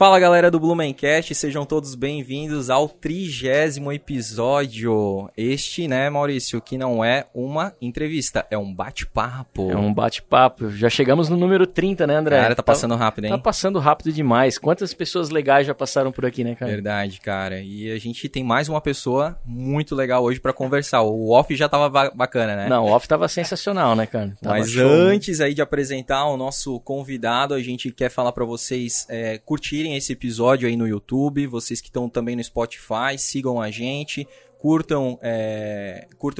Fala galera do Blumencast, sejam todos bem-vindos ao 30º episódio. Este, né, Maurício, que não é uma entrevista, é um bate-papo. É um bate-papo. Já chegamos no número 30, né, André? Cara, tá passando rápido, hein? Tá passando rápido demais. Quantas pessoas legais já passaram por aqui, né, cara? Verdade, cara. E a gente tem mais uma pessoa muito legal hoje pra conversar. O off já tava bacana, né? Não, o off tava sensacional, né, cara? Tava Mas show, antes aí de apresentar o nosso convidado, a gente quer falar pra vocês curtirem esse episódio aí no YouTube, vocês que estão também no Spotify, sigam a gente, curtam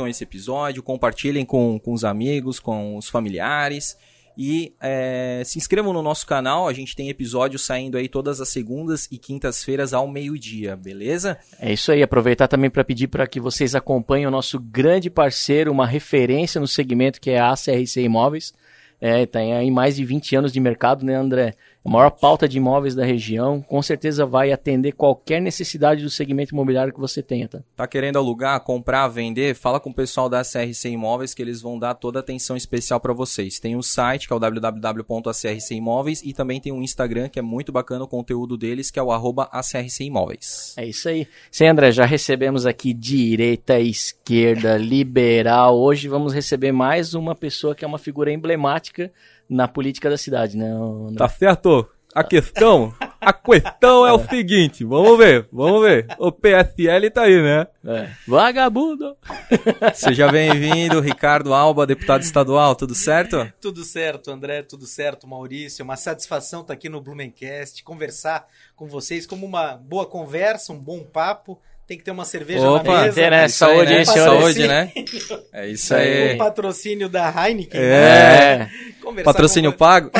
esse episódio, compartilhem com os amigos, com os familiares e se inscrevam no nosso canal. A gente tem episódio saindo aí todas as segundas e quintas-feiras ao meio-dia, beleza? É isso aí, aproveitar também para pedir para que vocês acompanhem o nosso grande parceiro, uma referência no segmento que é a CRC Imóveis. Tem aí mais de 20 anos de mercado, né, André? A maior pauta de imóveis da região, com certeza vai atender qualquer necessidade do segmento imobiliário que você tenha, tá? Tá querendo alugar, comprar, vender? Fala com o pessoal da CRC Imóveis que eles vão dar toda a atenção especial para vocês. Tem o site, que é o www.acrcimóveis, e também tem o Instagram, que é muito bacana o conteúdo deles, que é o @acrcimóveis. É isso aí. Sim, André, já recebemos aqui direita, esquerda, liberal. Hoje vamos receber mais uma pessoa que é uma figura emblemática na política da cidade, né, André? Tá certo? A questão é o seguinte, vamos ver. O PSL tá aí, né? Vagabundo! Seja bem-vindo, Ricardo Alba, deputado estadual, tudo certo? Tudo certo, André, tudo certo, Maurício. Uma satisfação estar aqui no Blumencast, conversar com vocês, como uma boa conversa, um bom papo. Tem que ter uma cerveja na mesa. Tem, né? Saúde, aí, né? Saúde, né? É isso aí. O patrocínio da Heineken. É. Né? Patrocínio pago.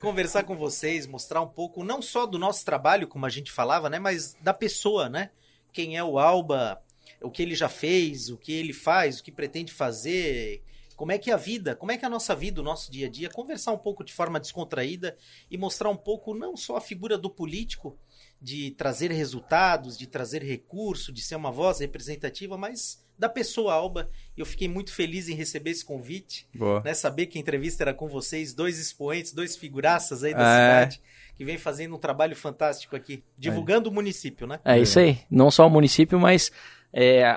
Conversar com vocês, mostrar um pouco, não só do nosso trabalho, como a gente falava, né? Mas da pessoa, né? Quem é o Alba, o que ele já fez, o que ele faz, o que pretende fazer. Como é que é a vida, como é que é a nossa vida, o nosso dia a dia. Conversar um pouco de forma descontraída e mostrar um pouco não só a figura do político, de trazer resultados, de trazer recurso, de ser uma voz representativa, mas da pessoa Alba. Eu fiquei muito feliz em receber esse convite, né? Saber que a entrevista era com vocês, dois expoentes, dois figuraças aí da cidade, que vem fazendo um trabalho fantástico aqui, divulgando o município, né? É isso aí, não só o município, mas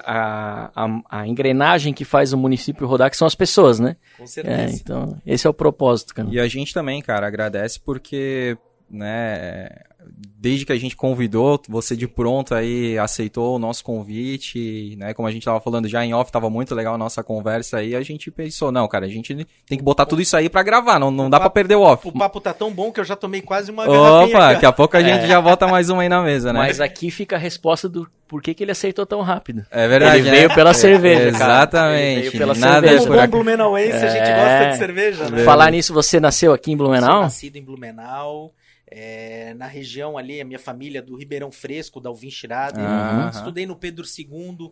a engrenagem que faz o município rodar, que são as pessoas, né? Com certeza. Então, esse é o propósito, cara. E a gente também, cara, agradece porque, né, desde que a gente convidou, você de pronto aí aceitou o nosso convite, né? Como a gente tava falando já em off, tava muito legal a nossa conversa aí, a gente pensou, não, cara, a gente tem que botar tudo isso aí pra gravar, não dá papo, pra perder o off. O papo tá tão bom que eu já tomei quase uma garrafinha. Opa, daqui a pouco a gente já bota mais uma aí na mesa, né? Mas aqui fica a resposta do por que ele aceitou tão rápido. É verdade, ele veio pela cerveja, cara. Exatamente. Ele veio pela cerveja. Como bom blumenauense, a gente gosta de cerveja, né? Falar nisso, você nasceu aqui em Blumenau? Sou nascido em Blumenau. Na região ali, a minha família do Ribeirão Fresco, da Alvim Schrader. Estudei no Pedro II.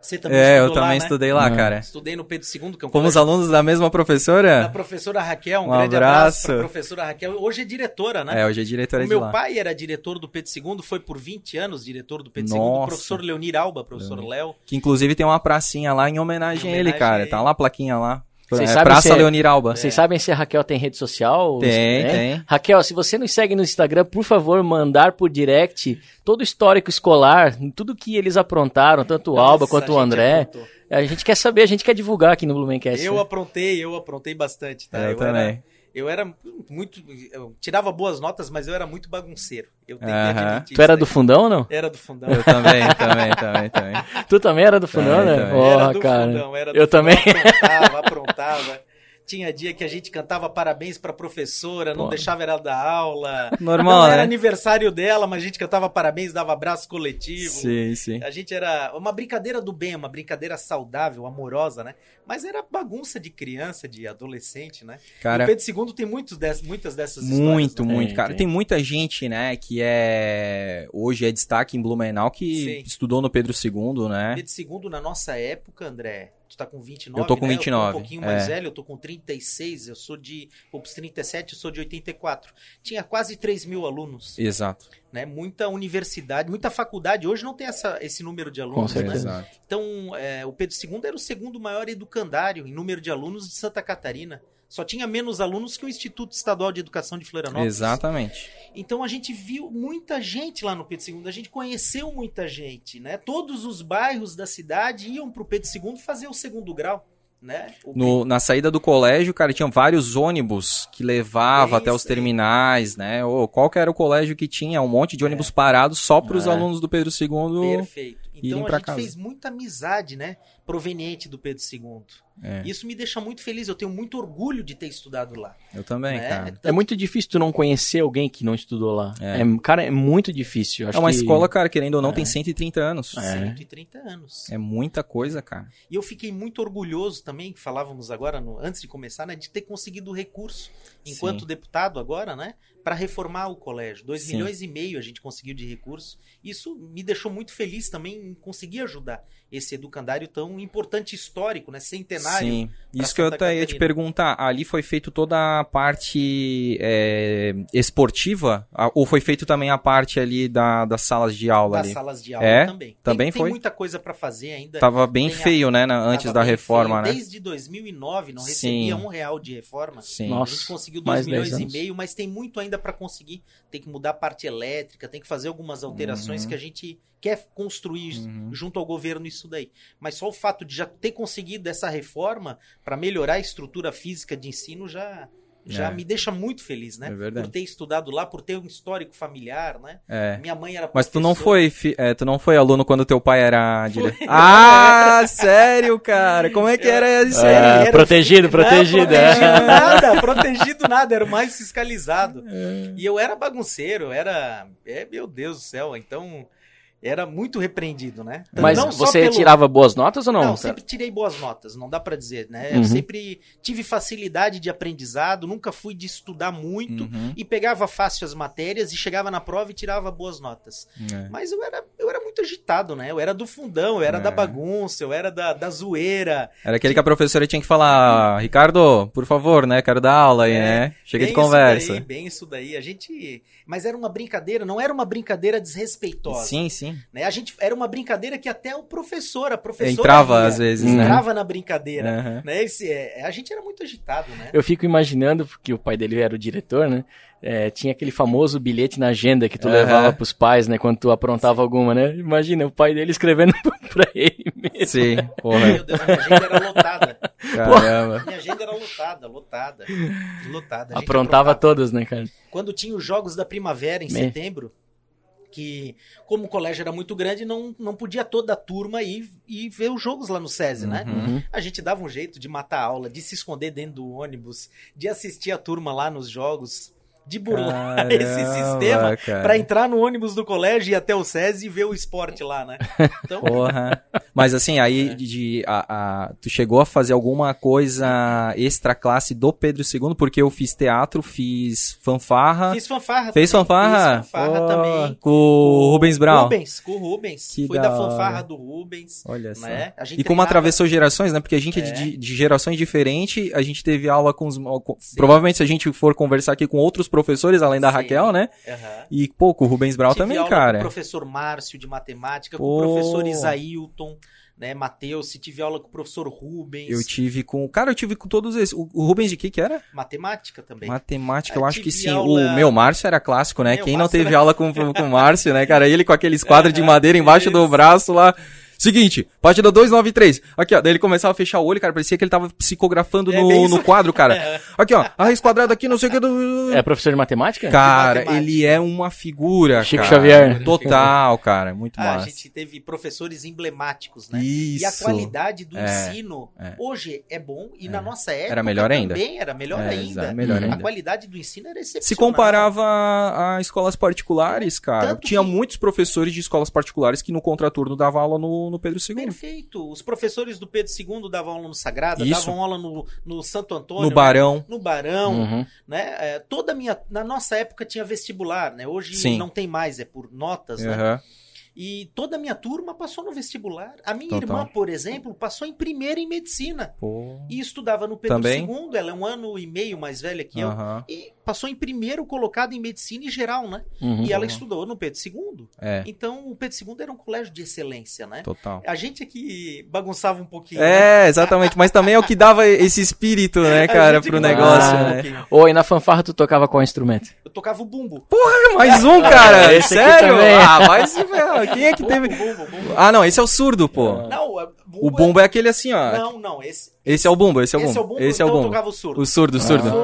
Você também estudou lá, eu também estudei lá, cara. Estudei no Pedro II. Que é um Fomos colégio... alunos da mesma professora? Da professora Raquel, um grande abraço pra professora Raquel. Hoje é diretora, né? Hoje é diretora de lá. Meu pai era diretor do Pedro II, foi por 20 anos diretor do Pedro II, professor Leonir Alba, professor Léo. Que inclusive tem uma pracinha lá em homenagem a ele, cara. Tá lá a plaquinha lá. Praça Leonir Alba. Vocês sabem se a Raquel tem rede social? Tem, né? Tem. Raquel, se você nos segue no Instagram, por favor, mandar por direct todo o histórico escolar, tudo que eles aprontaram, tanto o Alba quanto o André. A gente quer saber, a gente quer divulgar aqui no Blumencast. Eu aprontei bastante, tá? Eu também. Eu tirava boas notas, mas eu era muito bagunceiro. Eu tenho que admitir. Tu era do fundão ou não? Era do fundão. Eu também. Tu também era do fundão, né? Era do fundão, era do fundão. Eu também. Aprontava. Tinha dia que a gente cantava parabéns pra professora, não deixava ela dar aula. Normal, não era aniversário dela, mas a gente cantava parabéns, dava abraço coletivo. Sim. A gente era uma brincadeira do bem, uma brincadeira saudável, amorosa, né? Mas era bagunça de criança, de adolescente, né? Cara, o Pedro II tem muitas dessas histórias. Muito, né? Cara. Tem muita gente, né, que hoje é destaque em Blumenau, que estudou no Pedro II, né? Pedro II, na nossa época, André... Tu tá com 29, eu tô com 29. Eu tô um pouquinho mais velho, eu tô com 36, vou pros 37, eu sou de 84. Tinha quase 3.000 alunos. Exato. Né? Muita universidade, muita faculdade. Hoje não tem esse número de alunos, né? Exato. Então, o Pedro II era o segundo maior educandário em número de alunos de Santa Catarina. só tinha menos alunos que o Instituto Estadual de Educação de Florianópolis. Exatamente. Então a gente viu muita gente lá no Pedro II, a gente conheceu muita gente, né? Todos os bairros da cidade iam para o Pedro II fazer o segundo grau. Né? Na saída do colégio, cara, tinha vários ônibus que levava até os terminais, né? Ou qual que era o colégio que tinha um monte de ônibus parados só para os alunos do Pedro II. Perfeito. Então a gente fez muita amizade, né? Proveniente do Pedro II. É. Isso me deixa muito feliz, eu tenho muito orgulho de ter estudado lá. Eu também, né? Cara. É muito difícil tu não conhecer alguém que não estudou lá. É. Cara, é muito difícil. Acho uma escola, cara, querendo ou não, tem 130 anos. 130 anos. É muita coisa, cara. E eu fiquei muito orgulhoso também, que falávamos agora, antes de começar, né, de ter conseguido o recurso, enquanto deputado agora, né, para reformar o colégio. 2,5 milhões a gente conseguiu de recurso. Isso me deixou muito feliz também em conseguir ajudar esse educandário tão importante, histórico, né, centenário. Sim, isso que eu até ia te perguntar, ali foi feito toda a parte esportiva, ou foi feito também a parte ali das salas de aula? Das salas de aula também. Também foi? Tem muita coisa para fazer ainda. Tava bem feio, né, antes da reforma, né? Desde 2009 não recebia R$1 de reforma. Sim. Nossa, a gente conseguiu 2,5 milhões, mas tem muito ainda para conseguir. Tem que mudar a parte elétrica, tem que fazer algumas alterações que a gente quer construir junto ao governo isso daí. Mas só o fato de já ter conseguido essa reforma para melhorar a estrutura física de ensino já me deixa muito feliz, né? É por ter estudado lá, por ter um histórico familiar, né? É. Minha mãe era professora. Mas tu não foi aluno quando teu pai era diretor? Ah, sério, cara? Como é que era isso aí? Era protegido. Protegido nada, era o mais fiscalizado. É. E eu era bagunceiro, meu Deus do céu, então era muito repreendido, né? Mas não você tirava boas notas ou não? Não, sempre tirei boas notas, não dá pra dizer, né? Eu sempre tive facilidade de aprendizado, nunca fui de estudar muito e pegava fácil as matérias e chegava na prova e tirava boas notas. É. Mas eu era muito agitado, né? Eu era do fundão, eu era da bagunça, eu era da zoeira. Era aquele que a professora tinha que falar, Ricardo, por favor, né? Quero dar aula aí, né? Chega de conversa. Bem isso daí, a gente... Mas era uma brincadeira, não era uma brincadeira desrespeitosa. Sim. Né? A gente era uma brincadeira que até o professor, entrava às vezes, entrava na brincadeira. Né? A gente era muito agitado, né? Eu fico imaginando, porque o pai dele era o diretor, né? Tinha aquele famoso bilhete na agenda que tu levava pros pais, né? Quando tu aprontava alguma, né? Imagina, o pai dele escrevendo pra ele mesmo. Sim, porra. Meu Deus, a minha agenda era lotada. Caramba. Minha agenda era lotada. Aprontava todas, né, cara? Quando tinha os Jogos da Primavera, em setembro, que como o colégio era muito grande, não podia toda a turma ir e ver os jogos lá no SESI, né? A gente dava um jeito de matar a aula, de se esconder dentro do ônibus, de assistir a turma lá nos jogos, de burlar esse sistema para entrar no ônibus do colégio e ir até o SESI e ver o esporte lá, né? Então... Porra. Mas assim, aí tu chegou a fazer alguma coisa extra classe do Pedro II, porque eu fiz teatro, fiz fanfarra. Fiz fanfarra também. Com o Rubens Brown. Com o Rubens. Foi da fanfarra do Rubens. Olha só. Né? A gente e como atravessou gerações, né? Porque a gente é de gerações diferentes, a gente teve aula com provavelmente, se a gente for conversar aqui com outros professores, além da Raquel, né? E, pô, com o Rubens Brown também, aula, cara. Com o professor Márcio de matemática, com o professor Isailton, né, Matheus, se tive aula com o professor Rubens. Eu tive com todos esses. O Rubens de que era? Matemática também. Matemática, eu acho que sim. Aula... O meu Márcio era clássico, né? Quem não teve aula com o Márcio, né, cara? Ele com aqueles quadros de madeira embaixo do braço lá. Seguinte, partida 293. Aqui, ó. Daí ele começava a fechar o olho, cara. Parecia que ele tava psicografando no quadro, cara. Aqui, ó. Raiz quadrada aqui, não sei o que. É professor de matemática? Cara, ele é uma figura, Chico Xavier. Total, cara. Muito massa. A gente teve professores emblemáticos, né? Isso. E a qualidade do ensino hoje é bom. E na nossa época era melhor ainda. Também era melhor ainda. Melhor ainda. A qualidade do ensino era excepcional. Se comparava a escolas particulares, cara. Tanto tinha muitos professores de escolas particulares que no contraturno dava aula no Pedro II. Perfeito. Os professores do Pedro II davam aula no Sagrada, davam aula no Santo Antônio. No Barão. Né? Na nossa época tinha vestibular, né? Hoje não tem mais, é por notas, né? E toda a minha turma passou no vestibular. A minha irmã, por exemplo, passou em primeira em medicina. E estudava no Pedro II. Ela é um ano e meio mais velha que eu. E passou em primeiro colocado em medicina em geral, né? Uhum. E ela estudou no Pedro II. É. Então, o Pedro II era um colégio de excelência, né? Total. A gente aqui bagunçava um pouquinho. É, né? Exatamente. Mas também é o que dava esse espírito, né, cara, pro negócio, né? Ô, e na fanfarra tu tocava qual instrumento? Eu tocava o bumbo. Porra, mais um, cara! Sério? Ah, mas, velho, quem é que teve... Bumbo. Ah, não, esse é o surdo, pô. Não, o bumbo é aquele assim, ó. Não, esse é o bumbo, esse é o bumbo. Eu tocava o surdo. O surdo.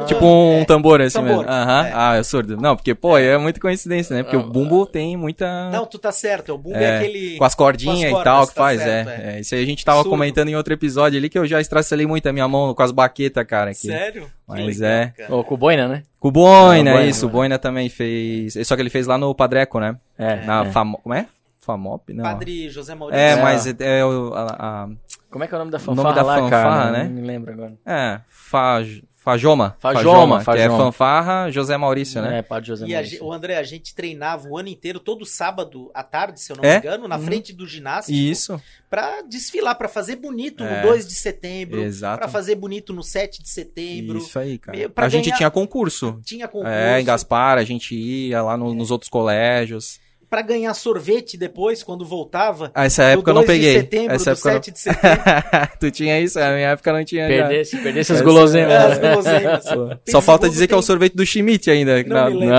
Tipo um tambor, assim tambor. Mesmo. Aham. É. Ah, é o surdo. Não, porque, pô, é muita coincidência, né? Porque o bumbo tem muita... Não, tu tá certo. O bumbo é aquele... Com as cordinhas e tal, que tá faz, certo, é. Isso aí a gente tava surdo. Comentando em outro episódio ali, que eu já estracelei muito a minha mão com as baquetas, cara. Aqui. Sério? Mas legal, é... Ô, com boina, né? Com boina, isso. O boina também fez... Só que ele fez lá no Padreco, né? É. Na famosa... Como é? Famop, não. Padre José Maurício. É, mas é o... Como é que é o nome da fanfarra? O nome da fanfarra, né? Não me lembro agora. É, Fajoma. Que é fanfarra José Maurício, né? É, Padre José Maurício. O André, a gente treinava o ano inteiro, todo sábado à tarde, se eu não me engano, na frente do ginásio. Isso. Pra desfilar, pra fazer bonito no 2 de setembro. Exato. Pra fazer bonito no 7 de setembro. Isso aí, cara. Pra gente tinha concurso. É, em Gaspar, a gente ia lá nos outros colégios. Pra ganhar sorvete depois, quando voltava. Ah, essa época eu não peguei. Do 2 de setembro, essa do 7 de setembro. Tu tinha isso? Na minha época não tinha. Perdesse as guloseimas. Só falta dizer que é o sorvete do Schmidt ainda. Não me lembro.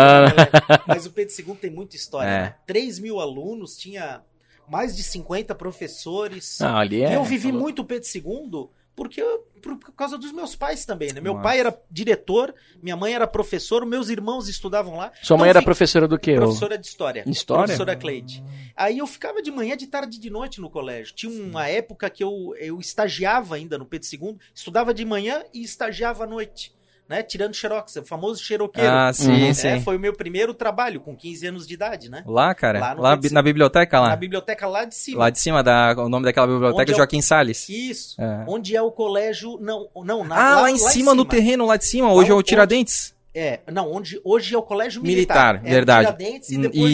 Mas o Pedro II tem muita história, né? 3.000 alunos, tinha mais de 50 professores. Ah, ali é. E eu vivi muito o Pedro II porque... Por causa dos meus pais também, né? Meu pai era diretor, minha mãe era professora, meus irmãos estudavam lá. Sua mãe era professora do quê? Professora de história. História? Professora Cleide. Aí eu ficava de manhã, de tarde e de noite no colégio. Tinha uma época que eu estagiava ainda no Pedro II, estudava de manhã e estagiava à noite, né? Tirando xerox, o famoso xeroqueiro. Ah, sim, sim. Foi o meu primeiro trabalho, com 15 anos de idade, né? Lá, cara? Lá na biblioteca, lá? Na biblioteca lá de cima. Lá de cima, o nome daquela biblioteca é Joaquim Salles. Isso. É. Onde é o colégio... lá em cima, no terreno lá de cima, hoje é o Tiradentes. Onde hoje é o colégio militar. Verdade. Tiradentes e depois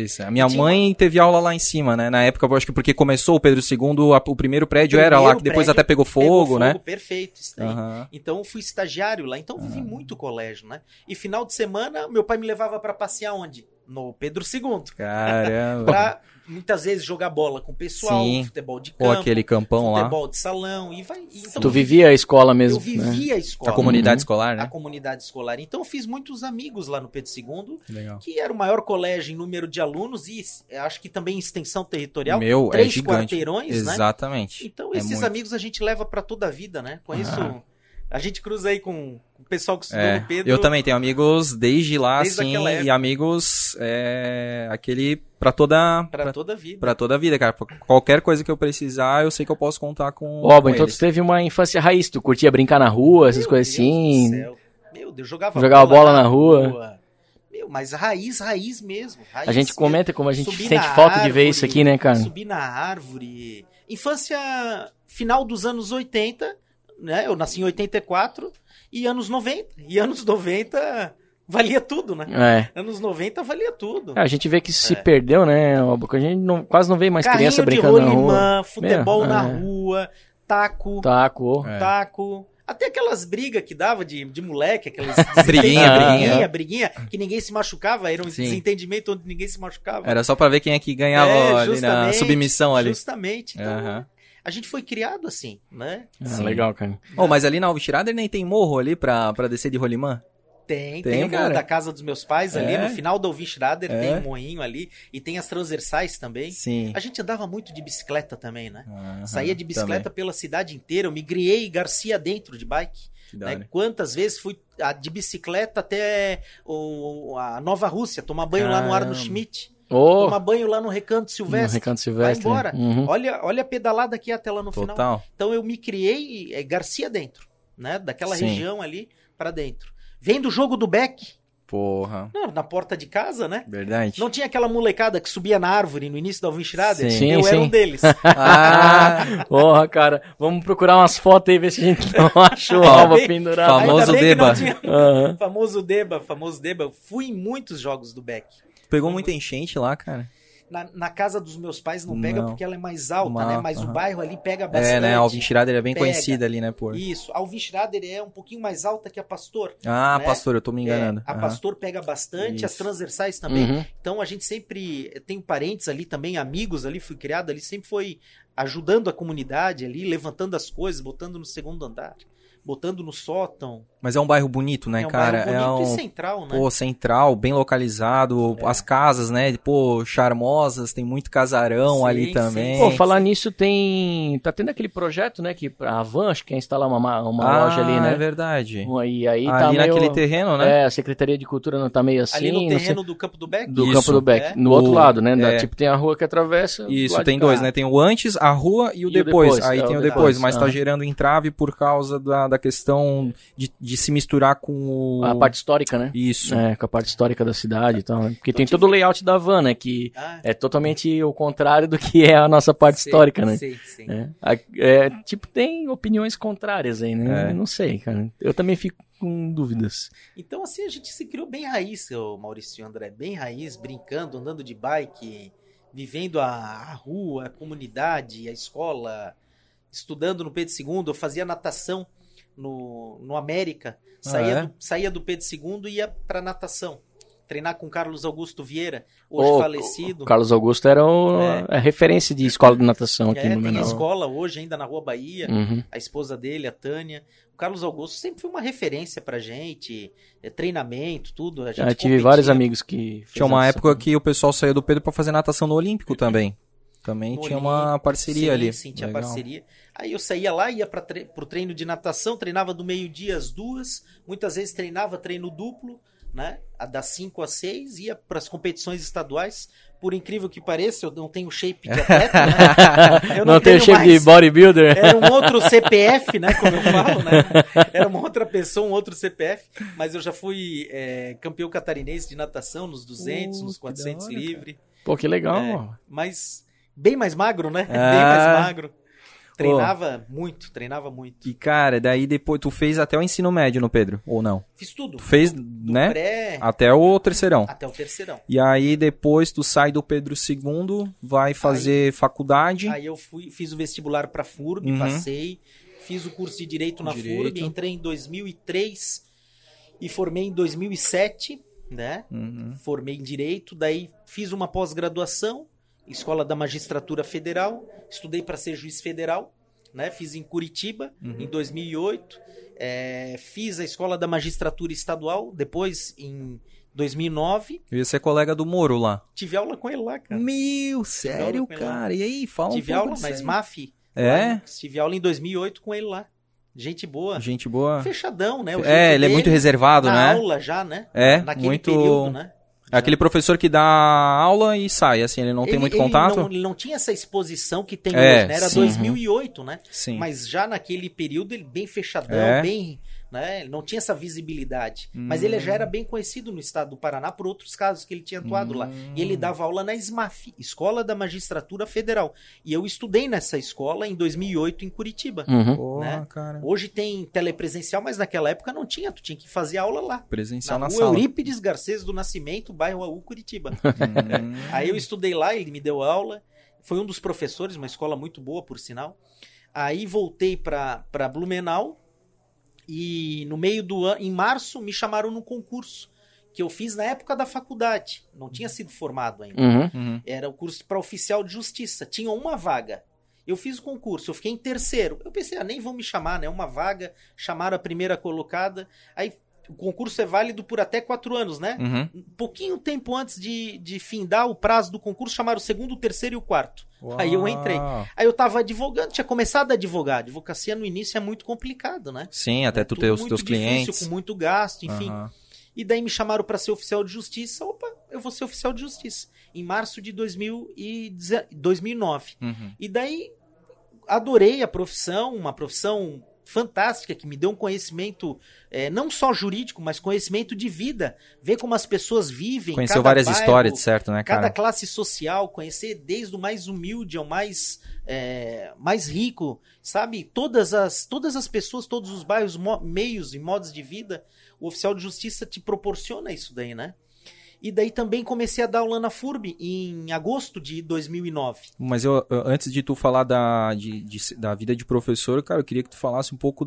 isso. A minha mãe teve aula lá em cima, né? Na época, eu acho que porque começou o Pedro II, o primeiro prédio era lá, que depois até pegou fogo, né? Perfeito, isso aí. Uhum. Então, eu fui estagiário lá, então vivi muito colégio, né? E final de semana, meu pai me levava pra passear onde? No Pedro II. Caramba. Pra muitas vezes jogar bola com o pessoal, futebol de campo. Ou aquele campão futebol lá. Futebol de salão. Então, tu vivia a escola mesmo? Eu vivia a escola. A comunidade escolar, né? A comunidade escolar. Então eu fiz muitos amigos lá no Pedro II, legal. Que era o maior colégio em número de alunos e acho que também em extensão territorial. Meu, é gigante. 3 quarteirões, exatamente. Né? Exatamente. Então esses amigos a gente leva pra toda a vida, né? Conheço... A gente cruza aí com o pessoal que estudou no Pedro. Eu também tenho amigos desde lá, assim, e amigos pra toda a vida. Pra toda a vida, cara. Qualquer coisa que eu precisar, eu sei que eu posso contar com então eles. Tu teve uma infância raiz, tu curtia brincar na rua, essas coisas assim. Meu Deus do céu. Meu Deus, jogava bola na rua. Meu, mas raiz mesmo. Raiz a gente mesmo. Comenta como a gente subir sente falta árvore, de ver isso aqui, né, cara? Subir na árvore. Infância final dos anos 80... Né? Eu nasci em 84 e anos 90. E anos 90 valia tudo, né? É. Anos 90 valia tudo. A gente vê que isso se perdeu, né? A gente quase não vê mais carrinho criança brincando rolimã, na rua. Rolimã, futebol na rua, taco. Até aquelas brigas que dava de moleque, aquelas briguinha, que ninguém se machucava, era um desentendimento onde ninguém se machucava. Era só pra ver quem é que ganhava ali na submissão ali. Justamente, então... A gente foi criado assim, né? Ah, legal, cara. Oh, mas ali na Alves Schrader nem tem morro ali pra descer de rolimã? Tem cara. Da casa dos meus pais ali, no final da Alves Schrader tem um morrinho ali e tem as transversais também. Sim. A gente andava muito de bicicleta também, né? Uhum, saía de bicicleta pela cidade inteira, eu migrei Garcia dentro de bike. Né? Quantas vezes fui de bicicleta até a Nova Rússia, tomar banho lá no Arno Schmidt. Tomar banho lá no Recanto Silvestre. Vai embora. Uhum. Olha a pedalada que é até lá no final. Então eu me criei Garcia dentro, né? Daquela região ali pra dentro. Vem do jogo do Beck. Porra. Não, na porta de casa, né? Verdade. Não tinha aquela molecada que subia na árvore no início da Alvin Schrader? Eu era um deles. Porra, cara. Vamos procurar umas fotos aí, ver se a gente não achou a alva pendurada. Famoso Deba. Famoso Deba. Fui em muitos jogos do Beck. Pegou muita enchente lá, cara? Na casa dos meus pais não pega, não, porque ela é mais alta, né? Mas o bairro ali pega bastante. É, né? A Alvin Schrader é bem conhecida ali, né? Por... Isso. A Alvin Schrader é um pouquinho mais alta que a Pastor. Ah, né? Pastor, eu tô me enganando. A Pastor pega bastante, as transversais também. Uhum. Então a gente sempre tem parentes ali também, amigos ali, fui criado ali, sempre foi ajudando a comunidade ali, levantando as coisas, botando no segundo andar, botando no sótão. Mas é um bairro bonito, né, cara? É um bairro bonito e central, né? Pô, central, bem localizado, as casas, né, pô, charmosas, tem muito casarão ali também. Pô, falar nisso tá tendo aquele projeto, né, que a Havan, acho que quer instalar uma loja ali, né? É verdade. E aí tá ali meio... naquele terreno, né? É, a Secretaria de Cultura não tá meio assim... Ali no terreno do Campo do Beck? Do Campo do Beck, no outro lado, né? Tipo, tem a rua que atravessa... Isso, tem dois, né? Tem o antes, a rua e o depois. Aí tem o depois, mas tá gerando entrave por causa da questão de se misturar com a parte histórica, né? Isso. É, com a parte histórica da cidade e tal, né? Porque tem todo o layout da Havan, né? Que é totalmente o contrário do que é a nossa parte histórica, né? Sim, sim. Tipo, tem opiniões contrárias aí, né? Eu não sei, cara. Eu também fico com dúvidas. Então, assim, a gente se criou bem raiz, seu Maurício e André. Bem raiz, brincando, andando de bike, vivendo a rua, a comunidade, a escola, estudando no Pedro II. Eu fazia natação no América, saía do Pedro II e ia pra natação, treinar com Carlos Augusto Vieira, hoje falecido. O Carlos Augusto era a referência de escola de natação aqui no Menor. Tem escola hoje ainda na Rua Bahia, a esposa dele, a Tânia. O Carlos Augusto sempre foi uma referência pra gente, treinamento, tudo. A gente tive vários amigos que... Tinha uma época que o pessoal saiu do Pedro pra fazer natação no Olímpico também. Também tinha uma parceria ali. Sim, tinha parceria. Aí eu saía lá, ia para pro treino de natação, treinava do meio-dia às 2h, muitas vezes treinava treino duplo, né? Das 5h às 6h, ia para as competições estaduais. Por incrível que pareça, eu não tenho shape de atleta, né? Eu não tenho shape de bodybuilder. Era um outro CPF, né? Como eu falo, né? Era uma outra pessoa, um outro CPF. Mas eu já fui campeão catarinense de natação nos 200, nos 400 livre. Pô, que legal. Mas... Bem mais magro, né? Bem mais magro. Treinava muito. E, cara, daí depois tu fez até o ensino médio no Pedro, ou não? Fiz tudo. Tu fez, né? Até o terceirão. Até o terceirão. E aí depois tu sai do Pedro II, vai fazer faculdade. Aí eu fiz o vestibular pra FURB, passei, fiz o curso de Direito na FURB, entrei em 2003 e formei em 2007, né? Formei em Direito, daí fiz uma pós-graduação, Escola da Magistratura Federal, estudei para ser juiz federal, né? Fiz em Curitiba, em 2008, fiz a Escola da Magistratura Estadual, depois em 2009. Eu ia ser colega do Moro lá. Tive aula com ele lá, cara. Meu, sério, cara? E aí, fala um pouco. Tive aula na SMAF. Tive aula em 2008 com ele lá. Gente boa. Gente boa. Fechadão, né? Ele é muito reservado, né? Na aula já, né? Naquele período, né? É aquele professor que dá aula e sai, assim, ele não tem muito contato? Ele não tinha essa exposição que tem hoje, né? Era 2008, né? Sim. Mas já naquele período, ele bem fechadão, bem... Né? Não tinha essa visibilidade. Mas ele já era bem conhecido no estado do Paraná por outros casos que ele tinha atuado lá. E ele dava aula na SMAF, Escola da Magistratura Federal. E eu estudei nessa escola em 2008 em Curitiba. Né? Porra, hoje tem telepresencial, mas naquela época não tinha. Tu tinha que fazer aula lá. Presencial na sala. Eurípides Garcês do Nascimento, bairro AU, Curitiba. Aí eu estudei lá, ele me deu aula. Foi um dos professores, uma escola muito boa, por sinal. Aí voltei para Blumenau. E no meio do ano, em março, me chamaram num concurso que eu fiz na época da faculdade. Não tinha sido formado ainda. Era o curso para oficial de justiça. Tinha uma vaga. Eu fiz o concurso, eu fiquei em terceiro. Eu pensei, nem vão me chamar, né? Uma vaga, chamaram a primeira colocada. Aí o concurso é válido por até 4 anos, né? Um pouquinho tempo antes de findar o prazo do concurso, chamaram o segundo, o terceiro e o quarto. Uau. Aí eu entrei. Aí eu tava advogando, tinha começado a advogar. Advocacia no início é muito complicado, né? Sim, até tu ter os teus clientes. Com muito gasto, enfim. E daí me chamaram para ser oficial de justiça. Opa, eu vou ser oficial de justiça. Em março de 2009. E daí adorei a profissão, uma profissão fantástica, que me deu um conhecimento não só jurídico, mas conhecimento de vida, ver como as pessoas vivem. Conheceu várias histórias, certo, né, cara? Cada classe social, conhecer desde o mais humilde ao mais rico, sabe? Todas as pessoas, todos os bairros, meios e modos de vida, o oficial de justiça te proporciona isso daí, né? E daí também comecei a dar aula na FURB em agosto de 2009. Mas eu antes de tu falar da vida de professor, cara, eu queria que tu falasse um pouco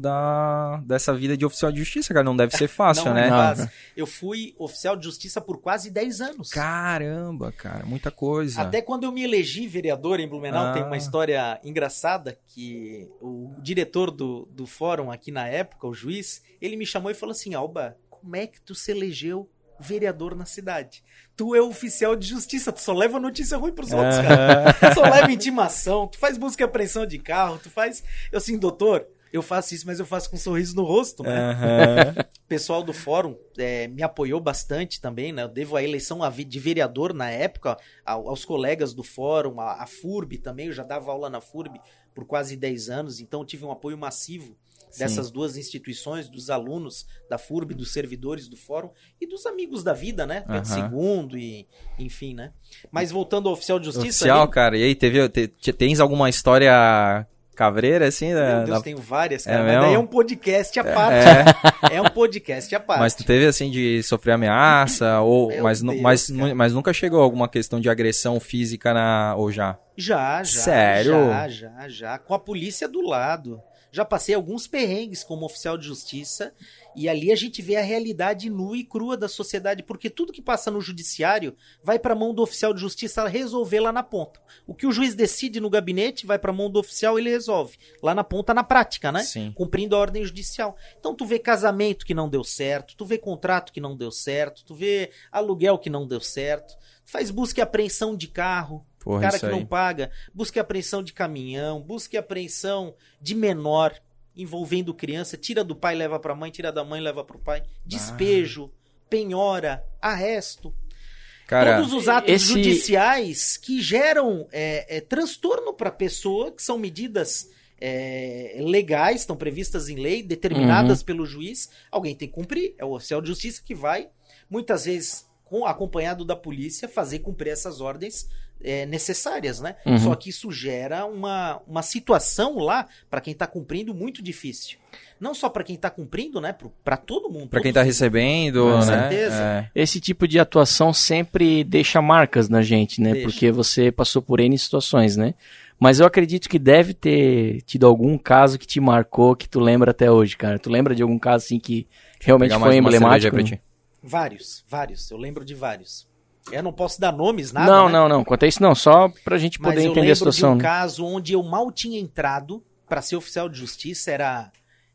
dessa vida de oficial de justiça, cara. Não deve ser fácil, não, né? Não é fácil. Eu fui oficial de justiça por quase 10 anos. Caramba, cara, muita coisa. Até quando eu me elegi vereador em Blumenau, tem uma história engraçada que o diretor do fórum aqui na época, o juiz, ele me chamou e falou assim, Alba, como é que tu se elegeu vereador na cidade? Tu é oficial de justiça, tu só leva notícia ruim pros outros, cara. Tu só leva intimação, tu faz busca e apreensão de carro, tu faz... Eu assim, doutor, eu faço isso, mas eu faço com um sorriso no rosto, né? O pessoal do fórum me apoiou bastante também, né? Eu devo a eleição de vereador na época aos colegas do fórum, a FURB também, eu já dava aula na FURB por quase 10 anos, então eu tive um apoio massivo dessas duas instituições, dos alunos da FURB, dos servidores do fórum e dos amigos da vida, né? Pedro Segundo e enfim, né? Mas voltando ao oficial de justiça... Oficial, cara, e aí, tens alguma história cavreira, assim? Meu Deus, tenho várias, cara, mas daí é um podcast à parte. É um podcast à parte. Mas tu teve, assim, de sofrer ameaça, ou mas nunca chegou a alguma questão de agressão física ou já? Já. Sério? Já. Com a polícia do lado. Já passei alguns perrengues como oficial de justiça e ali a gente vê a realidade nua e crua da sociedade, porque tudo que passa no judiciário vai para a mão do oficial de justiça resolver lá na ponta. O que o juiz decide no gabinete vai para a mão do oficial e ele resolve. Lá na ponta, na prática, né? Sim. Cumprindo a ordem judicial. Então tu vê casamento que não deu certo, tu vê contrato que não deu certo, tu vê aluguel que não deu certo, faz busca e apreensão de carro. Porra, cara que não paga, busca e apreensão de caminhão, busca e apreensão de menor, envolvendo criança, tira do pai, leva pra mãe, tira da mãe, leva pro pai, despejo, penhora, arresto. Cara, todos os atos judiciais que geram transtorno pra pessoa, que são medidas legais, estão previstas em lei, determinadas pelo juiz, alguém tem que cumprir, é o oficial de justiça que vai, muitas vezes acompanhado da polícia, fazer cumprir essas ordens necessárias, né? Só que isso gera uma situação lá para quem está cumprindo muito difícil. Não só para quem está cumprindo, né? Para todo mundo. Para quem está recebendo, né? Com certeza. Esse tipo de atuação sempre deixa marcas na gente, né? Deixa. Porque você passou por N situações, né? Mas eu acredito que deve ter tido algum caso que te marcou, que tu lembra até hoje, cara. Tu lembra de algum caso assim que realmente foi emblemático? Vários. Eu lembro de vários. Eu não posso dar nomes, nada. Não. Quanto a isso, não. Só pra gente poder entender a situação. Mas eu lembro de um caso onde eu mal tinha entrado pra ser oficial de justiça.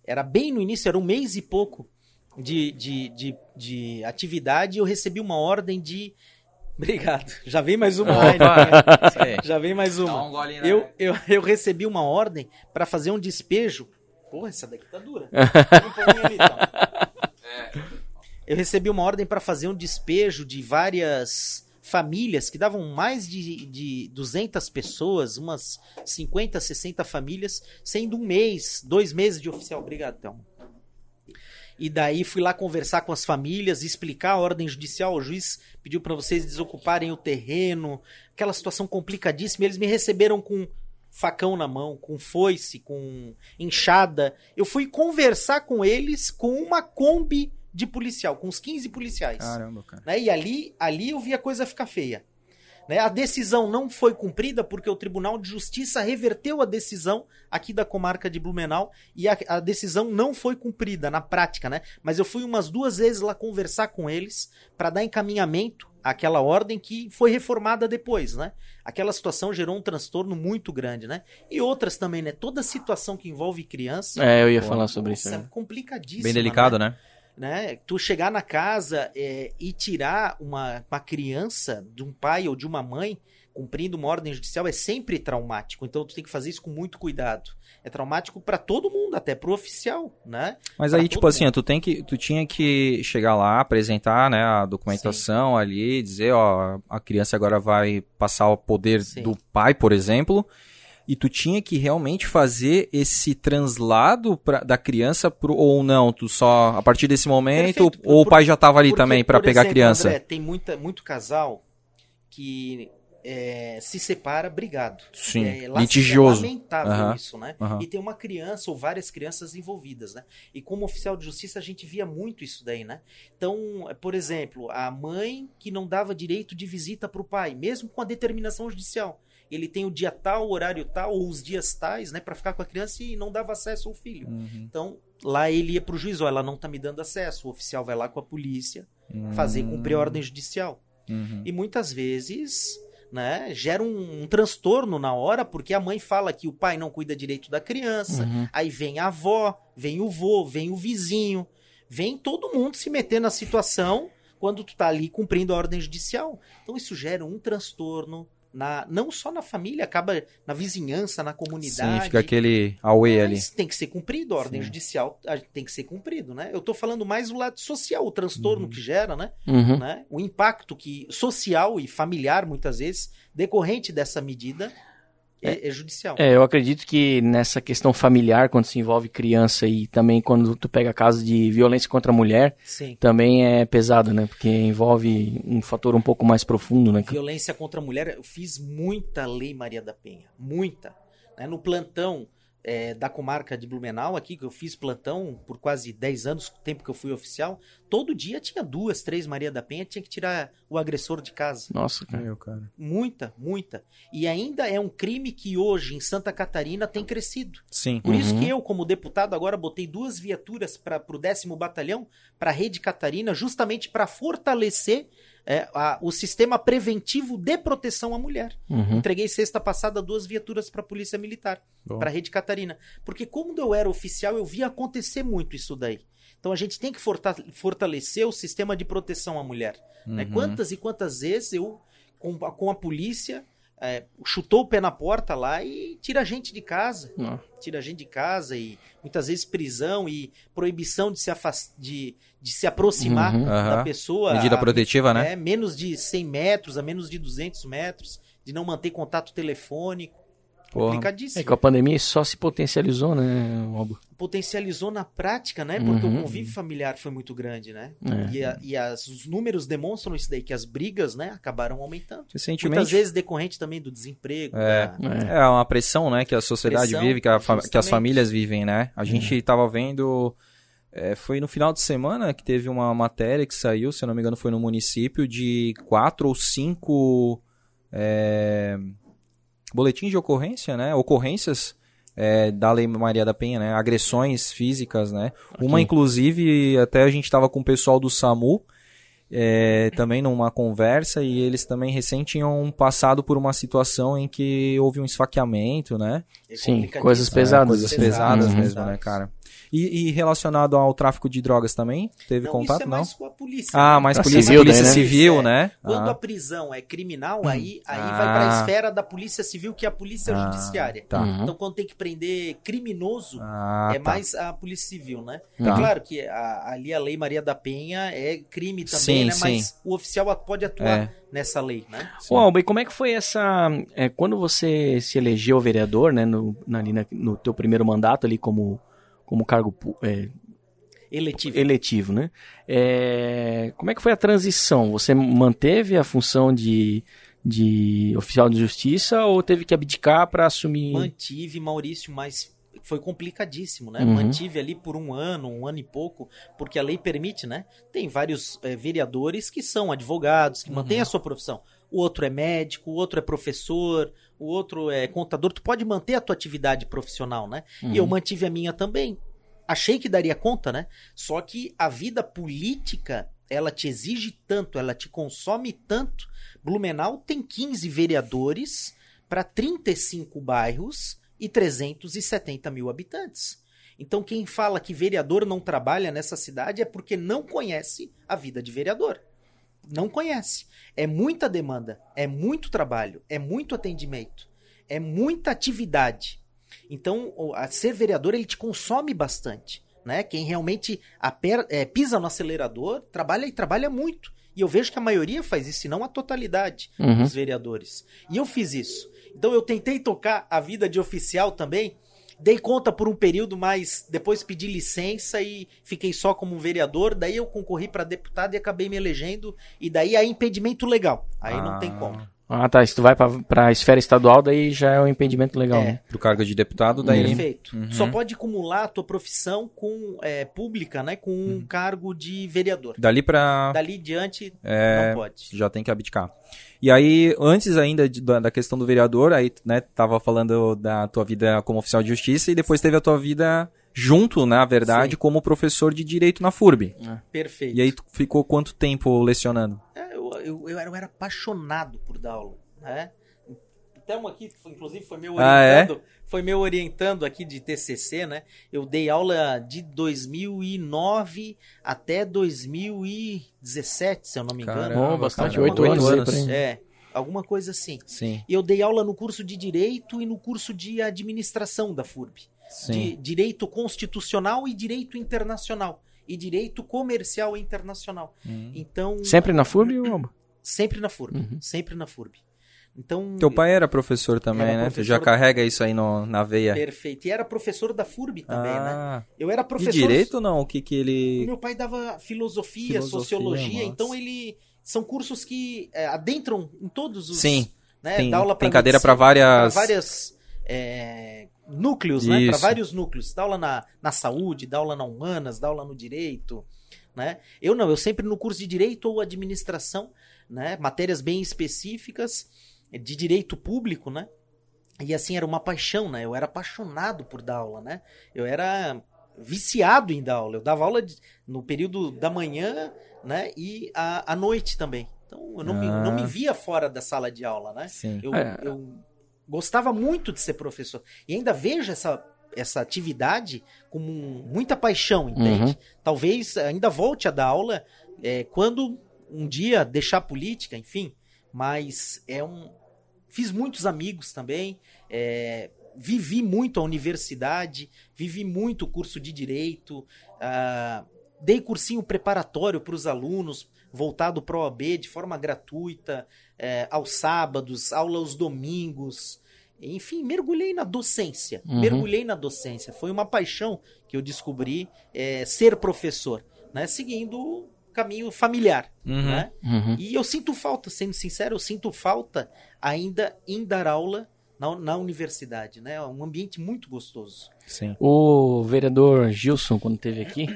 Era bem no início, era um mês e pouco de atividade. E eu recebi uma ordem de... Obrigado. Já vem mais uma. Já vem mais uma. Dá um gole, né? Eu recebi uma ordem pra fazer um despejo. Porra, essa daqui tá dura. Eu recebi uma ordem para fazer um despejo de várias famílias, que davam mais de 200 pessoas, umas 50, 60 famílias, sendo 2 meses de oficial. Obrigado, então. E daí fui lá conversar com as famílias, explicar a ordem judicial. O juiz pediu para vocês desocuparem o terreno, aquela situação complicadíssima. Eles me receberam com facão na mão, com foice, com enxada. Eu fui conversar com eles com uma Kombi de policial, com uns 15 policiais. Caramba, cara. Né? E ali eu vi a coisa ficar feia. Né? A decisão não foi cumprida porque o Tribunal de Justiça reverteu a decisão aqui da comarca de Blumenau e a decisão não foi cumprida na prática, né? Mas eu fui umas 2 vezes lá conversar com eles para dar encaminhamento àquela ordem que foi reformada depois, né? Aquela situação gerou um transtorno muito grande, né? E outras também, né? Toda situação que envolve criança... eu ia falar sobre isso. É complicadíssimo. Bem delicado, né? Tu chegar na casa e tirar uma criança de um pai ou de uma mãe cumprindo uma ordem judicial é sempre traumático, então tu tem que fazer isso com muito cuidado. É traumático pra todo mundo, até pro oficial, né? Mas pra aí, tipo assim, tu tinha que chegar lá, apresentar, né, a documentação. Sim. Ali, dizer, ó, a criança agora vai passar o poder. Sim. Do pai, por exemplo... E tu tinha que realmente fazer esse translado da criança ou não? Tu só, a partir desse momento, o pai já estava ali também para pegar a criança? André, tem muito casal que se separa brigado. Sim, litigioso. É lamentável isso, né? E tem uma criança ou várias crianças envolvidas, né? E como oficial de justiça a gente via muito isso daí, né? Então, por exemplo, a mãe que não dava direito de visita para o pai, mesmo com a determinação judicial. Ele tem o dia tal, o horário tal, ou os dias tais, né, para ficar com a criança e não dava acesso ao filho. Então, lá ele ia pro juiz, ó, ela não tá me dando acesso, o oficial vai lá com a polícia fazer cumprir a ordem judicial. E muitas vezes, né, gera um transtorno na hora, porque a mãe fala que o pai não cuida direito da criança, aí vem a avó, vem o vô, vem o vizinho, vem todo mundo se meter na situação quando tu tá ali cumprindo a ordem judicial. Então isso gera um transtorno, não só na família, acaba na vizinhança, na comunidade. Sim, fica aquele auê ali. Tem que ser cumprido, a ordem judicial tem que ser cumprido, né? Eu tô falando mais o lado social, o transtorno que gera, né? Né? O impacto que, social e familiar, muitas vezes, decorrente dessa medida, é judicial. Eu acredito que nessa questão familiar, quando se envolve criança e também quando tu pega casos de violência contra a mulher, também é pesado, né? Porque envolve um fator um pouco mais profundo, né? Violência contra a mulher, eu fiz muita Lei Maria da Penha, muita. Né? No plantão da comarca de Blumenau, aqui, que eu fiz plantão por quase 10 anos, tempo que eu fui oficial, todo dia tinha 2, 3 Maria da Penha, tinha que tirar o agressor de casa. Nossa, cara. Muita, muita. E ainda é um crime que hoje, em Santa Catarina, tem crescido. Sim. Por isso que eu, como deputado, agora botei 2 viaturas para o 10º Batalhão, para a Rede Catarina, justamente para fortalecer o sistema preventivo de proteção à mulher. Entreguei sexta passada 2 viaturas para a Polícia Militar, para a Rede Catarina. Porque quando eu era oficial, eu via acontecer muito isso daí. Então a gente tem que fortalecer o sistema de proteção à mulher. Né? Quantas e quantas vezes eu, com a polícia, chutou o pé na porta lá e tira a gente de casa. Tira a gente de casa e muitas vezes prisão e proibição de se aproximar da pessoa. Medida protetiva, né? Menos de 100 metros, a menos de 200 metros, de não manter contato telefônico. Complicadíssimo. Com a pandemia só se potencializou, né, Robo? Potencializou na prática, né? Porque o convívio familiar foi muito grande, né? Os números demonstram isso daí, que as brigas, né, acabaram aumentando. Muitas vezes decorrente também do desemprego. É uma pressão, né, que a sociedade vive, que as famílias vivem, né? A gente estava vendo... foi no final de semana que teve uma matéria que saiu, se eu não me engano, foi no município, de 4 ou 5... boletim de ocorrência, né? Ocorrências da Lei Maria da Penha, né? Agressões físicas, né? Aqui. Uma, inclusive, até a gente estava com o pessoal do SAMU também numa conversa, e eles também recém tinham passado por uma situação em que houve um esfaqueamento, né? Sim, coisas pesadas. Coisas pesadas mesmo, né, cara? E relacionado ao tráfico de drogas também? Teve contato? Não, isso é mais com a polícia. Mais polícia civil, né? Quando a prisão é criminal, aí vai para a esfera da polícia civil, que é a polícia judiciária. Então, quando tem que prender criminoso, mais a polícia civil, né? É claro que ali a Lei Maria da Penha é crime também, né? Mas o oficial pode atuar nessa lei, né? Uau, e como é que foi essa... quando você se elegeu vereador, né? No teu primeiro mandato ali como cargo eletivo, né? Como é que foi a transição? Você manteve a função de oficial de justiça ou teve que abdicar para assumir? Mantive, Maurício, mas foi complicadíssimo, né? Mantive ali por um ano e pouco, porque a lei permite, né? Tem vários vereadores que são advogados, que mantêm a sua profissão. O outro é médico, o outro é professor, o outro é contador. Tu pode manter a tua atividade profissional, né? E eu mantive a minha também. Achei que daria conta, né? Só que a vida política, ela te exige tanto, ela te consome tanto. Blumenau tem 15 vereadores para 35 bairros e 370 mil habitantes. Então, quem fala que vereador não trabalha nessa cidade é porque não conhece a vida de vereador. Não conhece. É muita demanda, é muito trabalho, é muito atendimento, é muita atividade. Então, ser vereador, ele te consome bastante, né? Quem realmente pisa no acelerador, trabalha e trabalha muito. E eu vejo que a maioria faz isso, se não a totalidade dos vereadores. E eu fiz isso. Então, eu tentei tocar a vida de oficial também, dei conta por um período, mas depois pedi licença e fiquei só como vereador. Daí eu concorri para deputado e acabei me elegendo. E daí há impedimento legal. Aí não tem como. Ah, tá. Se tu vai pra esfera estadual, daí já é um impedimento legal, né? Do cargo de deputado, daí... Perfeito. Uhum. Só pode cumular a tua profissão com pública, né? Com um cargo de vereador. Dali diante, não pode. Já tem que abdicar. E aí, antes ainda da questão do vereador, aí, né? Tava falando da tua vida como oficial de justiça e depois teve a tua vida... junto, na verdade, sim, como professor de direito na FURB. Perfeito. E aí tu ficou quanto tempo lecionando? Eu era apaixonado por dar aula, né? Até um aqui, inclusive, foi meu orientando, foi meu orientando aqui de TCC, né? Eu dei aula de 2009 até 2017, se eu não me engano. Caramba, bastante, 8 anos. Alguma coisa assim. Sim. E eu dei aula no curso de direito e no curso de administração da FURB. Sim. De direito constitucional e direito internacional. E direito comercial internacional. Então, sempre na FURB ou não? Sempre na FURB. Uhum. Sempre na FURB. Então, teu pai era professor também, né? Professor... Tu já carrega isso aí na veia. Perfeito. E era professor da FURB também, né? Eu era professor... De direito ou não? O que ele... O meu pai dava filosofia, sociologia. Nossa. Então, ele... São cursos que adentram em todos os... Sim. Né? Tem, dá aula pra tem cadeira para várias... núcleos, isso, né? Para vários núcleos. Dá aula na saúde, dá aula na humanas, dá aula no direito, né? Eu sempre no curso de direito ou administração, né? Matérias bem específicas de direito público, né? E assim, era uma paixão, né? Eu era apaixonado por dar aula, né? Eu era viciado em dar aula. Eu dava aula no período da manhã, né? E à noite também. Então, eu não me via fora da sala de aula, né? Sim. Eu gostava muito de ser professor. E ainda vejo essa atividade com muita paixão, entende? Uhum. Talvez ainda volte a dar aula quando um dia deixar a política, enfim. Mas fiz muitos amigos também. Vivi muito a universidade. Vivi muito o curso de direito. Dei cursinho preparatório para os alunos, voltado para a OAB de forma gratuita, aos sábados, aula aos domingos. Enfim, mergulhei na docência. Uhum. Foi uma paixão que eu descobri ser professor, né? Seguindo o caminho familiar. Uhum. Né? Uhum. E eu sinto falta, sendo sincero, ainda em dar aula na universidade. Né? É um ambiente muito gostoso. Sim. O vereador Gilson, quando esteve aqui,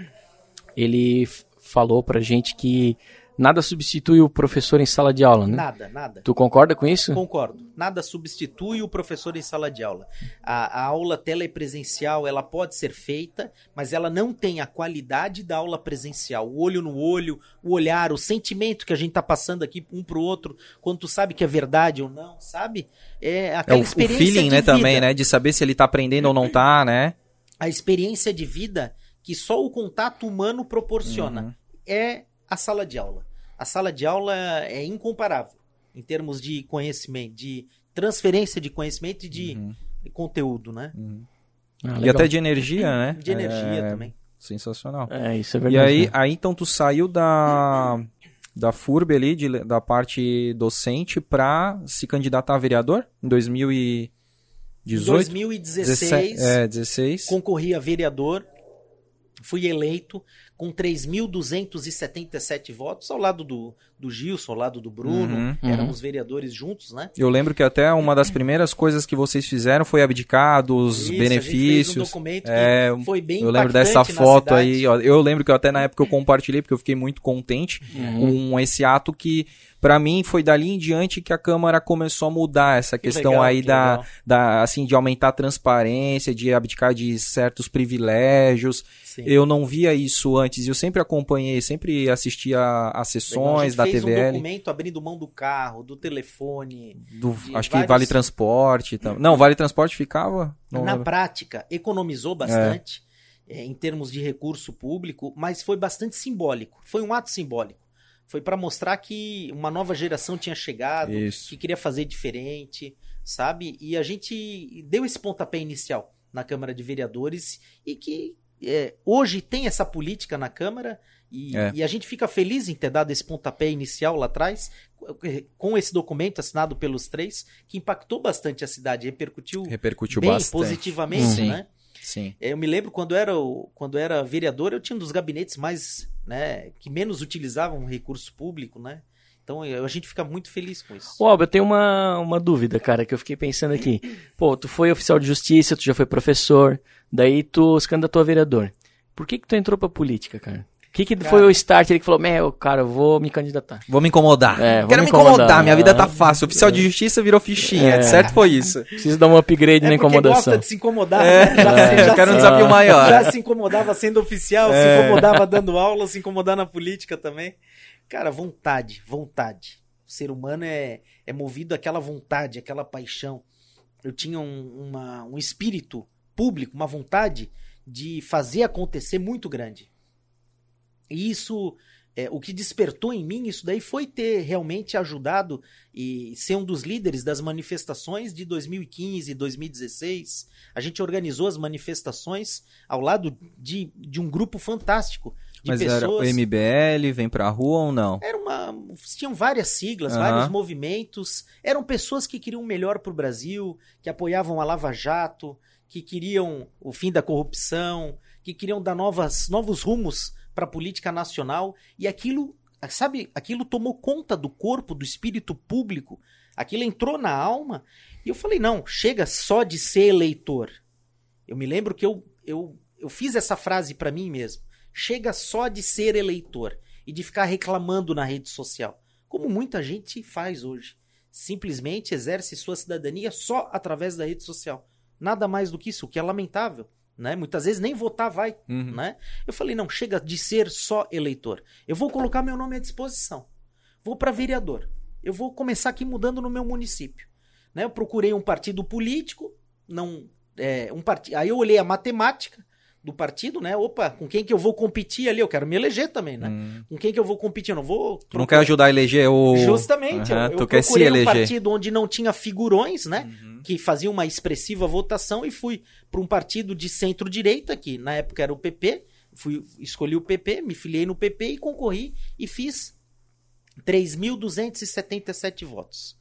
ele falou pra gente que nada substitui o professor em sala de aula, né? Nada. Tu concorda com isso? Concordo. Nada substitui o professor em sala de aula. A aula telepresencial, ela pode ser feita, mas ela não tem a qualidade da aula presencial. O olho no olho, o olhar, o sentimento que a gente tá passando aqui um pro outro, quando tu sabe que é verdade ou não, sabe? É aquela experiência de vida. O feeling, né, também, né? De saber se ele tá aprendendo ou não tá, né? A experiência de vida que só o contato humano proporciona. Uhum. É a sala de aula. A sala de aula é incomparável em termos de conhecimento, de transferência de conhecimento e de conteúdo, né? Uhum. E até de energia, né? De energia também. Sensacional. Isso é verdade. E aí então tu saiu da FURB ali, da parte docente, para se candidatar a vereador em 2016. Concorri a vereador. Fui eleito com 3.277 votos, ao lado do Gilson, ao lado do Bruno, éramos vereadores juntos, né? Eu lembro que até uma das primeiras coisas que vocês fizeram foi abdicar dos benefícios. A gente fez um documento que foi bem impactante. Eu lembro dessa foto aí, ó, eu lembro que até na época eu compartilhei, porque eu fiquei muito contente com esse ato que... Para mim, foi dali em diante que a Câmara começou a mudar essa questão assim, de aumentar a transparência, de abdicar de certos privilégios. Sim. Eu não via isso antes. Eu sempre acompanhei, sempre assistia a sessões da TVL. A gente fez um documento abrindo mão do carro, do telefone. Acho que Vale Transporte. Não, Vale Transporte ficava... Na prática, economizou bastante em termos de recurso público, mas foi bastante simbólico. Foi um ato simbólico. Foi para mostrar que uma nova geração tinha chegado, isso, que queria fazer diferente, sabe? E a gente deu esse pontapé inicial na Câmara de Vereadores e que hoje tem essa política na Câmara e a gente fica feliz em ter dado esse pontapé inicial lá atrás, com esse documento assinado pelos três, que impactou bastante a cidade, repercutiu bem bastante, positivamente, né? Sim. Eu me lembro quando era vereador, eu tinha um dos gabinetes mais, né, que menos utilizavam recurso público, né? Então a gente fica muito feliz com isso. Ô, Alba, eu tenho uma dúvida, cara, que eu fiquei pensando aqui. Pô, tu foi oficial de justiça, tu já foi professor, daí tu se candidatou a vereador. Por que tu entrou pra política, cara? O que cara, foi o start ali que falou, meu, cara, eu vou me candidatar. Vou me incomodar. Quero me incomodar, minha vida tá fácil. Oficial de justiça virou fichinha, certo? Foi isso. Preciso dar um upgrade na incomodação. Gosta de se incomodar, né? Eu quero um desafio maior. Já se incomodava sendo oficial, se incomodava dando aula, se incomodar na política também. Cara, vontade. O ser humano é movido àquela vontade, àquela paixão. Eu tinha um espírito público, uma vontade de fazer acontecer muito grande. E isso, o que despertou em mim, isso daí foi ter realmente ajudado e ser um dos líderes das manifestações de 2015, 2016. A gente organizou as manifestações ao lado de um grupo fantástico de pessoas. Mas era o MBL, Vem Pra Rua ou não? Tinham várias siglas, vários movimentos. Eram pessoas que queriam o melhor pro Brasil, que apoiavam a Lava Jato, que queriam o fim da corrupção, que queriam dar novos rumos para a política nacional, e aquilo, sabe, aquilo tomou conta do corpo, do espírito público, aquilo entrou na alma, e eu falei, não, chega só de ser eleitor. Eu me lembro que eu fiz essa frase para mim mesmo, chega só de ser eleitor, e de ficar reclamando na rede social, como muita gente faz hoje, simplesmente exerce sua cidadania só através da rede social, nada mais do que isso, o que é lamentável. Né? Muitas vezes nem votar vai. Uhum. Né? Eu falei, não, chega de ser só eleitor. Eu vou colocar meu nome à disposição. Vou para vereador. Eu vou começar aqui mudando no meu município. Né? Eu procurei um partido político. Aí eu olhei a matemática do partido, né? Opa, com quem que eu vou competir ali? Eu quero me eleger também, né? Com quem que eu vou competir? Eu não vou... Tu não quer ajudar a eleger o... Justamente. Eu procurei se eleger. Um partido onde não tinha figurões, né? Uhum. Que fazia uma expressiva votação, e fui para um partido de centro-direita, que na época era o PP, escolhi o PP, me filiei no PP e concorri e fiz 3.277 votos.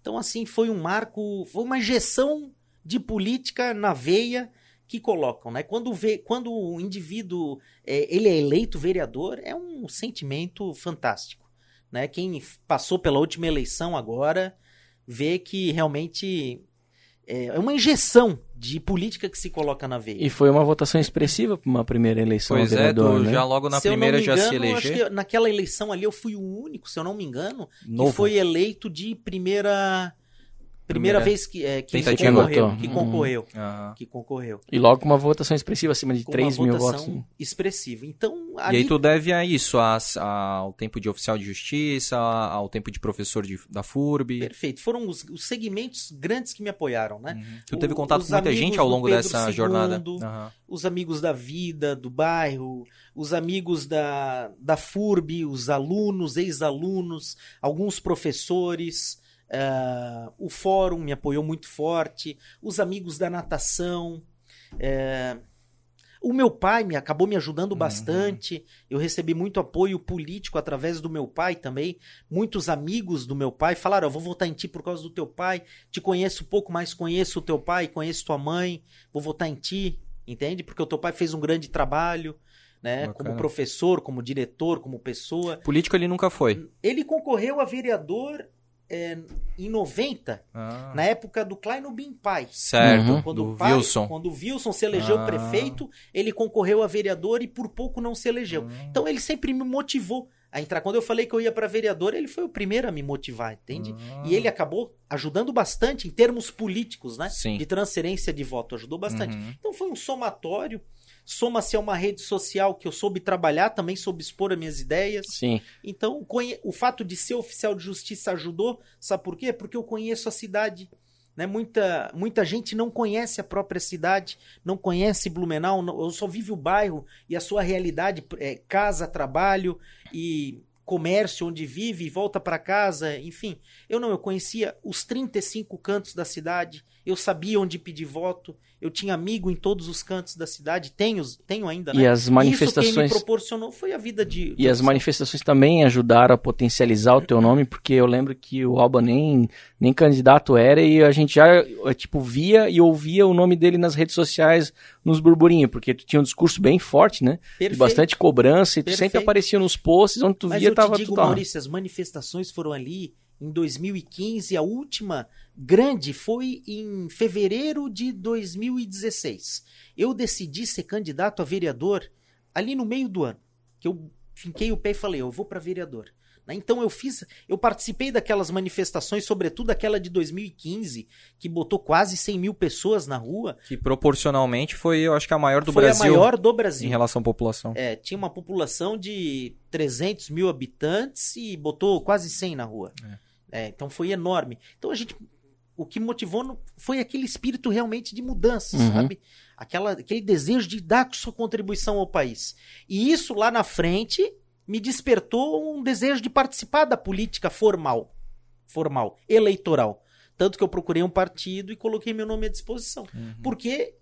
Então, assim, foi um marco, foi uma injeção de política na veia, que colocam, né? Quando o indivíduo ele é eleito vereador, é um sentimento fantástico, né? Quem passou pela última eleição agora vê que realmente é uma injeção de política que se coloca na veia. E foi uma votação expressiva para uma primeira eleição ao vereador, né? Já logo na primeira já se elegeu. Se eu não me engano, acho que naquela eleição ali eu fui o único, se eu não me engano, que foi eleito de primeira vez que concorreu. E logo com uma votação expressiva, acima de 3 mil votos. Expressiva. Então, ali... E aí tu deve a isso, ao tempo de oficial de justiça, ao tempo de professor da FURB. Perfeito. Foram os segmentos grandes que me apoiaram, né? Uhum. Tu teve contato com muita gente ao longo dessa jornada. Uhum. Os amigos da vida, do bairro, os amigos da FURB, os alunos, ex-alunos, alguns professores... o fórum me apoiou muito forte, os amigos da natação, o meu pai acabou me ajudando bastante. Eu recebi muito apoio político através do meu pai também. Muitos amigos do meu pai falaram, eu vou votar em ti por causa do teu pai, te conheço pouco, mas conheço o teu pai, conheço tua mãe, vou votar em ti, entende? Porque o teu pai fez um grande trabalho, né? Como professor, como diretor, como pessoa. Político ele nunca foi. Ele concorreu a vereador em 90, na época do Kleino Binpai. Certo, então, quando o Wilson se elegeu prefeito, ele concorreu a vereador e por pouco não se elegeu. Então ele sempre me motivou a entrar. Quando eu falei que eu ia para vereador, ele foi o primeiro a me motivar, entende? E ele acabou ajudando bastante em termos políticos, né? Sim. De transferência de voto, ajudou bastante. Então foi um somatório. Soma-se a uma rede social que eu soube trabalhar, também soube expor as minhas ideias. Sim. Então, o fato de ser oficial de justiça ajudou, sabe por quê? Porque eu conheço a cidade, né? Muita gente não conhece a própria cidade, não conhece Blumenau, ou só vive o bairro e a sua realidade, casa, trabalho e comércio, onde vive e volta para casa, enfim. Eu conhecia os 35 cantos da cidade, eu sabia onde pedir voto, eu tinha amigo em todos os cantos da cidade, tenho ainda, né? E as manifestações... Isso que me proporcionou foi a vida de... E as manifestações também ajudaram a potencializar o teu nome, porque eu lembro que o Alba nem candidato era, e a gente já, tipo, via e ouvia o nome dele nas redes sociais, nos burburinhos, porque tu tinha um discurso bem forte, né? Perfeito. De bastante cobrança, e tu sempre aparecia nos posts, onde tu via tava digo, Maurício, as manifestações foram ali em 2015, a última grande foi em fevereiro de 2016. Eu decidi ser candidato a vereador ali no meio do ano, que eu finquei o pé e falei, eu vou para vereador. Então eu participei daquelas manifestações, sobretudo aquela de 2015, que botou quase 100 mil pessoas na rua. Que proporcionalmente foi, eu acho que a maior do Brasil. Foi a maior do Brasil. Em relação à população. É, tinha uma população de 300 mil habitantes e botou quase 100 na rua. É, então foi enorme. Então a gente, o que motivou foi aquele espírito realmente de mudança, uhum. Sabe? Aquele desejo de dar sua contribuição ao país. E isso lá na frente me despertou um desejo de participar da política formal, eleitoral. Tanto que eu procurei um partido e coloquei meu nome à disposição. Uhum. Porque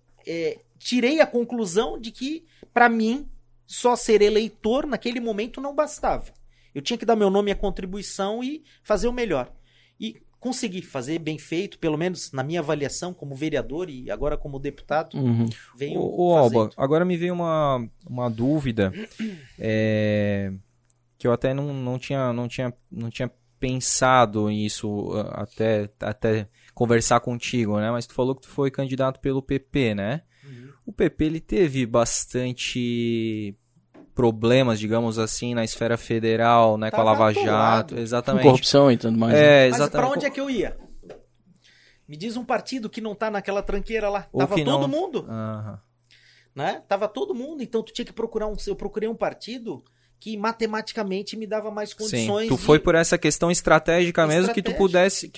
tirei a conclusão de que, para mim, só ser eleitor naquele momento não bastava. Eu tinha que dar meu nome à contribuição e fazer o melhor. E consegui fazer bem feito, pelo menos na minha avaliação como vereador e agora como deputado. Uhum. Ô Alba, agora me veio uma dúvida que eu até não tinha pensado nisso até conversar contigo, né? Mas tu falou que tu foi candidato pelo PP, né? Uhum. O PP ele teve bastante problemas, digamos assim, na esfera federal, né? Tava com a Lava Jato, exatamente. Com corrupção e tudo mais. É, mas pra onde é que eu ia? Me diz um partido que não tá naquela tranqueira lá. Ou tava todo mundo. Uhum. Né? Tava todo mundo, então tu tinha que procurar eu procurei um partido que matematicamente me dava mais condições. Sim, tu foi por essa questão estratégica mesmo, que tu pudesse,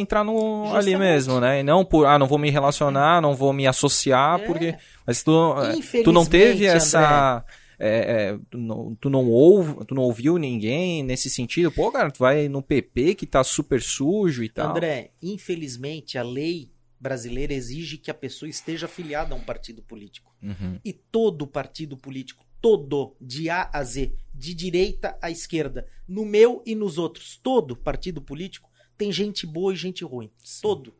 entrar no justamente. Ali mesmo, né? E não por, não vou me relacionar, não vou me associar, porque... Mas tu não teve essa... André, tu não ouviu ninguém nesse sentido? Pô, cara, tu vai no PP que tá super sujo e tal. André, infelizmente a lei brasileira exige que a pessoa esteja afiliada a um partido político. Uhum. E todo partido político, todo, de A a Z, de direita à esquerda, no meu e nos outros, todo partido político tem gente boa e gente ruim. Sim. Todo.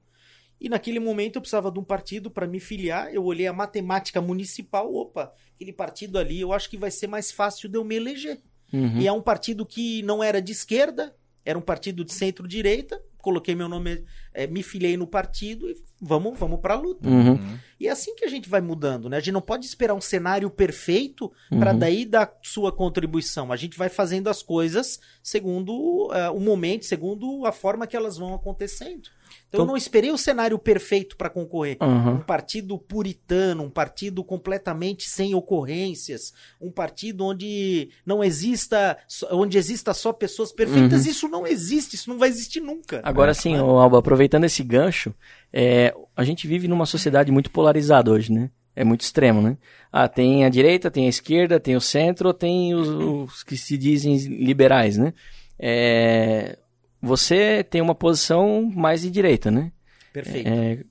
E naquele momento eu precisava de um partido para me filiar, eu olhei a matemática municipal, opa, aquele partido ali eu acho que vai ser mais fácil de eu me eleger. Uhum. E é um partido que não era de esquerda, era um partido de centro-direita, coloquei meu nome, me filiei no partido e vamos para a luta. Uhum. E é assim que a gente vai mudando, né? A gente não pode esperar um cenário perfeito para daí dar sua contribuição. A gente vai fazendo as coisas segundo o momento, segundo a forma que elas vão acontecendo. Então eu não esperei o cenário perfeito para concorrer. Uhum. Um partido puritano, um partido completamente sem ocorrências, um partido onde exista só pessoas perfeitas, isso não existe, isso não vai existir nunca. Agora sim, Alba, aproveitando esse gancho, a gente vive numa sociedade muito polarizada hoje, né? É muito extremo, né? Tem a direita, tem a esquerda, tem o centro, tem os que se dizem liberais, né? Você tem uma posição mais de direita, né? Perfeito.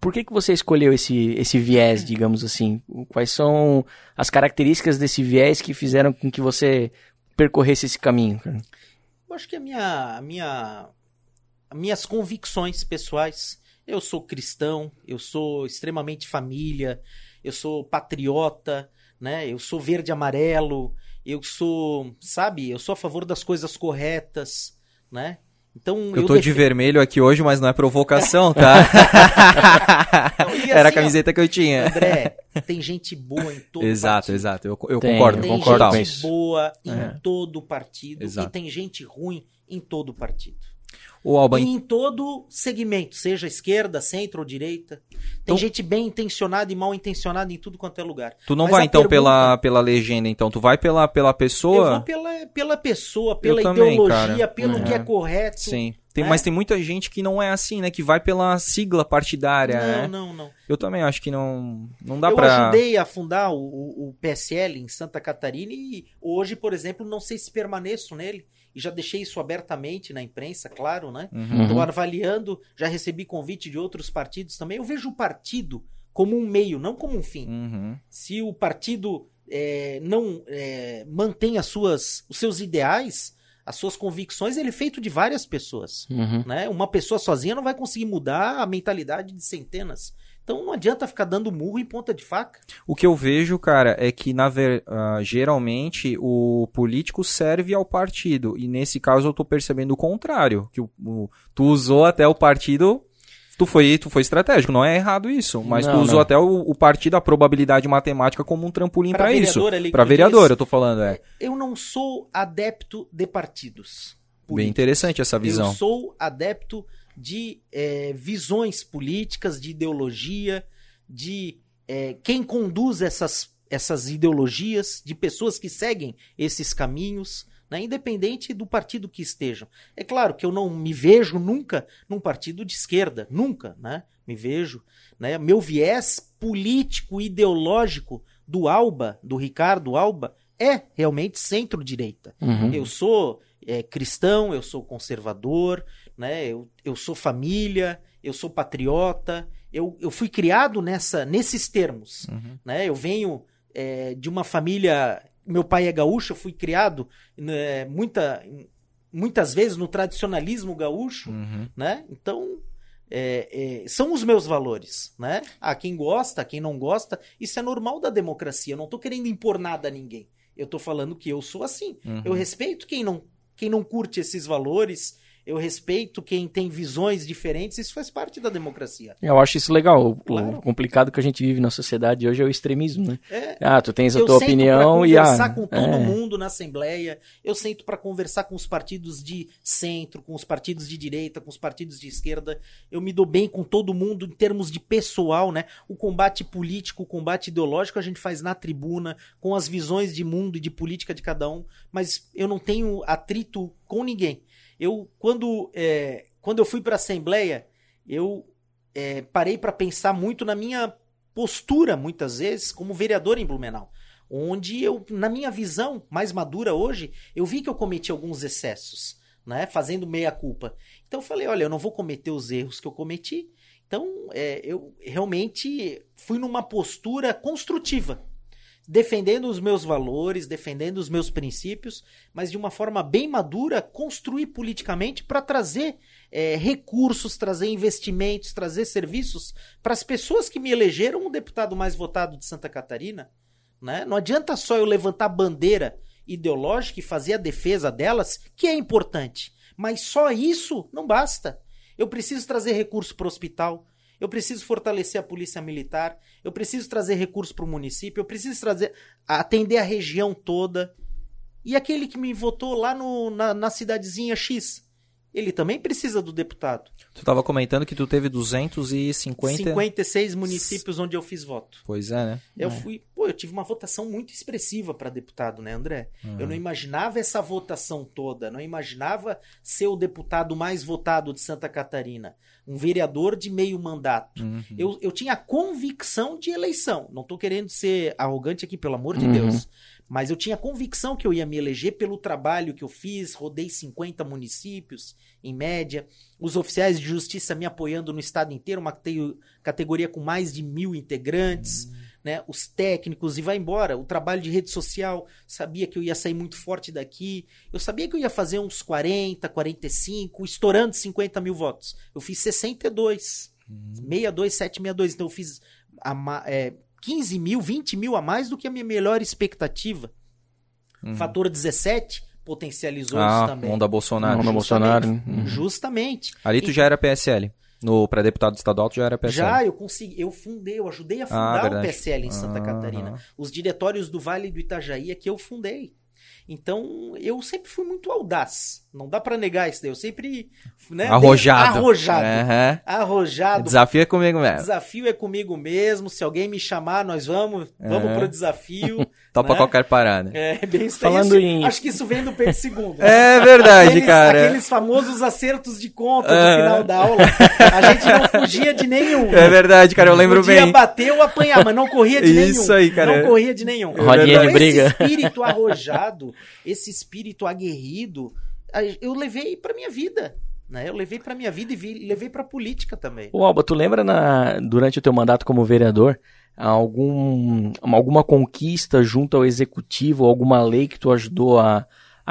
Por que você escolheu esse viés, digamos assim? Quais são as características desse viés que fizeram com que você percorresse esse caminho? Eu acho que minhas convicções pessoais. Eu sou cristão, eu sou extremamente família, eu sou patriota, né? Eu sou verde e amarelo, eu sou, sabe? Eu sou a favor das coisas corretas, né? Então, eu tô de vermelho aqui hoje, mas não é provocação, tá? Então, assim, era a camiseta que eu tinha. André, tem gente boa em todo partido. Exato, eu concordo. Tem gente boa em todo partido exato. E tem gente ruim em todo partido. E em todo segmento, seja esquerda, centro ou direita. Tem gente bem intencionada e mal intencionada em tudo quanto é lugar. Tu não vai então pela legenda, então? Tu vai pela pessoa? Eu vou pela pessoa, pela ideologia, pelo que é correto. Sim. Mas tem muita gente que não é assim, né? Que vai pela sigla partidária. Não. Eu também acho que não dá pra... Eu ajudei a fundar o PSL em Santa Catarina e hoje, por exemplo, não sei se permaneço nele. E já deixei isso abertamente na imprensa, claro, né? Estou avaliando, já recebi convite de outros partidos também. Eu vejo o partido como um meio, não como um fim. Uhum. Se o partido não mantém os seus ideais, as suas convicções, ele é feito de várias pessoas. Né? Uma pessoa sozinha não vai conseguir mudar a mentalidade de centenas. Então não adianta ficar dando murro em ponta de faca. O que eu vejo, cara, é que geralmente o político serve ao partido. E nesse caso eu tô percebendo o contrário. Que tu usou até o partido... Tu foi estratégico, não é errado isso, mas não, tu usou não. Até o partido, a probabilidade matemática como um trampolim para isso. Para vereador, eu tô falando. É. Eu não sou adepto de partidos políticos. Bem interessante essa visão. Eu sou adepto de visões políticas, de ideologia, de quem conduz essas ideologias, de pessoas que seguem esses caminhos, né, independente do partido que estejam. É claro que eu não me vejo nunca num partido de esquerda, nunca, né? Me vejo, né? Meu viés político, ideológico do Alba, do Ricardo Alba, é realmente centro-direita. Uhum. Eu sou cristão, eu sou conservador, né? Eu sou família, eu sou patriota, eu fui criado nesses termos. Uhum. Né? Eu venho de uma família... Meu pai é gaúcho, eu fui criado muitas vezes no tradicionalismo gaúcho, uhum. Né? Então, são os meus valores, né? A quem gosta, a quem não gosta, isso é normal da democracia. Eu não estou querendo impor nada a ninguém. Eu estou falando que eu sou assim. Uhum. Eu respeito quem não curte esses valores, eu respeito quem tem visões diferentes, isso faz parte da democracia. Eu acho isso legal. Claro. O complicado que a gente vive na sociedade hoje é o extremismo, né? Tu tens a tua opinião e... Eu sento para conversar com todo mundo na Assembleia, eu sento para conversar com os partidos de centro, com os partidos de direita, com os partidos de esquerda, eu me dou bem com todo mundo em termos de pessoal, né? O combate político, o combate ideológico a gente faz na tribuna, com as visões de mundo e de política de cada um, mas eu não tenho atrito com ninguém. Eu, quando eu fui para a Assembleia, eu parei para pensar muito na minha postura, muitas vezes, como vereador em Blumenau. Onde eu, na minha visão mais madura hoje, eu vi que eu cometi alguns excessos, né, fazendo meia-culpa. Então eu falei, olha, eu não vou cometer os erros que eu cometi. Então eu realmente fui numa postura construtiva. Defendendo os meus valores, defendendo os meus princípios, mas de uma forma bem madura, construir politicamente para trazer recursos, trazer investimentos, trazer serviços para as pessoas que me elegeram o deputado mais votado de Santa Catarina. Né? Não adianta só eu levantar a bandeira ideológica e fazer a defesa delas, que é importante, mas só isso não basta. Eu preciso trazer recursos para o hospital, eu preciso fortalecer a polícia militar, eu preciso trazer recursos para o município, eu preciso atender a região toda. E aquele que me votou lá na cidadezinha X, ele também precisa do deputado. Tu estava comentando que tu teve 256 municípios onde eu fiz voto. Pois é, né? Eu tive uma votação muito expressiva para deputado, né, André? Eu não imaginava essa votação toda, não imaginava ser o deputado mais votado de Santa Catarina, um vereador de meio mandato. Uhum. Eu tinha convicção de eleição, não estou querendo ser arrogante aqui, pelo amor de Deus, mas eu tinha convicção que eu ia me eleger pelo trabalho que eu fiz, rodei 50 municípios, em média, os oficiais de justiça me apoiando no estado inteiro, uma categoria com mais de 1.000 integrantes, né? Os técnicos e vai embora, o trabalho de rede social, sabia que eu ia sair muito forte daqui, eu sabia que eu ia fazer uns 40, 45, estourando 50 mil votos, eu fiz 62, 62, 762, então eu fiz 15 mil, 20 mil a mais do que a minha melhor expectativa. Fator 17 potencializou isso também. Onda Bolsonaro. Justamente. Ali tu já era PSL. Para deputado estadual tu já era PSL. Já, eu ajudei a fundar o PSL em Santa Catarina. Os diretórios do Vale do Itajaí é que eu fundei. Então, eu sempre fui muito audaz. Não dá pra negar isso daí. Eu sempre... Né, arrojado. Desafio é comigo mesmo. Desafio é comigo mesmo. Se alguém me chamar, nós vamos pro desafio. Topa, né? Qualquer parada. É, bem isso. Falando em... Acho que isso vem do Pedro II. Né? É verdade, cara. Aqueles famosos acertos de conta no final da aula. A gente não fugia de nenhum. É verdade, cara. Eu lembro bem. Podia bater ou apanhar, mas não corria de nenhum. Isso aí, cara. Não corria de nenhum. Rodinha de briga. Esse espírito arrojado, esse espírito aguerrido... eu levei pra minha vida, né? Eu levei pra minha vida e levei pra política também. Ô Alba, tu lembra durante o teu mandato como vereador, alguma conquista junto ao executivo, alguma lei que tu ajudou a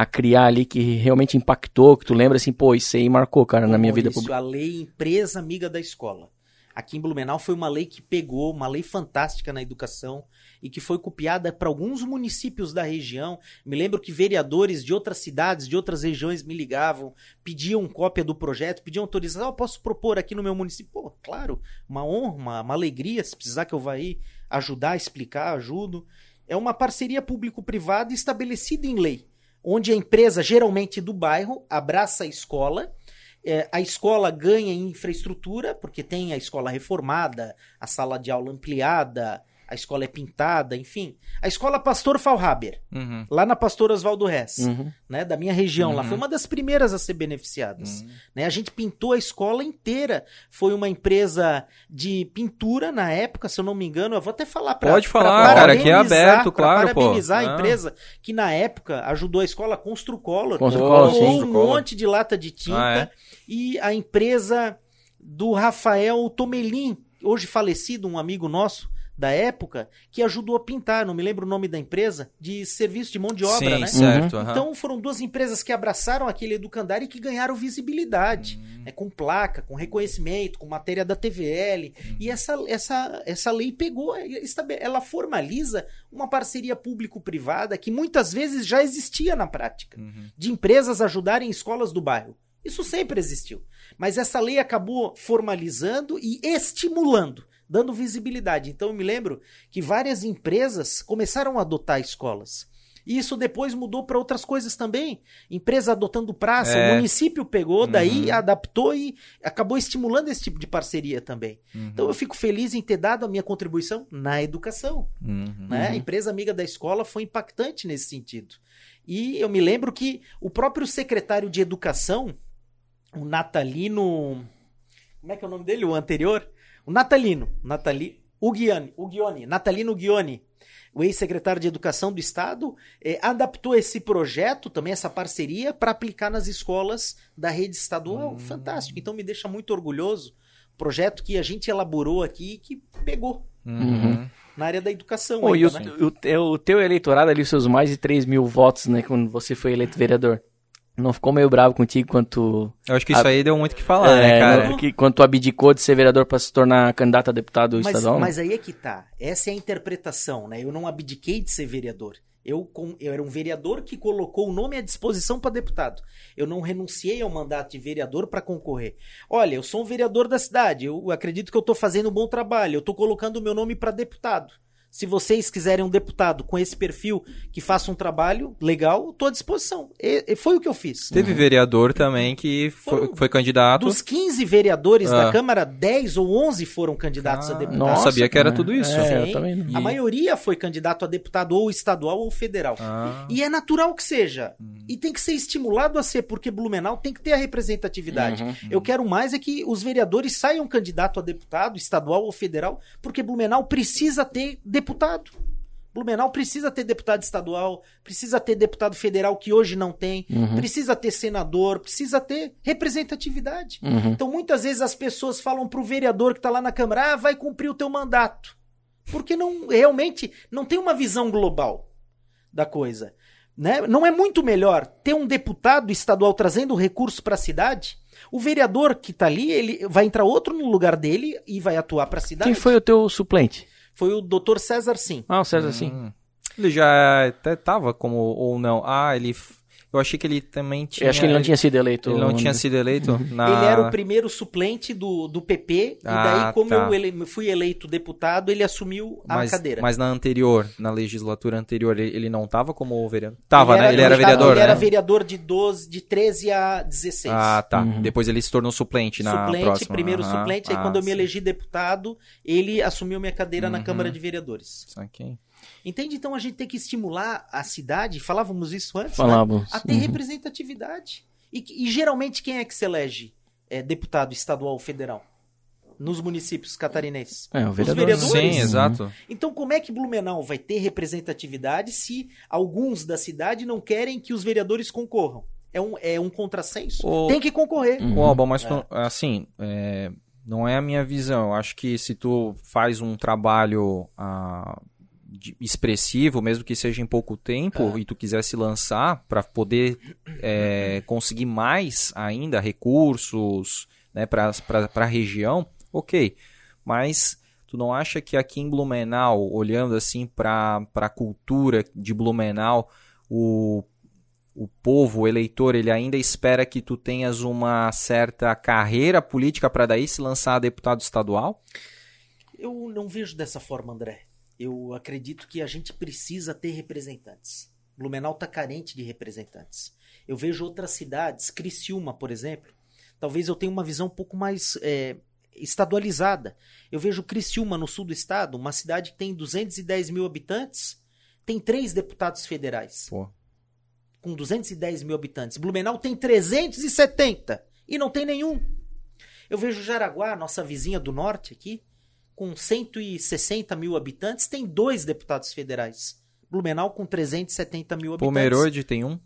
criar ali, que realmente impactou, que tu lembra assim, pô, isso aí marcou, cara, na minha vida pública? A lei Empresa Amiga da Escola. Aqui em Blumenau foi uma lei que pegou, uma lei fantástica na educação e que foi copiada para alguns municípios da região. Me lembro que vereadores de outras cidades, de outras regiões me ligavam, pediam cópia do projeto, pediam autorização. Oh, posso propor aqui no meu município? Pô, claro, uma honra, uma alegria, se precisar que eu vá aí ajudar, explicar, ajudo. É uma parceria público-privada estabelecida em lei, onde a empresa, geralmente do bairro, abraça a escola. A escola ganha em infraestrutura, porque tem a escola reformada, a sala de aula ampliada, a escola é pintada, enfim. A escola Pastor Faulhaber, lá na Pastor Oswaldo Rez, né, da minha região, lá foi uma das primeiras a ser beneficiadas. Né, a gente pintou a escola inteira. Foi uma empresa de pintura na época, se eu não me engano. Eu vou até falar para... Pode falar, cara, aqui é aberto, claro. Parabenizar a empresa que na época ajudou a escola Construcolor. Colou um monte de lata de tinta. E a empresa do Rafael Tomelin, hoje falecido, um amigo nosso da época, que ajudou a pintar, não me lembro o nome da empresa, de serviço de mão de obra, né? Certo, então foram duas empresas que abraçaram aquele educandário e que ganharam visibilidade, né? Com placa, com reconhecimento, com matéria da TVL, e essa lei pegou, ela formaliza uma parceria público-privada que muitas vezes já existia na prática, de empresas ajudarem escolas do bairro. Isso sempre existiu, mas essa lei acabou formalizando e estimulando, dando visibilidade. Então eu me lembro que várias empresas começaram a adotar escolas. E isso depois mudou para outras coisas também. Empresa adotando praça, o município pegou, daí adaptou e acabou estimulando esse tipo de parceria também. Então eu fico feliz em ter dado a minha contribuição na educação. Né? A empresa amiga da escola foi impactante nesse sentido. E eu me lembro que o próprio secretário de educação, o Natalino... Como é que é o nome dele? O anterior? O Natalino Ughioni, o ex-secretário de Educação do Estado, adaptou esse projeto, também essa parceria, para aplicar nas escolas da rede estadual. Fantástico. Então me deixa muito orgulhoso. Projeto que a gente elaborou aqui e que pegou na área da educação. Pô, ainda, o teu eleitorado ali, os seus mais de 3 mil votos, né, quando você foi eleito vereador, não ficou meio bravo contigo quanto... Eu acho que isso aí deu muito o que falar, né, cara? Quando tu abdicou de ser vereador para se tornar candidato a deputado estadual? Mas aí é que tá. Essa é a interpretação, né? Eu não abdiquei de ser vereador. Eu era um vereador que colocou o nome à disposição para deputado. Eu não renunciei ao mandato de vereador para concorrer. Olha, eu sou um vereador da cidade. Eu acredito que eu estou fazendo um bom trabalho. Eu estou colocando o meu nome para deputado. Se vocês quiserem um deputado com esse perfil que faça um trabalho legal, estou à disposição. E foi o que eu fiz. Teve vereador também que foi candidato. Dos 15 vereadores da Câmara, 10 ou 11 foram candidatos a deputado. Não sabia que era tudo isso. Eu também. A maioria foi candidato a deputado ou estadual ou federal. E é natural que seja. E tem que ser estimulado a ser, porque Blumenau tem que ter a representatividade. Eu quero mais é que os vereadores saiam candidato a deputado, estadual ou federal, porque Blumenau precisa ter deputado. Blumenau precisa ter deputado estadual, precisa ter deputado federal, que hoje não tem, precisa ter senador, precisa ter representatividade. Então, muitas vezes as pessoas falam pro vereador que tá lá na Câmara, vai cumprir o teu mandato. Porque realmente não tem uma visão global da coisa. Né? Não é muito melhor ter um deputado estadual trazendo recurso para a cidade? O vereador que tá ali, ele vai entrar outro no lugar dele e vai atuar para a cidade. Quem foi o teu suplente? Foi o Dr. César Sim. Ah, o César Sim. Ele já até estava como ou não. Eu achei que ele também tinha... Eu acho que ele não tinha sido eleito. Ele não tinha sido eleito? Ele era o primeiro suplente do PP. E daí, como eu fui eleito deputado, ele assumiu a cadeira. Mas na legislatura anterior, ele não estava como vereador? Estava, né? Ele era vereador, né? Ele era vereador de 13 a 16. Depois ele se tornou suplente na próxima. Suplente, primeiro suplente. Aí, quando eu me elegi deputado, ele assumiu minha cadeira na Câmara de Vereadores. Isso aqui. Entende? Então a gente tem que estimular a cidade, falávamos isso antes, né? A ter representatividade. E geralmente quem é que se elege deputado estadual ou federal? Nos municípios catarinenses. É, os vereadores. Sim, exato. Então como é que Blumenau vai ter representatividade se alguns da cidade não querem que os vereadores concorram? É um contrassenso. Tem que concorrer. Bom, mas assim... Não é a minha visão. Eu acho que se tu faz um trabalho... expressivo, mesmo que seja em pouco tempo, e tu quiser se lançar para poder conseguir mais ainda recursos, né, para a região, ok. Mas tu não acha que aqui em Blumenau, olhando assim para a cultura de Blumenau, o povo, o eleitor, ele ainda espera que tu tenhas uma certa carreira política para daí se lançar a deputado estadual? Eu não vejo dessa forma, André. Eu acredito que a gente precisa ter representantes. Blumenau está carente de representantes. Eu vejo outras cidades, Criciúma, por exemplo, talvez eu tenha uma visão um pouco mais estadualizada. Eu vejo Criciúma, no sul do estado, uma cidade que tem 210 mil habitantes, tem 3 deputados federais. Pô. Com 210 mil habitantes. Blumenau tem 370 e não tem nenhum. Eu vejo Jaraguá, nossa vizinha do norte aqui, com 160 mil habitantes, tem 2 deputados federais. Blumenau com 370 mil habitantes. Pomerode tem 1.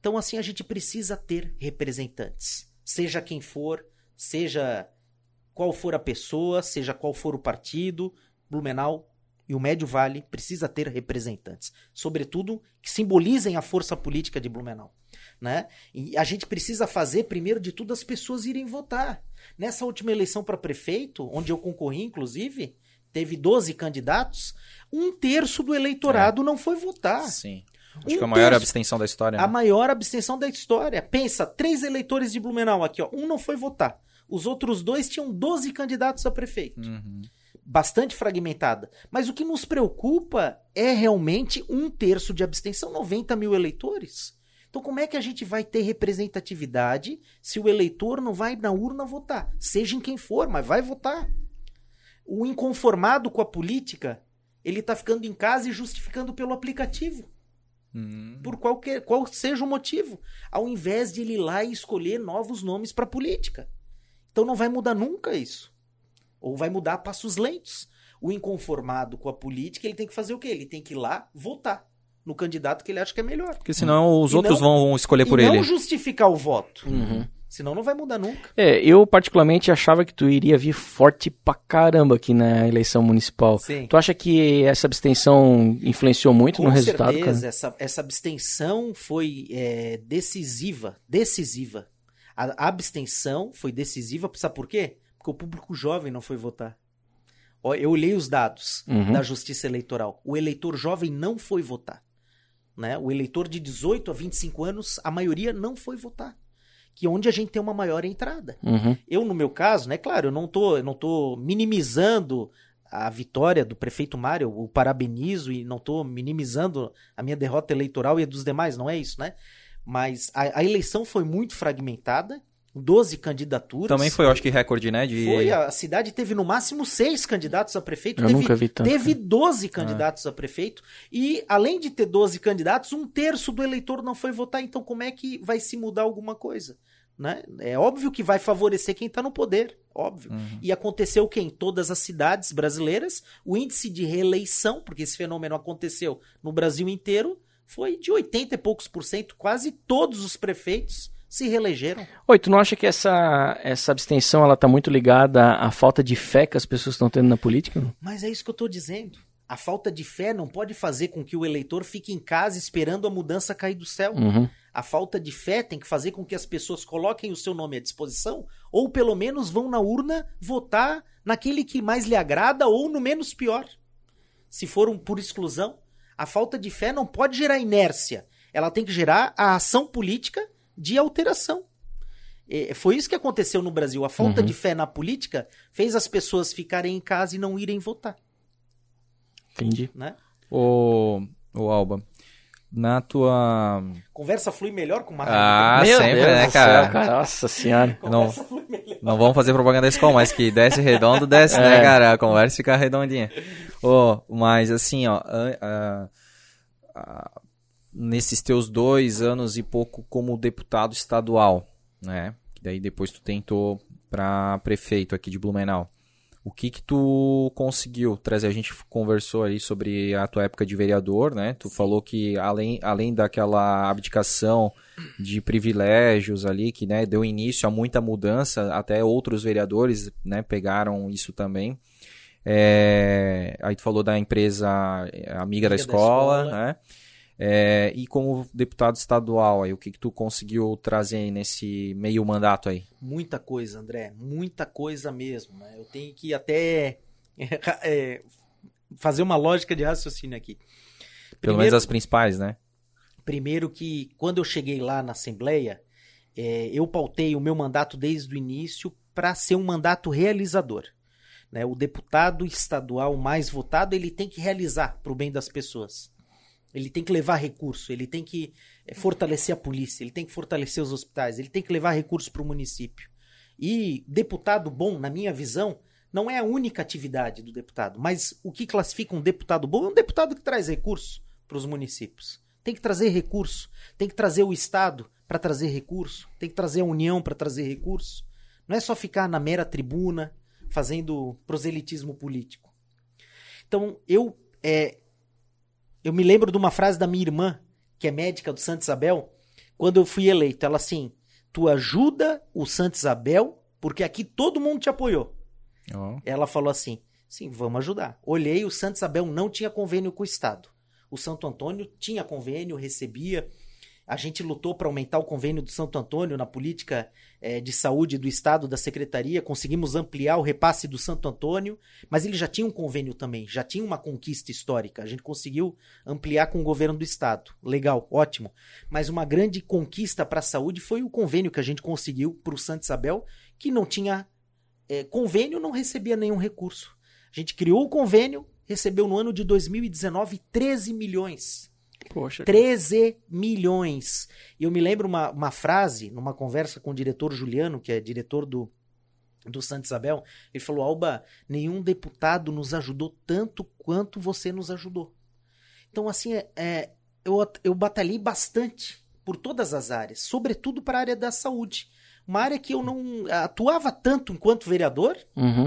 Então, assim, a gente precisa ter representantes. Seja quem for, seja qual for a pessoa, seja qual for o partido, Blumenau e o Médio Vale precisa ter representantes, sobretudo que simbolizem a força política de Blumenau, né? E a gente precisa fazer, primeiro de tudo, as pessoas irem votar. Nessa última eleição para prefeito, onde eu concorri, inclusive, teve 12 candidatos, 1/3 do eleitorado não foi votar. Sim. Acho que é a maior abstenção da história. Né? A maior abstenção da história. Pensa, 3 eleitores de Blumenau aqui, ó, 1 não foi votar. Os outros 2 tinham 12 candidatos a prefeito. Uhum. Bastante fragmentada. Mas o que nos preocupa é realmente 1/3 de abstenção, 90 mil eleitores. Então como é que a gente vai ter representatividade se o eleitor não vai na urna votar? Seja em quem for, mas vai votar. O inconformado com a política, ele está ficando em casa e justificando pelo aplicativo. Por qual seja o motivo. Ao invés de ele ir lá e escolher novos nomes para a política. Então não vai mudar nunca isso. Ou vai mudar a passos lentos. O inconformado com a política, ele tem que fazer o quê? Ele tem que ir lá votar no candidato que ele acha que é melhor. Porque senão os outros vão escolher por ele. E não justificar o voto. Uhum. Senão não vai mudar nunca. É, eu particularmente achava que tu iria vir forte pra caramba aqui na eleição municipal. Sim. Tu acha que essa abstenção influenciou muito no resultado? Com certeza, essa abstenção foi decisiva. A abstenção foi decisiva, sabe por quê? Porque o público jovem não foi votar. Eu olhei os dados da Justiça Eleitoral. O eleitor jovem não foi votar. Né? O eleitor de 18 a 25 anos, a maioria não foi votar. Que onde a gente tem uma maior entrada. Uhum. Eu, no meu caso, né, claro, eu não tô minimizando a vitória do prefeito Mário, o parabenizo e não tô minimizando a minha derrota eleitoral e a dos demais, não é isso, né? Mas a eleição foi muito fragmentada. 12 candidaturas. Também foi, eu acho que recorde, né? Foi, a cidade teve no máximo 6 candidatos a prefeito. Nunca vi tanto. Teve 12 candidatos a prefeito e, além de ter 12 candidatos, 1/3 do eleitor não foi votar. Então, como é que vai se mudar alguma coisa? Né? É óbvio que vai favorecer quem está no poder, óbvio. Uhum. E aconteceu o quê? Em todas as cidades brasileiras, o índice de reeleição, porque esse fenômeno aconteceu no Brasil inteiro, foi de 80 e poucos por cento, quase todos os prefeitos se reelegeram. Oi, tu não acha que essa abstenção ela tá muito ligada à falta de fé que as pessoas estão tendo na política? Mas é isso que eu estou dizendo. A falta de fé não pode fazer com que o eleitor fique em casa esperando a mudança cair do céu. Uhum. A falta de fé tem que fazer com que as pessoas coloquem o seu nome à disposição ou pelo menos vão na urna votar naquele que mais lhe agrada ou no menos pior. Se for por exclusão, a falta de fé não pode gerar inércia. Ela tem que gerar a ação política de alteração. Foi isso que aconteceu no Brasil. A falta de fé na política fez as pessoas ficarem em casa e não irem votar. Entendi. Né? Ô Alba, na tua... Conversa flui melhor com o Marcos. Ah, meu sempre, Deus, né, cara? Nossa senhora. Conversa flui melhor. Não vamos fazer propaganda da escola, mas que desce redondo, desce, né, cara? A conversa fica redondinha. Mas assim, ó... nesses teus 2 anos e pouco como deputado estadual, né? Que daí depois tu tentou para prefeito aqui de Blumenau. O que tu conseguiu trazer? A gente conversou ali sobre a tua época de vereador, né? Tu falou que além daquela abdicação de privilégios ali, que, né, deu início a muita mudança, até outros vereadores, né, pegaram isso também. Aí tu falou da empresa amiga da escola, né? E como deputado estadual, aí, o que tu conseguiu trazer aí nesse meio mandato aí? Muita coisa, André, muita coisa mesmo, né? Eu tenho que até fazer uma lógica de raciocínio aqui. Pelo menos as principais, né? Primeiro que quando eu cheguei lá na Assembleia, eu pautei o meu mandato desde o início para ser um mandato realizador. Né? O deputado estadual mais votado, ele tem que realizar para o bem das pessoas. Ele tem que levar recurso, ele tem que fortalecer a polícia, ele tem que fortalecer os hospitais, ele tem que levar recurso para o município. E deputado bom, na minha visão, não é a única atividade do deputado, mas o que classifica um deputado bom é um deputado que traz recurso para os municípios. Tem que trazer recurso, tem que trazer o Estado para trazer recurso, tem que trazer a União para trazer recurso. Não é só ficar na mera tribuna fazendo proselitismo político. Então, eu me lembro de uma frase da minha irmã, que é médica do Santa Isabel, quando eu fui eleito. Ela assim, tu ajuda o Santa Isabel, porque aqui todo mundo te apoiou. Oh. Ela falou assim, sim, vamos ajudar. Olhei, o Santa Isabel não tinha convênio com o Estado. O Santo Antônio tinha convênio, recebia. A gente lutou para aumentar o convênio do Santo Antônio na política de saúde do Estado, da Secretaria. Conseguimos ampliar o repasse do Santo Antônio, mas ele já tinha um convênio também, já tinha uma conquista histórica. A gente conseguiu ampliar com o governo do Estado. Legal, ótimo. Mas uma grande conquista para a saúde foi o convênio que a gente conseguiu para o Santa Isabel, que não tinha convênio, não recebia nenhum recurso. A gente criou o convênio, recebeu no ano de 2019 13 milhões. Poxa. 13 milhões. E eu me lembro uma frase, numa conversa com o diretor Juliano, que é diretor do Santa Isabel, ele falou, Alba, nenhum deputado nos ajudou tanto quanto você nos ajudou. Então, assim, eu batalhei bastante por todas as áreas, sobretudo para a área da saúde. Uma área que eu não atuava tanto enquanto vereador,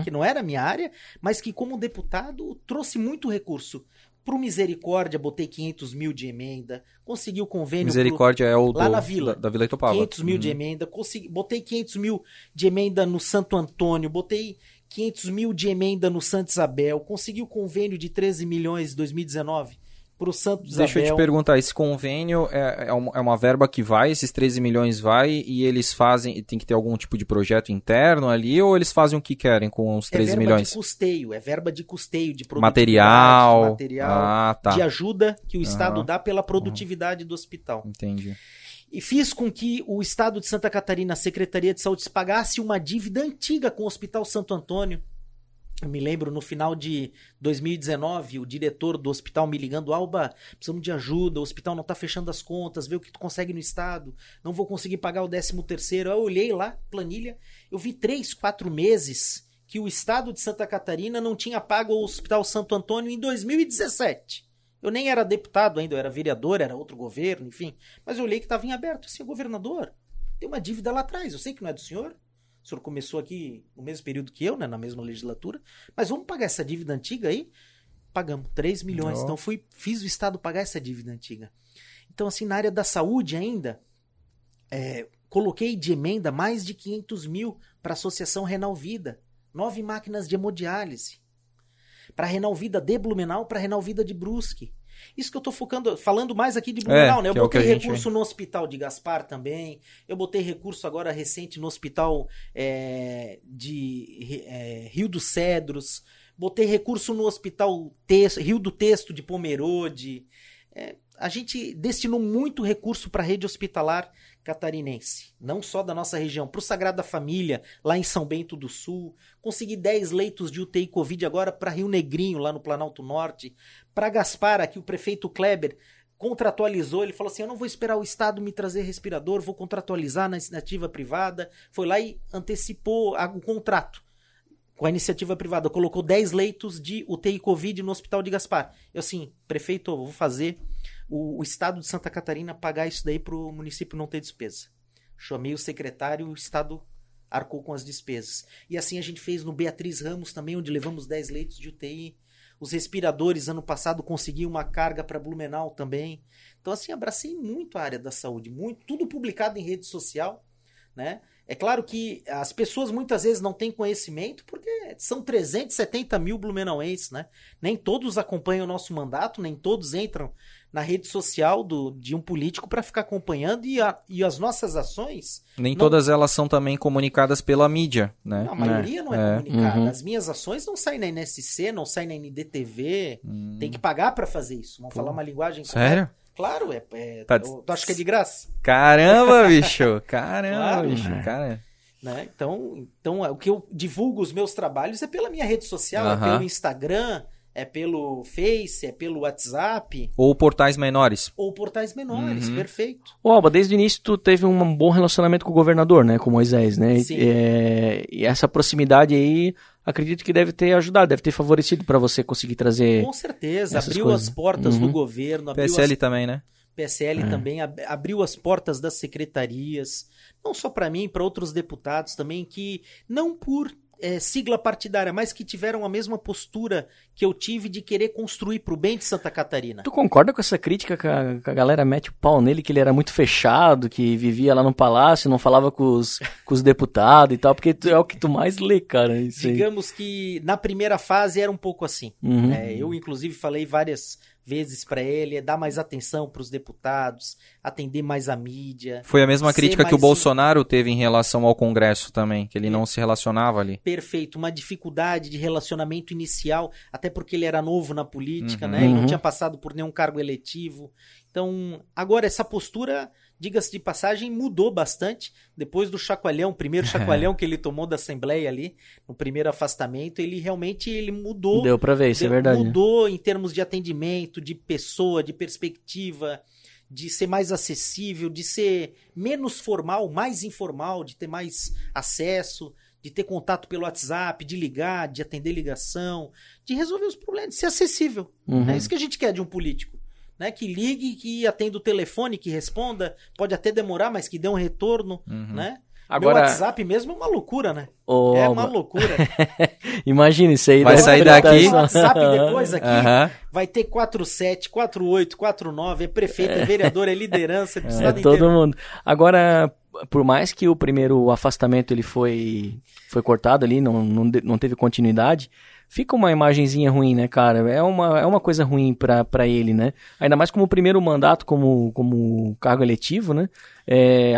que não era a minha área, mas que como deputado trouxe muito recurso. Pro Misericórdia, botei 500 mil de emenda, consegui o convênio... Misericórdia é o lá na Vila, da Vila Itopava. 500 mil de emenda, botei 500 mil de emenda no Santo Antônio, botei 500 mil de emenda no Santa Isabel, consegui o convênio de 13 milhões em 2019 pro Santo Isabel. Deixa eu te perguntar, esse convênio é uma verba que vai, esses 13 milhões vai, e eles fazem, tem que ter algum tipo de projeto interno ali, ou eles fazem o que querem com os 13 milhões? É verba de custeio, de material, ah, tá. De ajuda que o Estado dá pela produtividade do hospital. Entendi. E fiz com que o Estado de Santa Catarina, a Secretaria de Saúde, pagasse uma dívida antiga com o Hospital Santo Antônio. Eu me lembro, no final de 2019, o diretor do hospital me ligando, Alba, precisamos de ajuda, o hospital não está fechando as contas, vê o que tu consegue no Estado, não vou conseguir pagar o 13º. Eu olhei lá, planilha, eu vi 3-4 meses que o Estado de Santa Catarina não tinha pago o Hospital Santo Antônio em 2017. Eu nem era deputado ainda, eu era vereador, era outro governo, enfim. Mas eu olhei que estava em aberto, assim, governador, tem uma dívida lá atrás, eu sei que não é do senhor. O senhor começou aqui no mesmo período que eu, né, na mesma legislatura, mas vamos pagar essa dívida antiga aí? Pagamos 3 milhões, então fiz o Estado pagar essa dívida antiga. Então, assim, na área da saúde ainda, coloquei de emenda mais de 500 mil para a Associação Renal Vida, 9 máquinas de hemodiálise, para a Renal Vida de Blumenau, para a Renal Vida de Brusque. Isso que eu estou falando mais aqui de Blumenau, né? Eu botei recurso no Hospital de Gaspar também, eu botei recurso agora recente no Hospital de Rio dos Cedros, botei recurso no Hospital Rio do Texto de Pomerode. A gente destinou muito recurso para a rede hospitalar catarinense, não só da nossa região, para o Sagrada Família, lá em São Bento do Sul. Consegui 10 leitos de UTI Covid agora para Rio Negrinho, lá no Planalto Norte. Para Gaspar, aqui o prefeito Kleber contratualizou, ele falou assim, eu não vou esperar o Estado me trazer respirador, vou contratualizar na iniciativa privada. Foi lá e antecipou o contrato com a iniciativa privada, colocou 10 leitos de UTI Covid no Hospital de Gaspar. Eu assim, prefeito, eu vou fazer o Estado de Santa Catarina pagar isso daí para o município não ter despesa. Chamei o secretário e o Estado arcou com as despesas. E assim a gente fez no Beatriz Ramos também, onde levamos 10 leitos de UTI. Os respiradores, ano passado, consegui uma carga para Blumenau também. Então, assim, abracei muito a área da saúde, muito, tudo publicado em rede social, né? É claro que as pessoas muitas vezes não têm conhecimento, porque são 370 mil blumenauenses, né? Nem todos acompanham o nosso mandato, nem todos entram na rede social de um político para ficar acompanhando e as nossas ações... Nem todas elas são também comunicadas pela mídia, né? Não, a maioria não é comunicada. Uhum. As minhas ações não saem na NSC, não saem na NDTV. Tem que pagar para fazer isso. Vamos falar uma linguagem... Sério? Correta. Claro, eu acho que é de graça. Caramba, bicho! Caramba, claro, bicho! Né? Cara. Né? Então, o que eu divulgo os meus trabalhos é pela minha rede social, é pelo Instagram... É pelo Face, é pelo WhatsApp. Ou portais menores. Perfeito. Ô Alba, desde o início tu teve um bom relacionamento com o governador, né? Com o Moisés, né? Sim. E essa proximidade aí, acredito que deve ter ajudado, deve ter favorecido para você conseguir trazer... Com certeza, abriu coisas. As portas do governo. Abriu PSL também, né? PSL também, abriu as portas das secretarias, não só para mim, para outros deputados também, que não por... sigla partidária, mas que tiveram a mesma postura que eu tive de querer construir pro bem de Santa Catarina. Tu concorda com essa crítica que a galera mete o pau nele, que ele era muito fechado, que vivia lá no palácio, não falava com os deputados e tal, porque é o que tu mais lê, cara. Isso aí. Digamos que na primeira fase era um pouco assim. Eu, inclusive, falei várias vezes para ele, é dar mais atenção para os deputados, atender mais a mídia. Foi a mesma crítica que o Bolsonaro teve em relação ao Congresso também, que ele não se relacionava ali. Perfeito, uma dificuldade de relacionamento inicial, até porque ele era novo na política, né? Ele não tinha passado por nenhum cargo eletivo. Então, agora essa postura, diga-se de passagem, mudou bastante. Depois do chacoalhão, primeiro chacoalhão que ele tomou da Assembleia ali, no primeiro afastamento, ele realmente mudou. Deu pra ver, isso é verdade. Mudou em termos de atendimento, de pessoa, de perspectiva, de ser mais acessível, de ser menos formal, mais informal, de ter mais acesso, de ter contato pelo WhatsApp, de ligar, de atender ligação, de resolver os problemas, de ser acessível. É isso que a gente quer de um político. Né, que ligue, que atenda o telefone, que responda, pode até demorar, mas que dê um retorno, né? Agora... Meu WhatsApp mesmo é uma loucura, né? Oh, é uma loucura. Imagina isso aí. Vai sair daqui. O WhatsApp depois aqui vai ter 47, 48, 49, é prefeito, é vereador, é liderança do estado inteiro. É todo mundo. Agora, por mais que o primeiro afastamento ele foi cortado ali, não teve continuidade... Fica uma imagenzinha ruim, né, cara? É uma coisa ruim pra ele, né? Ainda mais como o primeiro mandato, como cargo eletivo, né?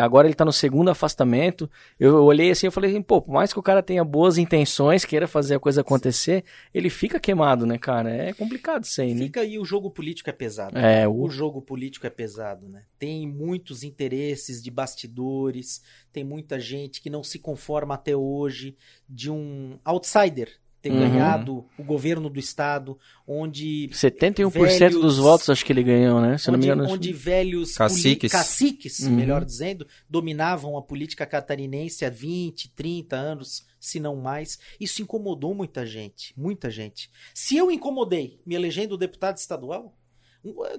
Agora ele tá no segundo afastamento. Eu olhei assim e falei, pô, por mais que o cara tenha boas intenções, queira fazer a coisa acontecer, ele fica queimado, né, cara? É complicado isso aí, né? Fica aí, o jogo político é pesado. Né? O jogo político é pesado, né? Tem muitos interesses de bastidores, tem muita gente que não se conforma até hoje de um outsider, ter ganhado o governo do estado, onde... 71% velhos, dos votos acho que ele ganhou, né? Se não me engano, onde velhos caciques melhor dizendo, dominavam a política catarinense há 20, 30 anos, se não mais. Isso incomodou muita gente, muita gente. Se eu incomodei me elegendo deputado estadual,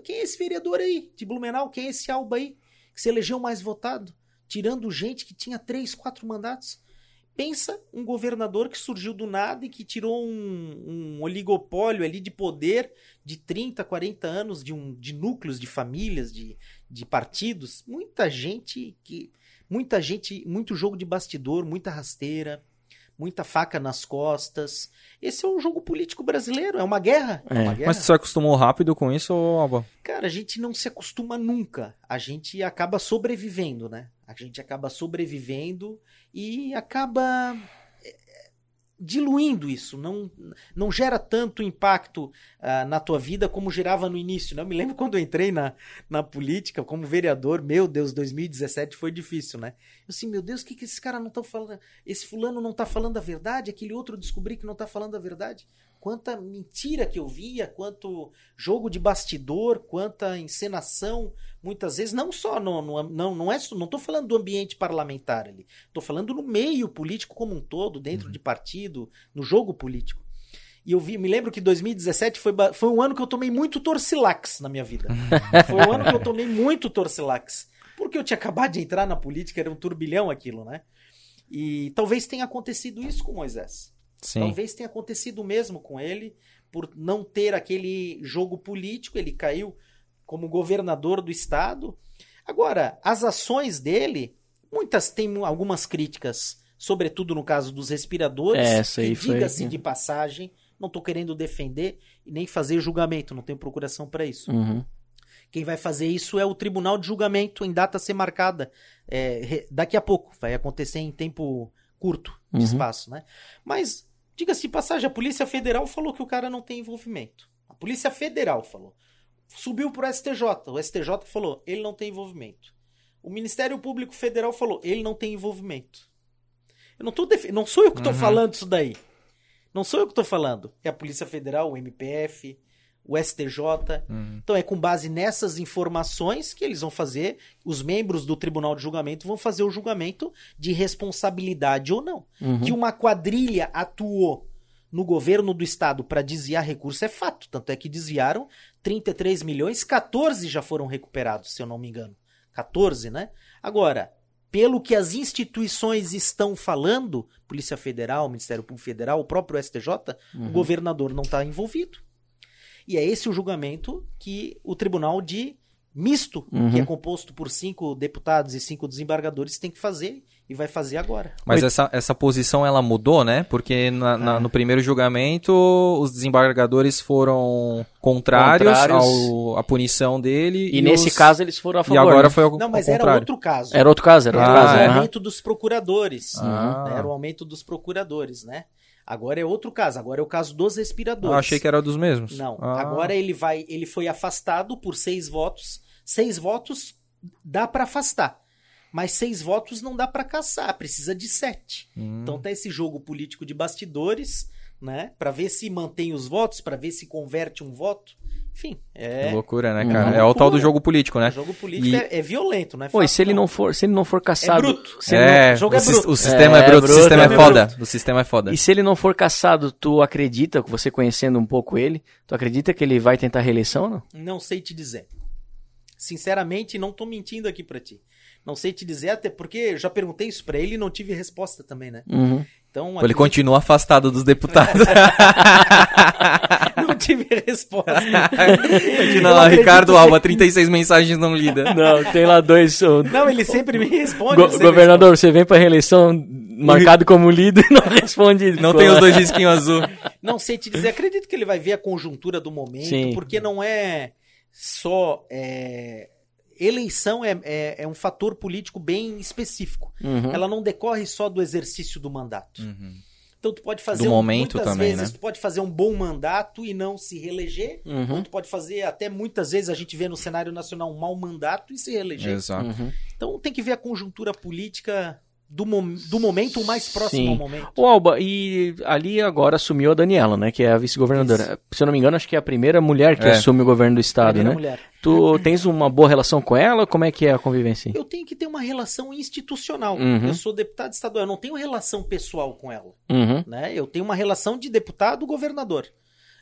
quem é esse vereador aí de Blumenau? Quem é esse Alba aí que se elegeu mais votado? Tirando gente que tinha 3, 4 mandatos. Pensa um governador que surgiu do nada e que tirou um oligopólio ali de poder de 30, 40 anos de núcleos, de famílias, de partidos. Muita gente, muito jogo de bastidor, muita rasteira, muita faca nas costas. Esse é um jogo político brasileiro, é uma guerra. Mas você se acostumou rápido com isso, Alba? Cara, a gente não se acostuma nunca. A gente acaba sobrevivendo, né? A gente acaba sobrevivendo e acaba diluindo isso. Não gera tanto impacto na tua vida como gerava no início. Né? Eu me lembro quando eu entrei na política como vereador, meu Deus, 2017 foi difícil, né? Eu assim, meu Deus, o que esses caras não estão falando? Esse fulano não está falando a verdade? Aquele outro descobri que não está falando a verdade? Quanta mentira que eu via, quanto jogo de bastidor, quanta encenação, muitas vezes, não só, não estou falando do ambiente parlamentar ali, estou falando no meio político como um todo, dentro de partido, no jogo político. E me lembro que 2017 foi um ano que eu tomei muito Torcilax na minha vida. Foi um ano que eu tomei muito Torcilax, porque eu tinha acabado de entrar na política, era um turbilhão aquilo, né? E talvez tenha acontecido isso com Moisés. Sim. Talvez tenha acontecido o mesmo com ele, por não ter aquele jogo político, ele caiu como governador do estado. Agora, as ações dele, muitas têm algumas críticas, sobretudo no caso dos respiradores, que diga-se de passagem, não estou querendo defender e nem fazer julgamento, não tenho procuração para isso. Quem vai fazer isso é o Tribunal de Julgamento em data a ser marcada. Daqui a pouco, vai acontecer em tempo curto de espaço, né? Mas, diga-se passagem, a Polícia Federal falou que o cara não tem envolvimento. A Polícia Federal falou. Subiu pro STJ. O STJ falou, ele não tem envolvimento. O Ministério Público Federal falou, ele não tem envolvimento. Eu não, não sou eu que estou falando isso daí. Não sou eu que estou falando. É a Polícia Federal, o MPF, o STJ. Então é com base nessas informações que eles vão fazer, os membros do Tribunal de Julgamento vão fazer o julgamento de responsabilidade ou não. Que uma quadrilha atuou no governo do estado para desviar recurso é fato. Tanto é que desviaram 33 milhões, 14 já foram recuperados, se eu não me engano. 14, né? Agora, pelo que as instituições estão falando, Polícia Federal, Ministério Público Federal, o próprio STJ, o governador não está envolvido. E é esse o julgamento que o tribunal de misto, que é composto por 5 deputados e 5 desembargadores, tem que fazer e vai fazer agora. Mas essa posição ela mudou, né? Porque no primeiro julgamento os desembargadores foram contrários à punição dele. E nesse caso eles foram a favor. E agora foi ao, não, mas ao era contrário. Outro caso. Era outro caso. Era outro caso. Era o aumento dos procuradores. Né? Era o aumento dos procuradores, né? Agora é outro caso, agora é o caso dos respiradores. Eu achei que era dos mesmos. Não, agora ele foi afastado por 6 votos. 6 votos dá para afastar, mas 6 votos não dá para caçar, precisa de 7. Então tá esse jogo político de bastidores, né? Para ver se mantém os votos, para ver se converte um voto. Enfim, é loucura, né, cara? É o tal do jogo político, né? O jogo político é violento, né? Pô, e se ele não for caçado, é bruto. O jogo é bruto. O sistema é bruto, o sistema é foda. O sistema é foda. E se ele não for caçado, tu acredita, você conhecendo um pouco ele, tu acredita que ele vai tentar reeleição ou não? Não sei te dizer. Sinceramente, não tô mentindo aqui pra ti. Não sei te dizer, até porque eu já perguntei isso pra ele e não tive resposta também, né? Então, ele continua afastado dos deputados. Não tive resposta. Continua lá, Ricardo Alba, 36 mensagens não lidas. Não, tem lá 2. Não, ele sempre me responde. Governador, você vem pra reeleição marcado como líder e não responde. Não tem os 2 risquinhos azul. Não sei te dizer, acredito que ele vai ver a conjuntura do momento, sim, porque não é só... Eleição é um fator político bem específico. Ela não decorre só do exercício do mandato. Então tu pode fazer tu pode fazer um bom mandato e não se reeleger. Ou tu pode fazer, até muitas vezes a gente vê no cenário nacional, um mau mandato e se reeleger. Exato. Então tem que ver a conjuntura política do momento, o mais próximo ao momento. O Alba, e ali agora assumiu a Daniela, né, que é a vice-governadora. Isso. Se eu não me engano, acho que é a primeira mulher que assume o governo do estado, primeira, né? Mulher. Tu tens uma boa relação com ela? Como é que é a convivência? Eu tenho que ter uma relação institucional. Eu sou deputado estadual, eu não tenho relação pessoal com ela. Né? Eu tenho uma relação de deputado-governador.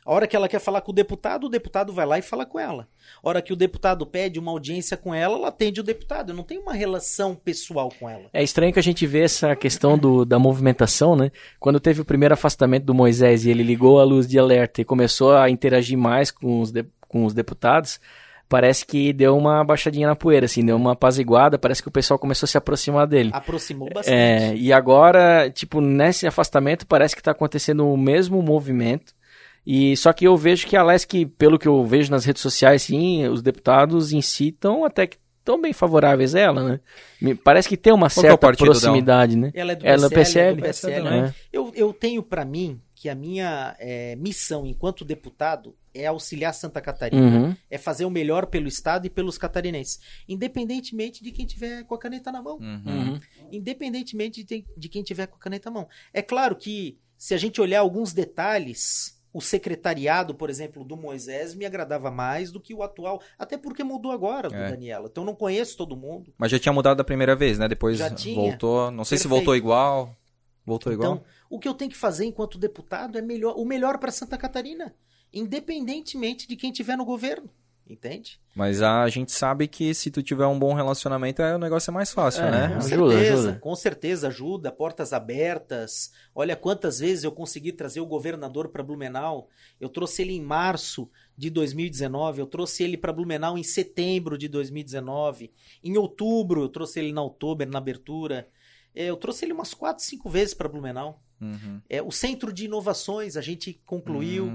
A hora que ela quer falar com o deputado vai lá e fala com ela. A hora que o deputado pede uma audiência com ela, ela atende o deputado. Eu não tenho uma relação pessoal com ela. É estranho que a gente vê essa questão da movimentação, né? Quando teve o primeiro afastamento do Moisés e ele ligou a luz de alerta e começou a interagir mais com os deputados, parece que deu uma baixadinha na poeira, assim, deu uma apaziguada, parece que o pessoal começou a se aproximar dele. Aproximou bastante. E agora, tipo, nesse afastamento parece que está acontecendo o mesmo movimento. E só que eu vejo que a LESC, pelo que eu vejo nas redes sociais, sim, os deputados em si estão até que tão bem favoráveis a ela, né? Parece que tem uma certa proximidade, né? Ela é do PSL. Né? Eu tenho pra mim que a minha missão enquanto deputado é auxiliar Santa Catarina, é fazer o melhor pelo estado e pelos catarinenses, independentemente de quem tiver com a caneta na mão. Independentemente de quem tiver com a caneta na mão. É claro que se a gente olhar alguns detalhes... O secretariado, por exemplo, do Moisés me agradava mais do que o atual. Até porque mudou agora, do Daniela. Então eu não conheço todo mundo. Mas já tinha mudado da primeira vez, né? Depois já tinha. Voltou. Não sei se voltou igual. Voltou igual. Então, o que eu tenho que fazer enquanto deputado é o melhor para Santa Catarina. Independentemente de quem tiver no governo. Entende? Mas a gente sabe que se tu tiver um bom relacionamento, o negócio é mais fácil, né? Com certeza ajuda, portas abertas. Olha quantas vezes eu consegui trazer o governador para Blumenau. Eu trouxe ele em março de 2019, eu trouxe ele para Blumenau em setembro de 2019. Em outubro, eu trouxe ele na Outubro, na abertura. Eu trouxe ele umas 4, 5 vezes para Blumenau. O Centro de Inovações a gente concluiu,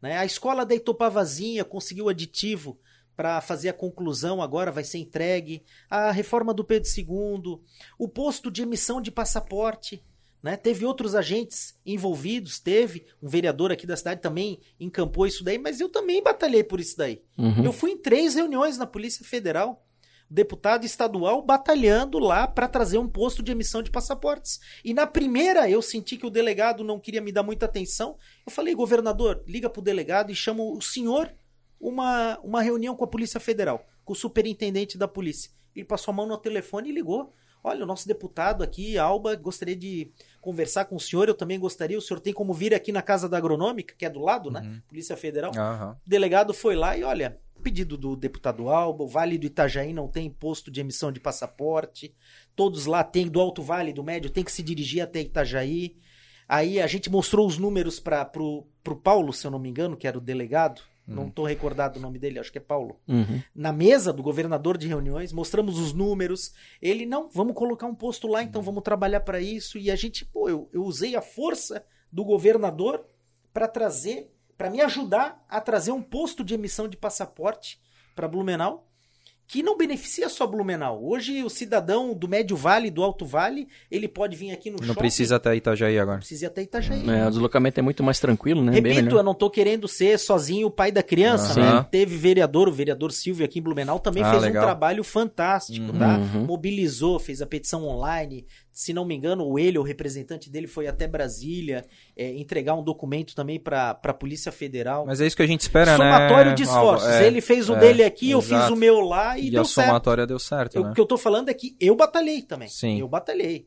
né? A escola da Itopavazinha conseguiu aditivo para fazer a conclusão, agora vai ser entregue. A reforma do Pedro II, o posto de emissão de passaporte, né? Teve outros agentes envolvidos, teve um vereador aqui da cidade também encampou isso daí, mas eu também batalhei por isso daí. Uhum. Eu fui em 3 reuniões na Polícia Federal, deputado estadual batalhando lá para trazer um posto de emissão de passaportes. E na primeira eu senti que o delegado não queria me dar muita atenção. Eu falei, governador, liga pro delegado e chama o senhor uma reunião com a Polícia Federal, com o superintendente da polícia. Ele passou a mão no telefone e ligou. Olha, o nosso deputado aqui, Alba, gostaria de conversar com o senhor, eu também gostaria, o senhor tem como vir aqui na Casa da Agronômica, que é do lado, né? Polícia Federal. Uhum. O delegado foi lá e, olha, pedido do deputado Alba, o Vale do Itajaí não tem imposto de emissão de passaporte, todos lá tem, do Alto Vale, do Médio, tem que se dirigir até Itajaí. Aí a gente mostrou os números pro Paulo, se eu não me engano, que era o delegado. Não estou recordado o nome dele, acho que é Paulo. Uhum. Na mesa do governador de reuniões, mostramos os números. Ele, não, vamos colocar um posto lá, então vamos trabalhar para isso. E a gente, pô, eu usei a força do governador para trazer, para me ajudar a trazer um posto de emissão de passaporte para Blumenau, que não beneficia só Blumenau. Hoje o cidadão do Médio Vale, do Alto Vale, ele pode vir aqui no shopping. Não precisa até Itajaí agora. Não precisa até Itajaí. É, o deslocamento é muito mais tranquilo, né? Repito, eu não estou querendo ser sozinho o pai da criança, né? Teve vereador, o vereador Silvio aqui em Blumenau também fez legal. Um trabalho fantástico, tá? Mobilizou, fez a petição online. Se não me engano, o representante dele foi até Brasília entregar um documento também para a Polícia Federal. Mas é isso que a gente espera, somatório de esforços. Ele fez o dele aqui, eu fiz o meu lá e deu certo. E a somatória deu certo, né? O que eu tô falando é que eu batalhei também. Sim. Eu batalhei.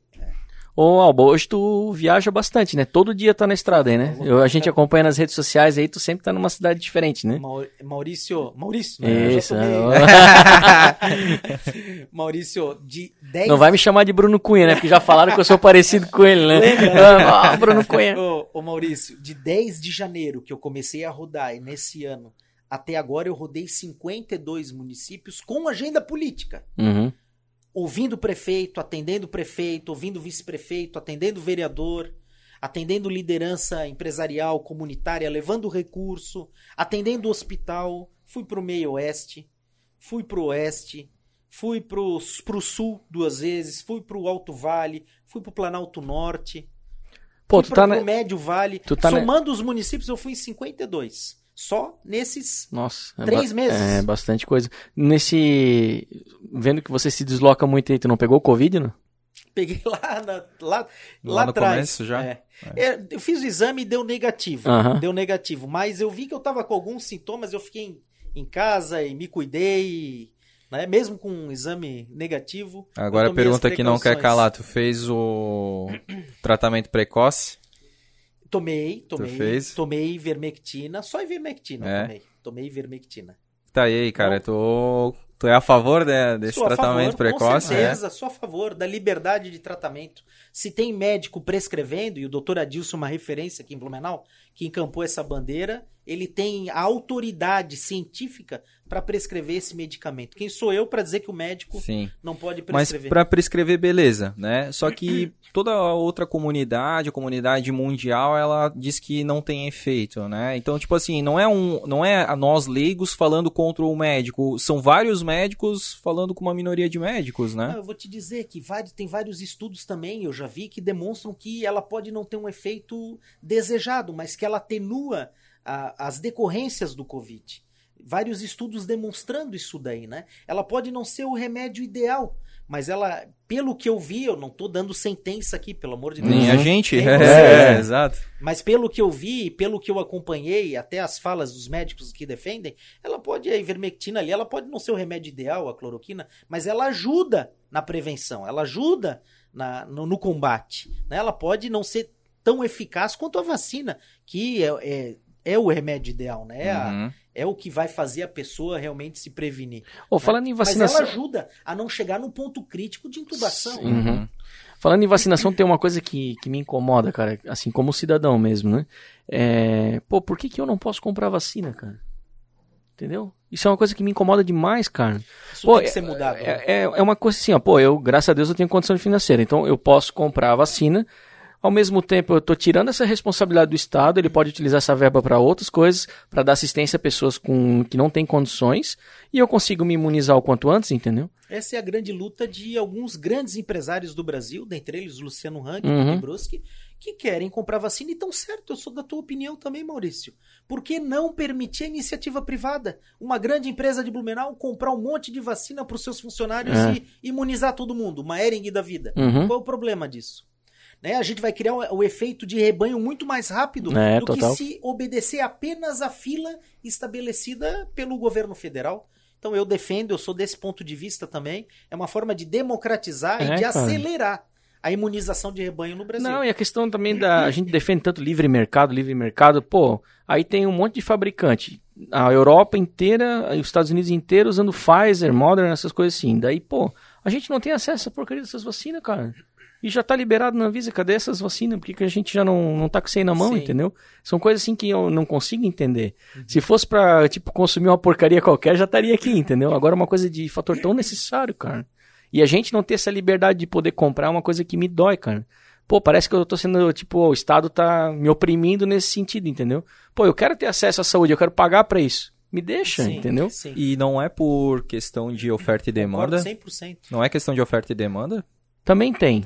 Ô, Alba, hoje tu viaja bastante, né? Todo dia tá na estrada aí, né? A gente acompanha nas redes sociais aí, tu sempre tá numa cidade diferente, né? Maurício, né? Isso. Maurício, de 10... Não vai me chamar de Bruno Cunha, né? Porque já falaram que eu sou parecido com ele, né? Lembra? Bruno Cunha. Ô, Maurício, de 10 de janeiro que eu comecei a rodar, e nesse ano, até agora eu rodei 52 municípios com agenda política. Uhum. Ouvindo o prefeito, ouvindo o vice-prefeito, atendendo o vereador, atendendo liderança empresarial, comunitária, levando recurso, atendendo o hospital, fui pro meio oeste, fui pro oeste, fui pro sul 2 vezes, fui pro Alto Vale, fui pro Planalto Norte, fui pro Médio Vale, somando os municípios eu fui em 52. Só nesses 3 meses. É bastante coisa. Vendo que você se desloca muito aí, tu não pegou o Covid, não? Peguei lá no atrás. Começo já? Eu fiz o exame e deu negativo. Uhum. Deu negativo. Mas eu vi que eu tava com alguns sintomas, eu fiquei em casa e me cuidei. Né? Mesmo com um exame negativo. Agora a pergunta que não quer calar. Tu fez o tratamento precoce? Tomei ivermectina, só ivermectina tomei ivermectina. Tá aí, cara, tu é a favor desse tratamento precoce? Com certeza, sou a favor da liberdade de tratamento. Se tem médico prescrevendo, e o doutor Adilson é uma referência aqui em Blumenau, que encampou essa bandeira, ele tem a autoridade científica para prescrever esse medicamento. Quem sou eu para dizer que o médico não pode prescrever? Mas para prescrever, beleza, né? Só que toda a outra comunidade, a comunidade mundial, ela diz que não tem efeito, né? Então, tipo assim, não é a nós leigos falando contra o médico. São vários médicos falando com uma minoria de médicos, né? Eu vou te dizer que tem vários estudos também, eu já vi, que demonstram que ela pode não ter um efeito desejado, mas que ela atenua as decorrências do Covid. Vários estudos demonstrando isso daí, né? Ela pode não ser o remédio ideal, mas ela, pelo que eu vi, eu não tô dando sentença aqui, pelo amor de Deus. Nem a gente. Exato. Mas pelo que eu vi, pelo que eu acompanhei, até as falas dos médicos que defendem, a ivermectina ali, ela pode não ser o remédio ideal, a cloroquina, mas ela ajuda na prevenção, ela ajuda no combate, né? Ela pode não ser tão eficaz quanto a vacina, que é o remédio ideal, né? É o que vai fazer a pessoa realmente se prevenir. Falando em vacinação... Mas ela ajuda a não chegar no ponto crítico de intubação. Uhum. Falando em vacinação, tem uma coisa que me incomoda, cara, assim, como cidadão mesmo, né? Por que eu não posso comprar vacina, cara? Entendeu? Isso é uma coisa que me incomoda demais, cara. Isso tem que ser mudado. É uma coisa assim, graças a Deus, eu tenho condição financeira, então eu posso comprar a vacina... Ao mesmo tempo, eu estou tirando essa responsabilidade do Estado, ele pode utilizar essa verba para outras coisas, para dar assistência a pessoas que não têm condições, e eu consigo me imunizar o quanto antes, entendeu? Essa é a grande luta de alguns grandes empresários do Brasil, dentre eles Luciano Hang e Bruschi, que querem comprar vacina e estão certo, eu sou da tua opinião também, Maurício. Por que não permitir a iniciativa privada? Uma grande empresa de Blumenau comprar um monte de vacina para os seus funcionários e imunizar todo mundo, uma Hering da vida. Qual é o problema disso? Né? A gente vai criar o efeito de rebanho muito mais rápido do total. Que se obedecer apenas à fila estabelecida pelo governo federal. Então eu defendo, eu sou desse ponto de vista também, é uma forma de democratizar e de acelerar a imunização de rebanho no Brasil. Não, e a questão também da... A gente defende tanto livre mercado. Pô, aí tem um monte de fabricante. A Europa inteira, os Estados Unidos inteiro usando Pfizer, Moderna, essas coisas assim. Daí, pô, a gente não tem acesso à porcaria dessas vacinas, cara. E já tá liberado na Anvisa, cadê essas vacinas? Por que a gente já não tá com isso aí na mão, entendeu? São coisas assim que eu não consigo entender. Se fosse pra, tipo, consumir uma porcaria qualquer, já estaria aqui, entendeu? Agora é uma coisa de fator tão necessário, cara. E a gente não ter essa liberdade de poder comprar é uma coisa que me dói, cara. Pô, parece que eu tô sendo, tipo, o Estado tá me oprimindo nesse sentido, entendeu? Pô, eu quero ter acesso à saúde, eu quero pagar pra isso. Me deixa, entendeu? Sim. E não é por questão de oferta e demanda? 100%. Não é questão de oferta e demanda? Também tem,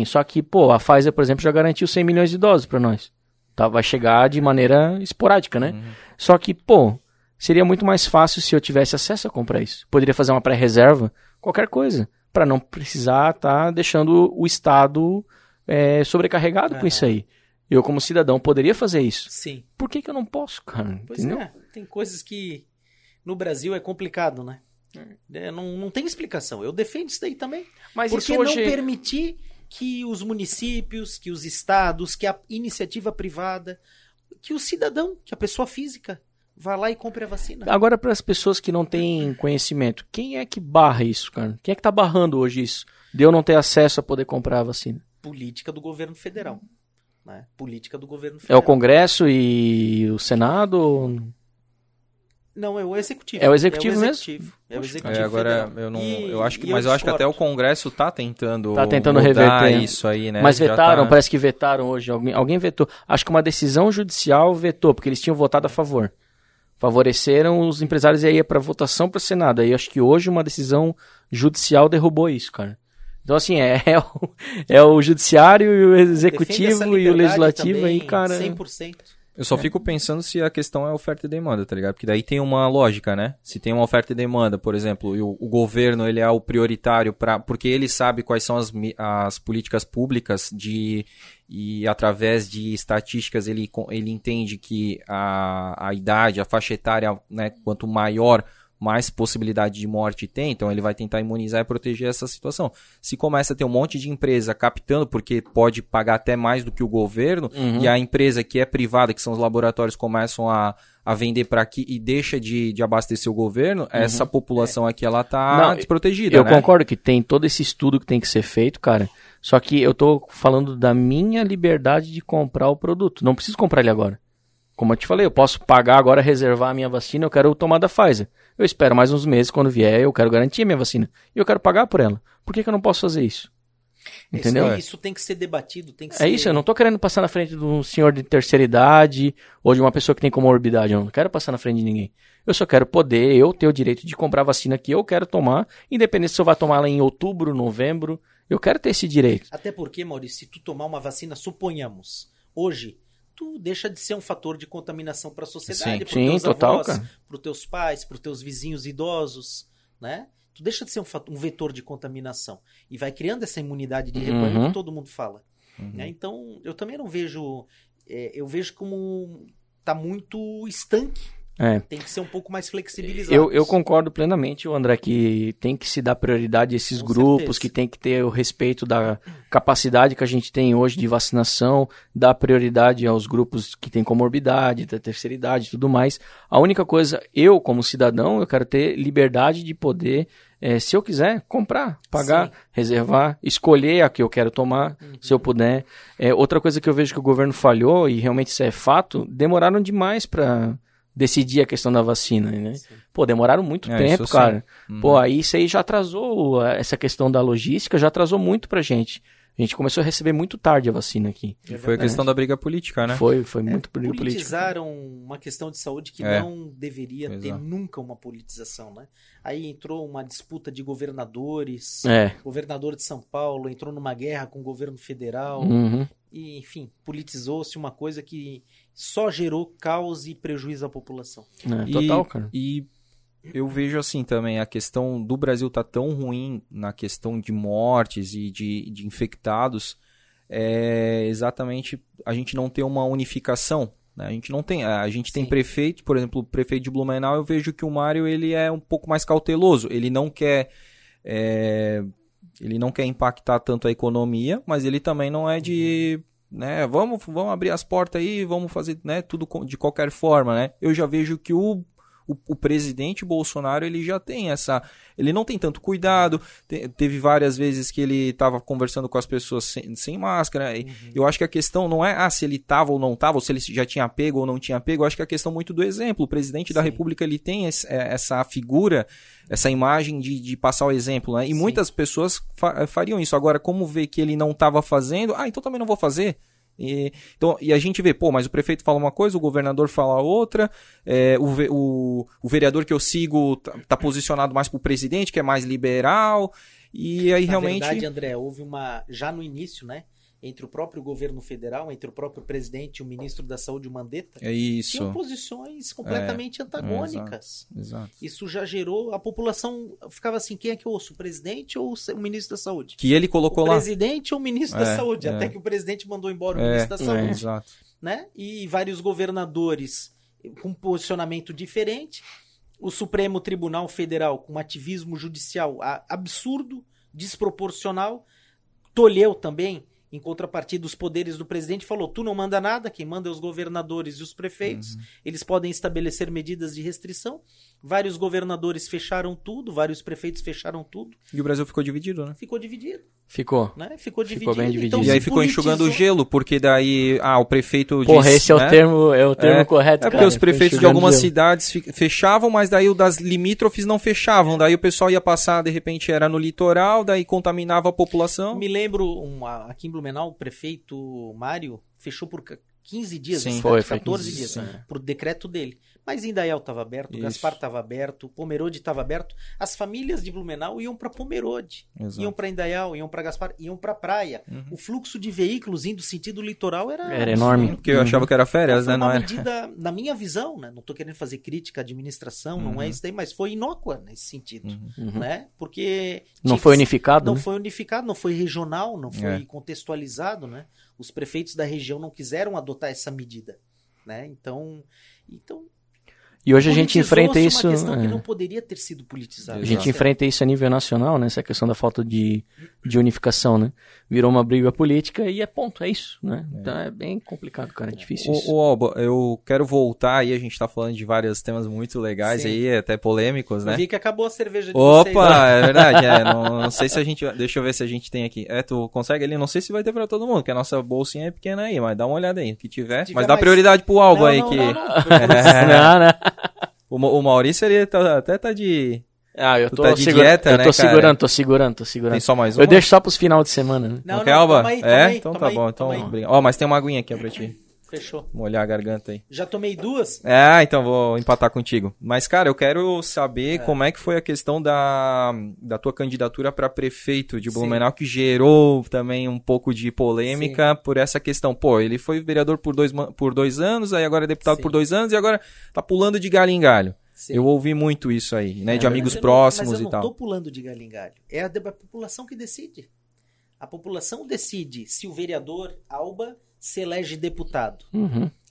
né? Só que, pô, a Pfizer, por exemplo, já garantiu 100 milhões de doses pra nós. Tá, vai chegar de maneira esporádica, né? Só que, pô, seria muito mais fácil se eu tivesse acesso a comprar isso. Poderia fazer uma pré-reserva, qualquer coisa, pra não precisar tá deixando o Estado sobrecarregado com isso aí. Eu, como cidadão, poderia fazer isso. Sim. Por que eu não posso, cara? Pois é, tem coisas que no Brasil é complicado, né? Não tem explicação. Eu defendo isso daí também. Mas porque isso hoje... não permitir que os municípios, que os estados, que a iniciativa privada, que o cidadão, que a pessoa física vá lá e compre a vacina. Agora, para as pessoas que não têm conhecimento, quem é que barra isso, cara? Quem é que está barrando hoje isso? De eu não ter acesso a poder comprar a vacina? Política do governo federal. Né? Política do governo federal. É o Congresso e o Senado... Não, é o executivo. É o executivo mesmo? É o executivo agora eu não, e, eu acho que, mas eu acho que até o Congresso tá tentando reverter isso aí, né? Mas vetaram, parece que vetaram hoje. Alguém vetou. Acho que uma decisão judicial vetou, porque eles tinham votado a favor. Favoreceram os empresários e aí ia para votação para o Senado. Aí acho que hoje uma decisão judicial derrubou isso, cara. Então, assim, é o judiciário e o executivo e o legislativo também, aí, cara. 100%. Eu só fico pensando se a questão é oferta e demanda, tá ligado? Porque daí tem uma lógica, né? Se tem uma oferta e demanda, por exemplo, e o governo ele é o prioritário porque ele sabe quais são as políticas públicas e através de estatísticas ele entende que a idade, a faixa etária, né, quanto maior, mais possibilidade de morte tem, então ele vai tentar imunizar e proteger essa situação. Se começa a ter um monte de empresa captando, porque pode pagar até mais do que o governo, e a empresa que é privada, que são os laboratórios, começam a vender para aqui e deixa de abastecer o governo, essa população aqui, ela tá desprotegida. Eu concordo que tem todo esse estudo que tem que ser feito, cara, só que eu tô falando da minha liberdade de comprar o produto, não preciso comprar ele agora. Como eu te falei, eu posso pagar agora, reservar a minha vacina, eu quero tomar da Pfizer. Eu espero mais uns meses, quando vier, eu quero garantir a minha vacina. E eu quero pagar por ela. Por que eu não posso fazer isso? Entendeu? Isso tem que ser debatido, tem que ser... É isso, eu não tô querendo passar na frente de um senhor de terceira idade ou de uma pessoa que tem comorbidade, eu não quero passar na frente de ninguém. Eu só quero poder, eu ter o direito de comprar a vacina que eu quero tomar, independente se eu vá tomar ela em outubro, novembro, eu quero ter esse direito. Até porque, Maurício, se tu tomar uma vacina, suponhamos, hoje... deixa de ser um fator de contaminação para a sociedade, para os teus avós, para os teus pais, para os teus vizinhos idosos, né? Tu deixa de ser um vetor de contaminação e vai criando essa imunidade de rebanho que todo mundo fala. Né? Então, eu também não vejo... eu vejo como tá muito estanque. Tem que ser um pouco mais flexibilizado. Eu concordo plenamente, André, que tem que se dar prioridade a esses grupos, que tem que ter o respeito da capacidade que a gente tem hoje de vacinação, dar prioridade aos grupos que têm comorbidade, da terceira idade e tudo mais. A única coisa, eu como cidadão, eu quero ter liberdade de poder, se eu quiser, comprar, pagar, reservar, escolher a que eu quero tomar, se eu puder. Outra coisa que eu vejo que o governo falhou, e realmente isso é fato, demoraram demais para... decidir a questão da vacina, né? Pô, demoraram muito tempo, cara. Pô, aí isso aí já atrasou, essa questão da logística já atrasou muito pra gente. A gente começou a receber muito tarde a vacina aqui. É, foi a questão da briga política, né? Foi muito briga política. Politizaram uma questão de saúde que não deveria ter nunca uma politização, né? Aí entrou uma disputa de governadores, governador de São Paulo entrou numa guerra com o governo federal, e enfim, politizou-se uma coisa que só gerou caos e prejuízo à população. Total, cara. E eu vejo assim também, a questão do Brasil tá tão ruim na questão de mortes e de infectados, exatamente a gente não ter uma unificação, né? A gente não tem, a gente tem prefeito, por exemplo, o prefeito de Blumenau, eu vejo que o Mário, ele é um pouco mais cauteloso, ele não quer impactar tanto a economia, mas ele também não é de... Né, vamos abrir as portas aí, vamos fazer, né, tudo de qualquer forma, né? Eu já vejo que o presidente Bolsonaro, ele já tem essa... Ele não tem tanto cuidado. Teve várias vezes que ele estava conversando com as pessoas sem máscara. Uhum. Eu acho que a questão não é se ele estava ou não estava, ou se ele já tinha pego ou não tinha pego. Eu acho que é a questão muito do exemplo. O presidente da República, ele tem essa figura, essa imagem de passar o exemplo, né? E muitas pessoas fariam isso. Agora, como vê que ele não estava fazendo, então também não vou fazer. E a gente vê, mas o prefeito fala uma coisa, o governador fala outra, o vereador que eu sigo tá posicionado mais pro presidente, que é mais liberal, e aí realmente... Na verdade, André, houve já no início, né, entre o próprio governo federal, entre o próprio presidente e o ministro da Saúde, o Mandetta, tinham posições completamente antagônicas. Exato. Isso já gerou... A população ficava assim, quem é que eu ouço? O presidente ou o ministro da Saúde? Que ele colocou lá. O presidente ou o ministro da Saúde? Até que o presidente mandou embora o ministro da Saúde. Exato. Né? E vários governadores com posicionamento diferente. O Supremo Tribunal Federal com um ativismo judicial absurdo, desproporcional. Tolheu também... Em contrapartida, os poderes do presidente falou, tu não manda nada, quem manda é os governadores e os prefeitos, eles podem estabelecer medidas de restrição. Vários governadores fecharam tudo, vários prefeitos fecharam tudo. E o Brasil ficou dividido, né? Ficou dividido. Ficou. Né? Ficou dividido. Ficou bem dividido. Então, e aí ficou enxugando o gelo, porque daí o prefeito... Porra, disse, esse é, né? o termo correto, cara. Porque os prefeitos de algumas cidades fechavam, mas daí o das limítrofes não fechavam. Daí o pessoal ia passar, de repente era no litoral, daí contaminava a população. Me lembro, aqui em Blumenau, o prefeito Mário fechou por 15 dias, 14 dias, por decreto dele. Mas Indaial estava aberto, Gaspar estava aberto, Pomerode estava aberto. As famílias de Blumenau iam para Pomerode, iam para Indaial, iam para Gaspar, iam para praia. O fluxo de veículos indo sentido litoral era enorme. Porque eu achava que era férias, né? Não era. Medida, na minha visão, né? Não estou querendo fazer crítica à administração, não é isso daí, mas foi inócua nesse sentido, né? Porque não foi unificado, não, né? Foi unificado, não foi regional, não foi contextualizado, né? Os prefeitos da região não quiseram adotar essa medida, né? Então e hoje a gente enfrenta isso. Uma questão que não poderia ter sido politizada. A gente enfrenta isso a nível nacional, né? Essa questão da falta de unificação, né? Virou uma briga política e é ponto, é isso, né? Então é bem complicado, cara, é difícil isso. Alba, eu quero voltar aí, a gente tá falando de vários temas muito legais aí, até polêmicos, né? Eu vi que acabou a cerveja de vocês. Opa, é verdade, não sei se a gente... Deixa eu ver se a gente tem aqui. Tu consegue ali? Não sei se vai ter pra todo mundo, porque a nossa bolsinha é pequena aí, mas dá uma olhada aí, que tiver. Mas dá prioridade pro Alba aí que... Não. O Maurício, ele até tá de... eu tô, tá de dieta, eu tô, né, tô segurando. Tem só mais uma? Eu deixo só pros final de semana, né? Não, okay, Alba? Toma aí, então toma, tá aí, bom. Então, mas tem uma aguinha aqui pra ti. Fechou. Molhar a garganta aí. Já tomei 2. Então vou empatar contigo. Mas, cara, eu quero saber como é que foi a questão da tua candidatura para prefeito de Blumenau, que gerou também um pouco de polêmica por essa questão. Ele foi vereador por dois anos, aí agora é deputado por 2 anos, e agora tá pulando de galho em galho. Sim. Eu ouvi muito isso aí, né, de amigos próximos e tal. Mas eu não tô pulando de galho em galho. É a população que decide. A população decide se o vereador Alba se elege deputado.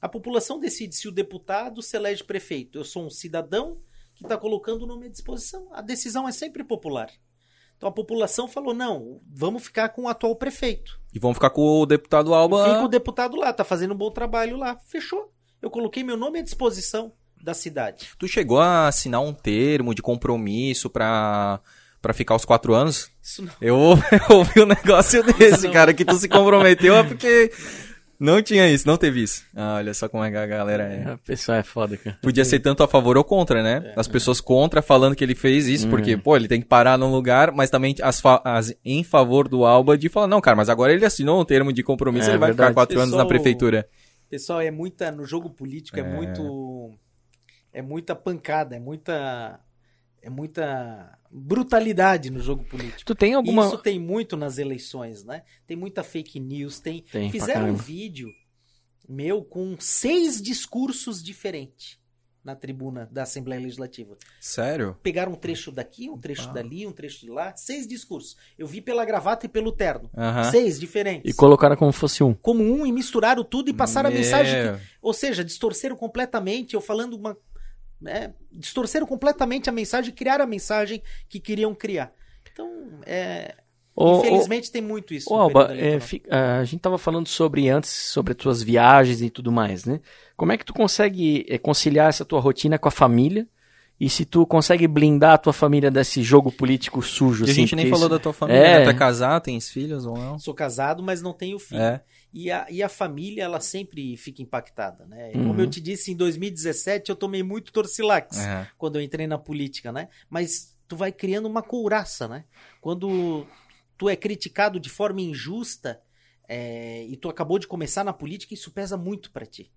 A população decide se o deputado se elege prefeito. Eu sou um cidadão que está colocando o nome à disposição. A decisão é sempre popular. Então a população falou, não, vamos ficar com o atual prefeito. E vamos ficar com o deputado Alba. Fica o deputado lá, está fazendo um bom trabalho lá. Fechou. Eu coloquei meu nome à disposição da cidade. Tu chegou a assinar um termo de compromisso para ficar os 4 anos? Isso não. Eu ouvi um negócio desse, cara, que tu se comprometeu, porque... Não tinha isso, não teve isso. Ah, olha só como é que a galera é. A pessoa é foda, cara. Podia ser tanto a favor ou contra, né? As pessoas contra falando que ele fez isso, porque, pô, ele tem que parar num lugar, mas também as em favor do Alba de falar, não, cara, mas agora ele assinou um termo de compromisso, ele vai ficar 4 anos na prefeitura. Pessoal, é muita, no jogo político é muita pancada, é muita brutalidade no jogo político. Tu tem alguma... Isso tem muito nas eleições, né? Tem muita fake news, tem fizeram um vídeo meu com 6 discursos diferentes na tribuna da Assembleia Legislativa. Sério? Pegaram um trecho daqui, um trecho dali, um trecho de lá. 6 discursos. Eu vi pela gravata e pelo terno. Uhum. 6 diferentes. E colocaram como fosse um. Como um, e misturaram tudo e passaram a mensagem. Que, ou seja, distorceram completamente, eu falando uma... distorceram completamente a mensagem, criaram a mensagem que queriam criar. Então, infelizmente tem muito isso. Alba, a gente estava falando sobre as tuas viagens e tudo mais, né? Como é que tu consegue conciliar essa tua rotina com a família? E se tu consegue blindar a tua família desse jogo político sujo? E assim, a gente nem falou da tua família, né? Tu é casado, tens filhos ou não? Sou casado, mas não tenho filho. É. E a família, ela sempre fica impactada, né? Uhum. Como eu te disse, em 2017 eu tomei muito Torcilax, quando eu entrei na política, né? Mas tu vai criando uma couraça, né? Quando tu é criticado de forma injusta, e tu acabou de começar na política, isso pesa muito pra ti,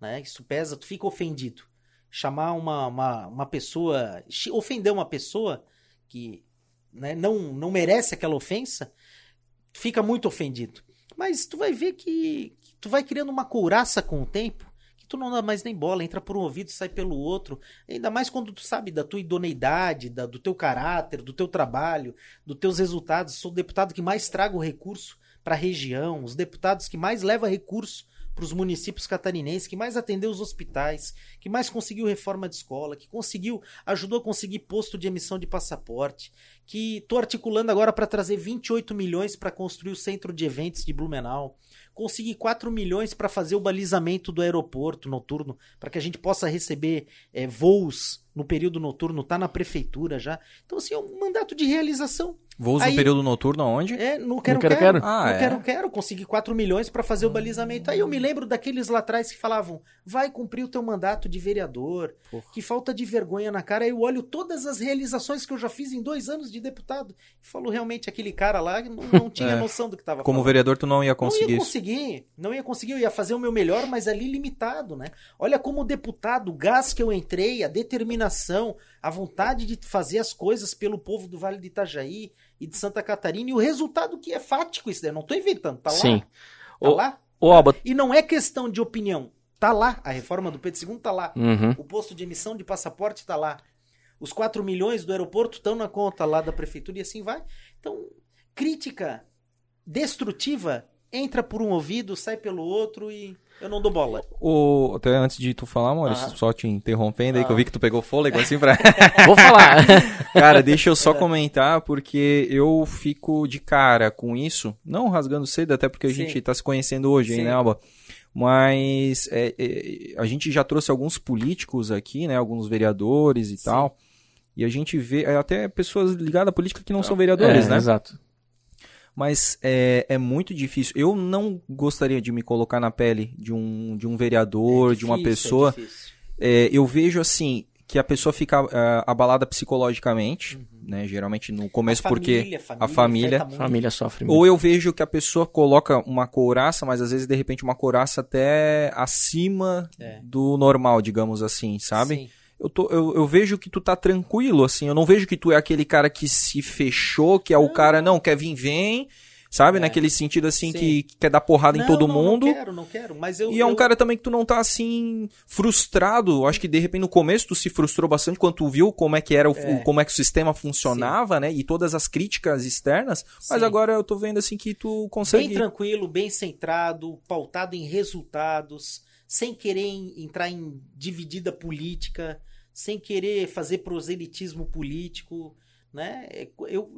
né? Isso pesa, tu fica ofendido. Chamar uma pessoa, ofender uma pessoa que, né, não merece aquela ofensa, fica muito ofendido. Mas tu vai ver que tu vai criando uma couraça com o tempo, que tu não dá mais nem bola, entra por um ouvido e sai pelo outro. Ainda mais quando tu sabe da tua idoneidade, do teu caráter, do teu trabalho, dos teus resultados. Sou o deputado que mais trago recurso para a região, os deputados que mais levam recurso para os municípios catarinenses, que mais atendeu os hospitais, que mais conseguiu reforma de escola, que ajudou a conseguir posto de emissão de passaporte, que estou articulando agora para trazer 28 milhões para construir o centro de eventos de Blumenau, consegui 4 milhões para fazer o balizamento do aeroporto noturno, para que a gente possa receber voos no período noturno, está na prefeitura já. Então, assim, é um mandato de realização. Voos no período noturno aonde? No Quero-Quero. No Quero-Quero, consegui 4 milhões para fazer o balizamento. Aí eu me lembro daqueles lá atrás que falavam, vai cumprir o teu mandato de vereador, que falta de vergonha na cara. Aí eu olho todas as realizações que eu já fiz em 2 anos de deputado. E falo, realmente, aquele cara lá não tinha noção do que estava falando. Como vereador, tu não ia conseguir Não ia conseguir, eu ia fazer o meu melhor, mas ali limitado, né? Olha como deputado, o gás que eu entrei, a determinação, a vontade de fazer as coisas pelo povo do Vale do Itajaí, e de Santa Catarina, e o resultado que é fático isso daí, não estou inventando, tá lá. Sim. Tá lá. E não é questão de opinião, tá lá, a reforma do Pedro II tá lá, o posto de emissão de passaporte tá lá, os 4 milhões do aeroporto estão na conta lá da prefeitura e assim vai. Então, crítica destrutiva entra por um ouvido, sai pelo outro e eu não dou bola. Até antes de tu falar, Maurício, só te interrompendo aí, que eu vi que tu pegou fôlego assim pra... Vou falar. Cara, deixa eu só comentar, porque eu fico de cara com isso, não rasgando cedo, até porque a gente tá se conhecendo hoje, hein, né, Alba? Mas a gente já trouxe alguns políticos aqui, né, alguns vereadores e tal, e a gente vê até pessoas ligadas à política que não são vereadores, né? Exato. Mas é muito difícil. Eu não gostaria de me colocar na pele de um vereador, difícil, de uma pessoa. Eu vejo assim que a pessoa fica abalada psicologicamente, né? Geralmente no começo, porque a família sofre muito. Ou eu vejo que a pessoa coloca uma couraça, mas às vezes de repente uma couraça até acima do normal, digamos assim, sabe? Sim. Eu vejo que tu tá tranquilo, assim, eu não vejo que tu é aquele cara que se fechou, que é o cara, não, quer vir, vem, sabe, naquele sentido, assim, que quer dar porrada em todo mundo. Não quero, mas eu... E é um cara também que tu não tá, assim, frustrado, acho que de repente no começo tu se frustrou bastante quando tu viu como é que era, como é que o sistema funcionava, né, e todas as críticas externas, mas agora eu tô vendo, assim, que tu consegue... Bem tranquilo, bem centrado, pautado em resultados... Sem querer entrar em dividida política, sem querer fazer proselitismo político, né? Eu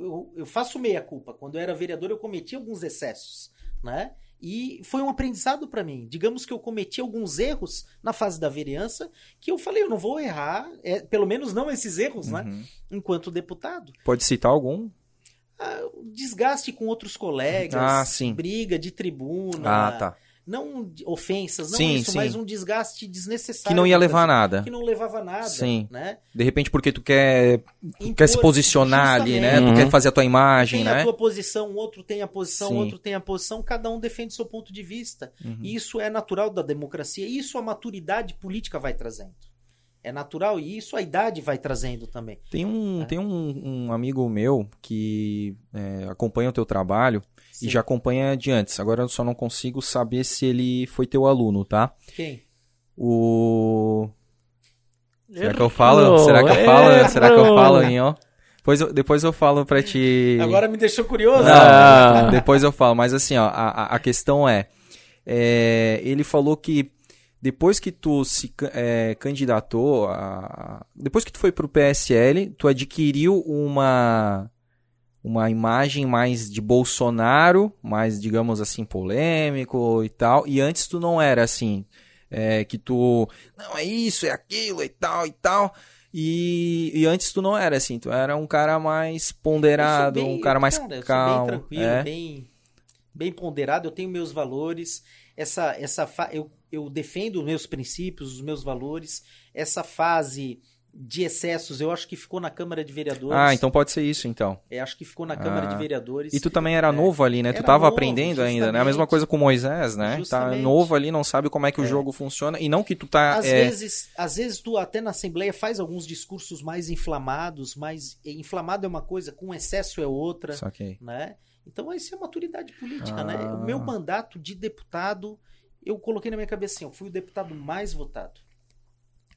faço meia-culpa. Quando eu era vereador, eu cometi alguns excessos, né? E foi um aprendizado para mim. Digamos que eu cometi alguns erros na fase da vereança, que eu falei, eu não vou errar, pelo menos não esses erros, né? Enquanto deputado. Pode citar algum? Desgaste com outros colegas, briga de tribuna... não ofensas, não sim, isso, sim. mas um desgaste desnecessário. Que não ia levar a nada. Que não levava nada, sim. né? De repente porque tu quer, impor, quer se posicionar justamente. Ali, né? Uhum. Tu quer fazer a tua imagem, né? Tem a tua posição, outro tem a posição, sim. outro tem a posição, cada um defende seu ponto de vista. Uhum. E isso é natural da democracia, isso a maturidade política vai trazendo. É natural e isso a idade vai trazendo também. Tem um amigo meu que acompanha o teu trabalho Sim. e já acompanha de antes. Agora eu só não consigo saber se ele foi teu aluno, tá? Quem? O... Será que eu falo? Será que eu falo? Depois eu falo pra ti... Agora me deixou curioso. Não, depois eu falo. Mas assim, ó, a questão é... Ele falou que depois que tu se candidatou, depois que tu foi pro PSL, tu adquiriu uma imagem mais de Bolsonaro, mais, digamos assim, polêmico e tal, e antes tu não era assim, que tu, não, é isso, é aquilo e tal, e antes tu não era assim, tu era um cara mais ponderado, um cara mais calmo. Bem tranquilo, bem ponderado, eu tenho meus valores, eu defendo os meus princípios, os meus valores. Essa fase de excessos, eu acho que ficou na Câmara de Vereadores. Ah, então pode ser isso, então. Acho que ficou na Câmara de Vereadores. E tu também era novo ali, né? Tu tava novo, aprendendo justamente. Ainda, né? A mesma coisa com o Moisés, né? Justamente. Tá novo ali, não sabe como é que o jogo funciona. E não que tu tá... Às vezes tu até na Assembleia faz alguns discursos mais inflamados, mas inflamado é uma coisa, com excesso é outra, né? Então isso é maturidade política, né? O meu mandato de deputado... Eu coloquei na minha cabeça assim, eu fui o deputado mais votado,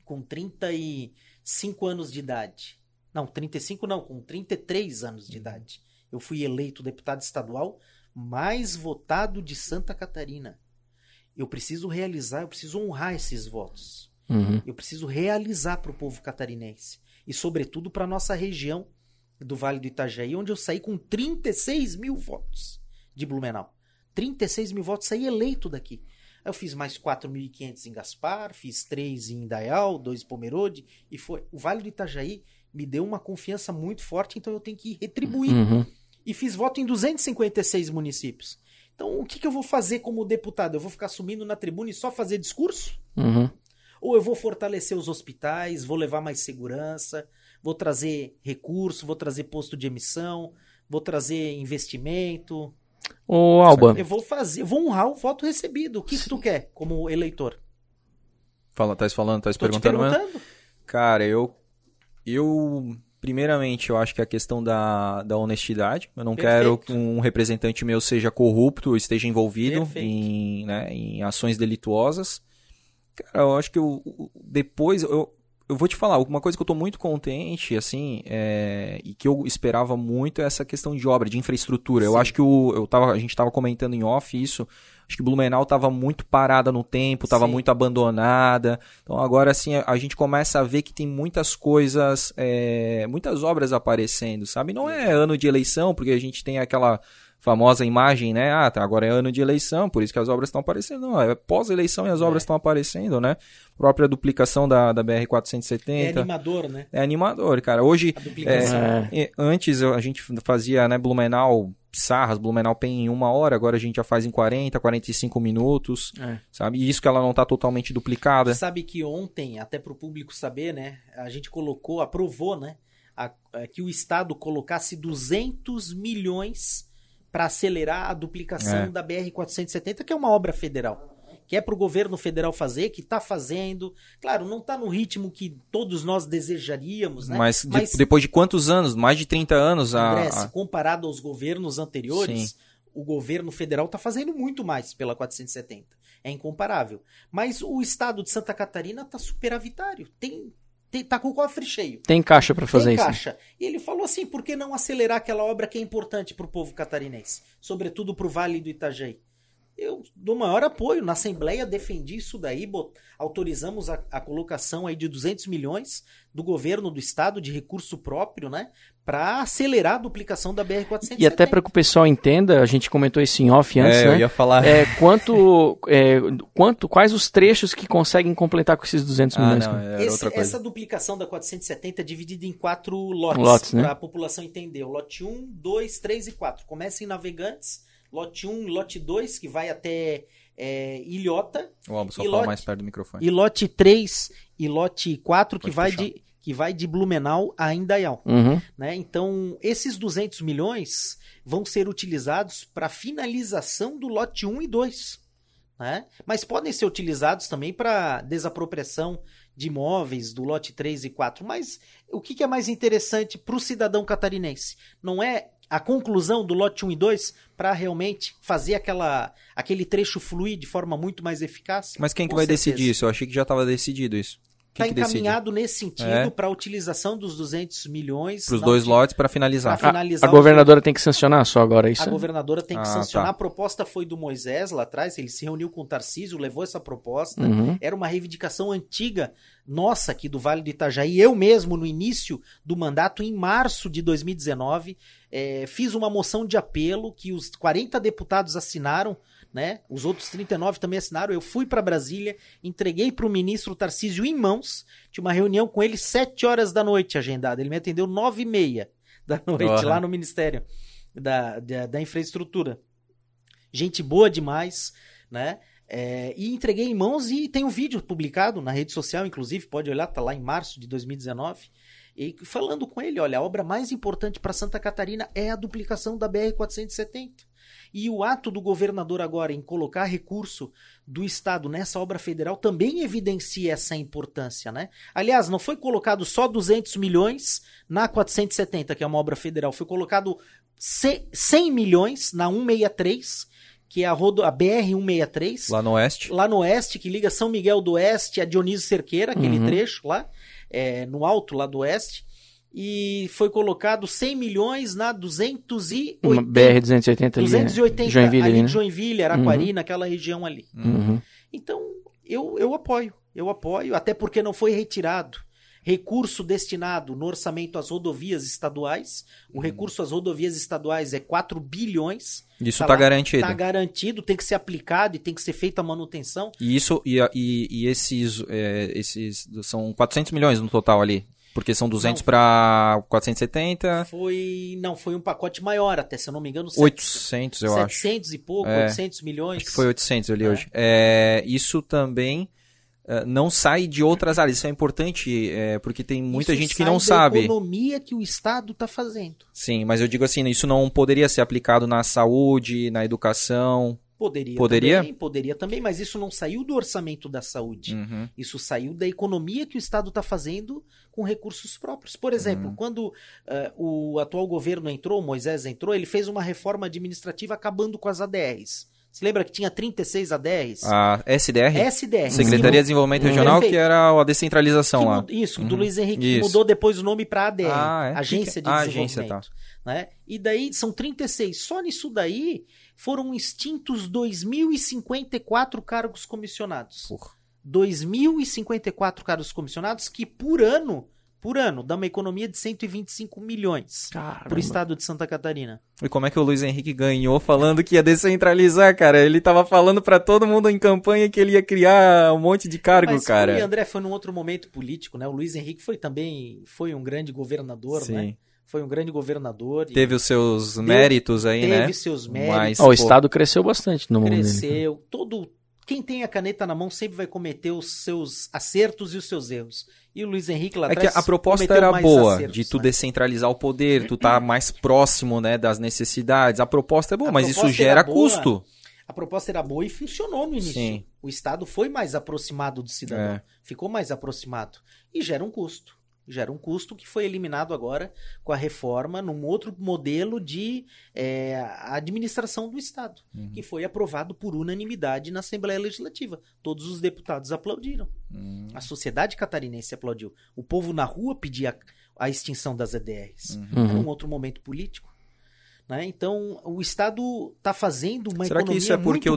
com 35 anos de idade. Não, 35 não, com 33 anos de idade. Eu fui eleito deputado estadual mais votado de Santa Catarina. Eu preciso honrar esses votos. Uhum. Eu preciso realizar para o povo catarinense. E sobretudo para a nossa região do Vale do Itajaí, onde eu saí com 36 mil votos de Blumenau. 36 mil votos, saí eleito daqui. Eu fiz mais 4.500 em Gaspar, fiz 3 em Indaial, 2 em Pomerode, e foi. O Vale do Itajaí me deu uma confiança muito forte, então eu tenho que retribuir. Uhum. E fiz voto em 256 municípios. Então, o que eu vou fazer como deputado? Eu vou ficar subindo na tribuna e só fazer discurso? Uhum. Ou eu vou fortalecer os hospitais, vou levar mais segurança, vou trazer recurso, vou trazer posto de emissão, vou trazer investimento... Ô, Alba. Eu vou honrar o voto recebido. O que tu quer como eleitor? Tô te perguntando. Mesmo? Cara, eu primeiramente eu acho que é a questão da honestidade. Eu não quero que um representante meu seja corrupto ou esteja envolvido em ações delituosas. Cara, eu acho que eu vou te falar, uma coisa que eu estou muito contente, assim, e que eu esperava muito é essa questão de obra, de infraestrutura. Sim. Eu acho que a gente estava comentando em off isso, acho que Blumenau estava muito parada no tempo, estava muito abandonada. Então agora, assim, a gente começa a ver que tem muitas coisas, muitas obras aparecendo, sabe? Não é ano de eleição, porque a gente tem aquela... famosa imagem, né? Ah, tá, agora é ano de eleição, por isso que as obras estão aparecendo. Não, é pós-eleição e as obras estão aparecendo, né? Própria duplicação da BR-470. É animador, né? É animador, cara. Hoje, antes a gente fazia, né, Blumenau Penha em 1 hora, agora a gente já faz em 40, 45 minutos, sabe? E isso que ela não tá totalmente duplicada. Sabe que ontem, até pro público saber, né? A gente aprovou, né? Que o Estado colocasse 200 milhões... para acelerar a duplicação da BR-470, que é uma obra federal, que é para o governo federal fazer, que está fazendo. Claro, não está no ritmo que todos nós desejaríamos, né? Mas depois de quantos anos? Mais de 30 anos? André, comparado aos governos anteriores, o governo federal está fazendo muito mais pela 470. É incomparável. Mas o estado de Santa Catarina está superavitário, tá com o cofre cheio. Tem caixa para fazer isso. Tem caixa. E ele falou assim, por que não acelerar aquela obra que é importante para o povo catarinense? Sobretudo para o Vale do Itajaí. Eu dou maior apoio. Na Assembleia defendi isso daí. Autorizamos a colocação aí de 200 milhões do governo do Estado, de recurso próprio, né? Para acelerar a duplicação da BR-470. E até para que o pessoal entenda, a gente comentou isso em off antes, né? Eu ia falar. Quais os trechos que conseguem completar com esses 200 milhões? Não, outra coisa. Essa duplicação da 470 é dividida em 4 lotes, né? Para a população entender. O lote 1, 2, 3 e 4. Começa em Navegantes, lote 1, lote 2, que vai até Ilhota. O Albo, só fala mais perto do microfone. E lote 3 e lote 4, que vai, de Blumenau a Indaial. Uhum. Né? Então, esses 200 milhões vão ser utilizados para finalização do lote 1 e 2. Né? Mas podem ser utilizados também para desapropriação de imóveis do lote 3 e 4. Mas o que é mais interessante para o cidadão catarinense? Não é a conclusão do lote 1 e 2 para realmente fazer aquele trecho fluir de forma muito mais eficaz? Mas quem que vai decidir isso? Eu achei que já estava decidido isso. Está encaminhado nesse sentido para a utilização dos 200 milhões. Para os dois lotes para finalizar. A governadora tem que sancionar só agora isso? A governadora tem que sancionar. Tá. A proposta foi do Moisés lá atrás, ele se reuniu com o Tarcísio, levou essa proposta. Uhum. Era uma reivindicação antiga nossa aqui do Vale do Itajaí. Eu mesmo, no início do mandato, em março de 2019, fiz uma moção de apelo que os 40 deputados assinaram. Né? Os outros 39 também assinaram. Eu fui para Brasília, entreguei para o ministro Tarcísio em mãos. Tinha uma reunião com ele 7 horas da noite agendada. Ele me atendeu 9h30 da noite lá no Ministério da Infraestrutura. Gente boa demais, né? E entreguei em mãos e tem um vídeo publicado na rede social, inclusive, pode olhar, tá lá em março de 2019. E falando com ele, olha, a obra mais importante para Santa Catarina é a duplicação da BR-470. E o ato do governador agora em colocar recurso do Estado nessa obra federal também evidencia essa importância, né? Aliás, não foi colocado só 200 milhões na 470, que é uma obra federal. Foi colocado 100 milhões na 163, que é a BR-163. Lá no oeste. Lá no oeste, que liga São Miguel do Oeste a Dionísio Cerqueira, aquele trecho lá, no alto lá do oeste. E foi colocado 100 milhões na 280, BR-280 ali, Joinville, ali, né? Joinville, Araquari, naquela região ali. Uhum. Então, eu apoio, até porque não foi retirado recurso destinado no orçamento às rodovias estaduais. O recurso às rodovias estaduais é 4 bilhões. Isso tá garantido. Está garantido, tem que ser aplicado e tem que ser feita a manutenção. E isso esses são 400 milhões no total ali. Porque são 200 para 470. Foi um pacote maior até, se eu não me engano. 800, eu acho. 700 e pouco, 800 milhões. Acho que foi 800 ali hoje. Isso também não sai de outras áreas. Isso é importante, porque tem muita gente que não sabe. Isso sai da economia que o Estado está fazendo. Sim, mas eu digo assim, isso não poderia ser aplicado na saúde, na educação... Poderia também, mas isso não saiu do orçamento da saúde. Uhum. Isso saiu da economia que o Estado está fazendo com recursos próprios. Por exemplo, quando o atual governo entrou, o Moisés entrou, ele fez uma reforma administrativa acabando com as ADRs. Você lembra que tinha 36 ADRs? A SDR. Secretaria de Desenvolvimento Regional, perfeito. Que era a descentralização lá. Isso, do Luiz Henrique, que mudou depois o nome para ADR, Agência de Desenvolvimento. Agência, tá. Né? E daí são 36. Só nisso daí foram extintos 2.054 cargos comissionados. 2.054 cargos comissionados que por ano, dá uma economia de 125 milhões para o estado de Santa Catarina. E como é que o Luiz Henrique ganhou falando que ia descentralizar, cara? Ele tava falando para todo mundo em campanha que ele ia criar um monte de cargo, cara. Mas o André foi num outro momento político, né? O Luiz Henrique foi um grande governador, sim, né? Foi um grande governador. Teve os seus méritos aí, né? Teve seus méritos. Mas, o Estado cresceu bastante no mundo. Cresceu. Quem tem a caneta na mão sempre vai cometer os seus acertos e os seus erros. E o Luiz Henrique lá atrás... É que a proposta era boa, acertos, de tu descentralizar o poder, tu tá mais próximo, né, das necessidades. A proposta é boa, mas isso gera custo. A proposta era boa e funcionou no início. Sim. O Estado foi mais aproximado do cidadão. Ficou mais aproximado. E gera um custo. Gera um custo que foi eliminado agora com a reforma num outro modelo de administração do Estado, que foi aprovado por unanimidade na Assembleia Legislativa. Todos os deputados aplaudiram. A sociedade catarinense aplaudiu. O povo na rua pedia a extinção das EDRs. Era um outro momento político. Né? Então, o Estado está fazendo uma economia muito grande. Será que isso é porque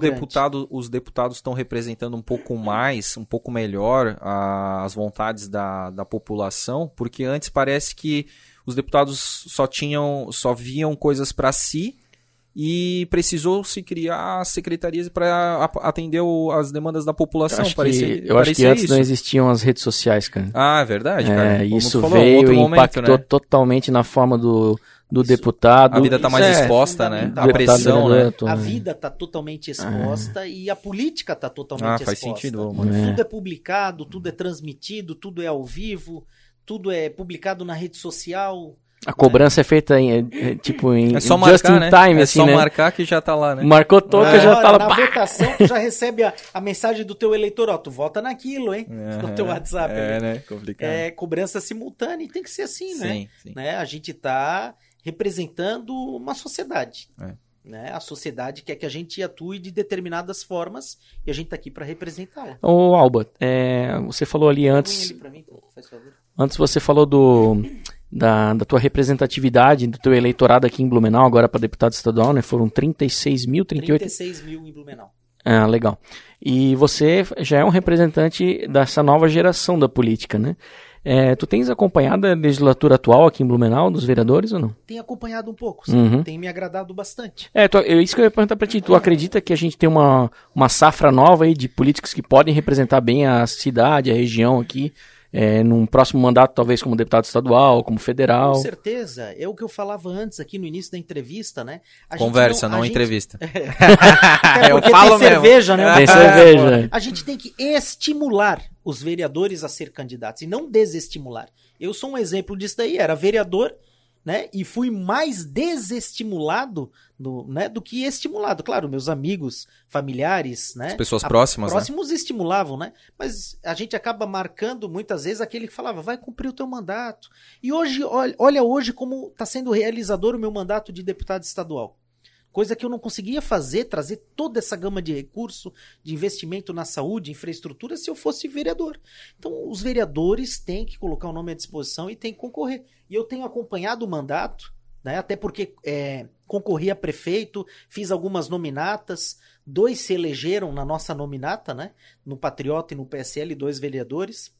os deputados estão representando um pouco mais, um pouco melhor as vontades da população? Porque antes parece que os deputados só viam coisas para si e precisou se criar secretarias para atender as demandas da população. Eu acho que antes não existiam as redes sociais, cara. Ah, é verdade, cara. Como isso falou, veio e impactou totalmente na forma do do deputado. A vida está mais exposta, né? A pressão, né? A vida está totalmente exposta e a política está totalmente exposta. Faz sentido, mano. Tudo é publicado, tudo é transmitido, tudo é ao vivo, tudo é publicado na rede social. A cobrança é feita em só marcar, just in time, assim, né? É só marcar que já tá lá, né? Marcou toca, já tá lá. Na votação, tu já recebe a mensagem do teu eleitor, ó, tu vota naquilo, hein? No teu WhatsApp. Né? Complicado. É cobrança simultânea e tem que ser assim, né? Sim. Né? A gente tá representando uma sociedade. Né? A sociedade quer que a gente atue de determinadas formas e a gente tá aqui para representá-la. Ô, Alba, você falou ali antes... Põe ele pra mim, faz favor. Antes você falou da tua representatividade, do teu eleitorado aqui em Blumenau, agora para deputado estadual, né? Foram 36 mil em Blumenau. Ah, legal. E você já é um representante dessa nova geração da política, né? Tu tens acompanhado a legislatura atual aqui em Blumenau, dos vereadores ou não? Tenho acompanhado um pouco, tem me agradado bastante. Isso que eu ia perguntar pra ti, tu acredita que a gente tem uma safra nova aí de políticos que podem representar bem a cidade, a região aqui? Num próximo mandato, talvez como deputado estadual, como federal. Com certeza. É o que eu falava antes aqui no início da entrevista, né? Entrevista. Eu falo mesmo. Tem cerveja. A gente tem que estimular os vereadores a ser candidatos e não desestimular. Eu sou um exemplo disso daí. Era vereador, né? E fui mais desestimulado do que estimulado. Claro, meus amigos, familiares, né? As pessoas próximas, próximos estimulavam, né? Mas a gente acaba marcando muitas vezes aquele que falava, vai cumprir o teu mandato. E hoje, olha hoje como está sendo realizador o meu mandato de deputado estadual. Coisa que eu não conseguia fazer, trazer toda essa gama de recurso, de investimento na saúde, infraestrutura, se eu fosse vereador. Então, os vereadores têm que colocar o nome à disposição e têm que concorrer. E eu tenho acompanhado o mandato, né, até porque concorri a prefeito, fiz algumas nominatas, 2 se elegeram na nossa nominata, né, no Patriota e no PSL, 2 vereadores.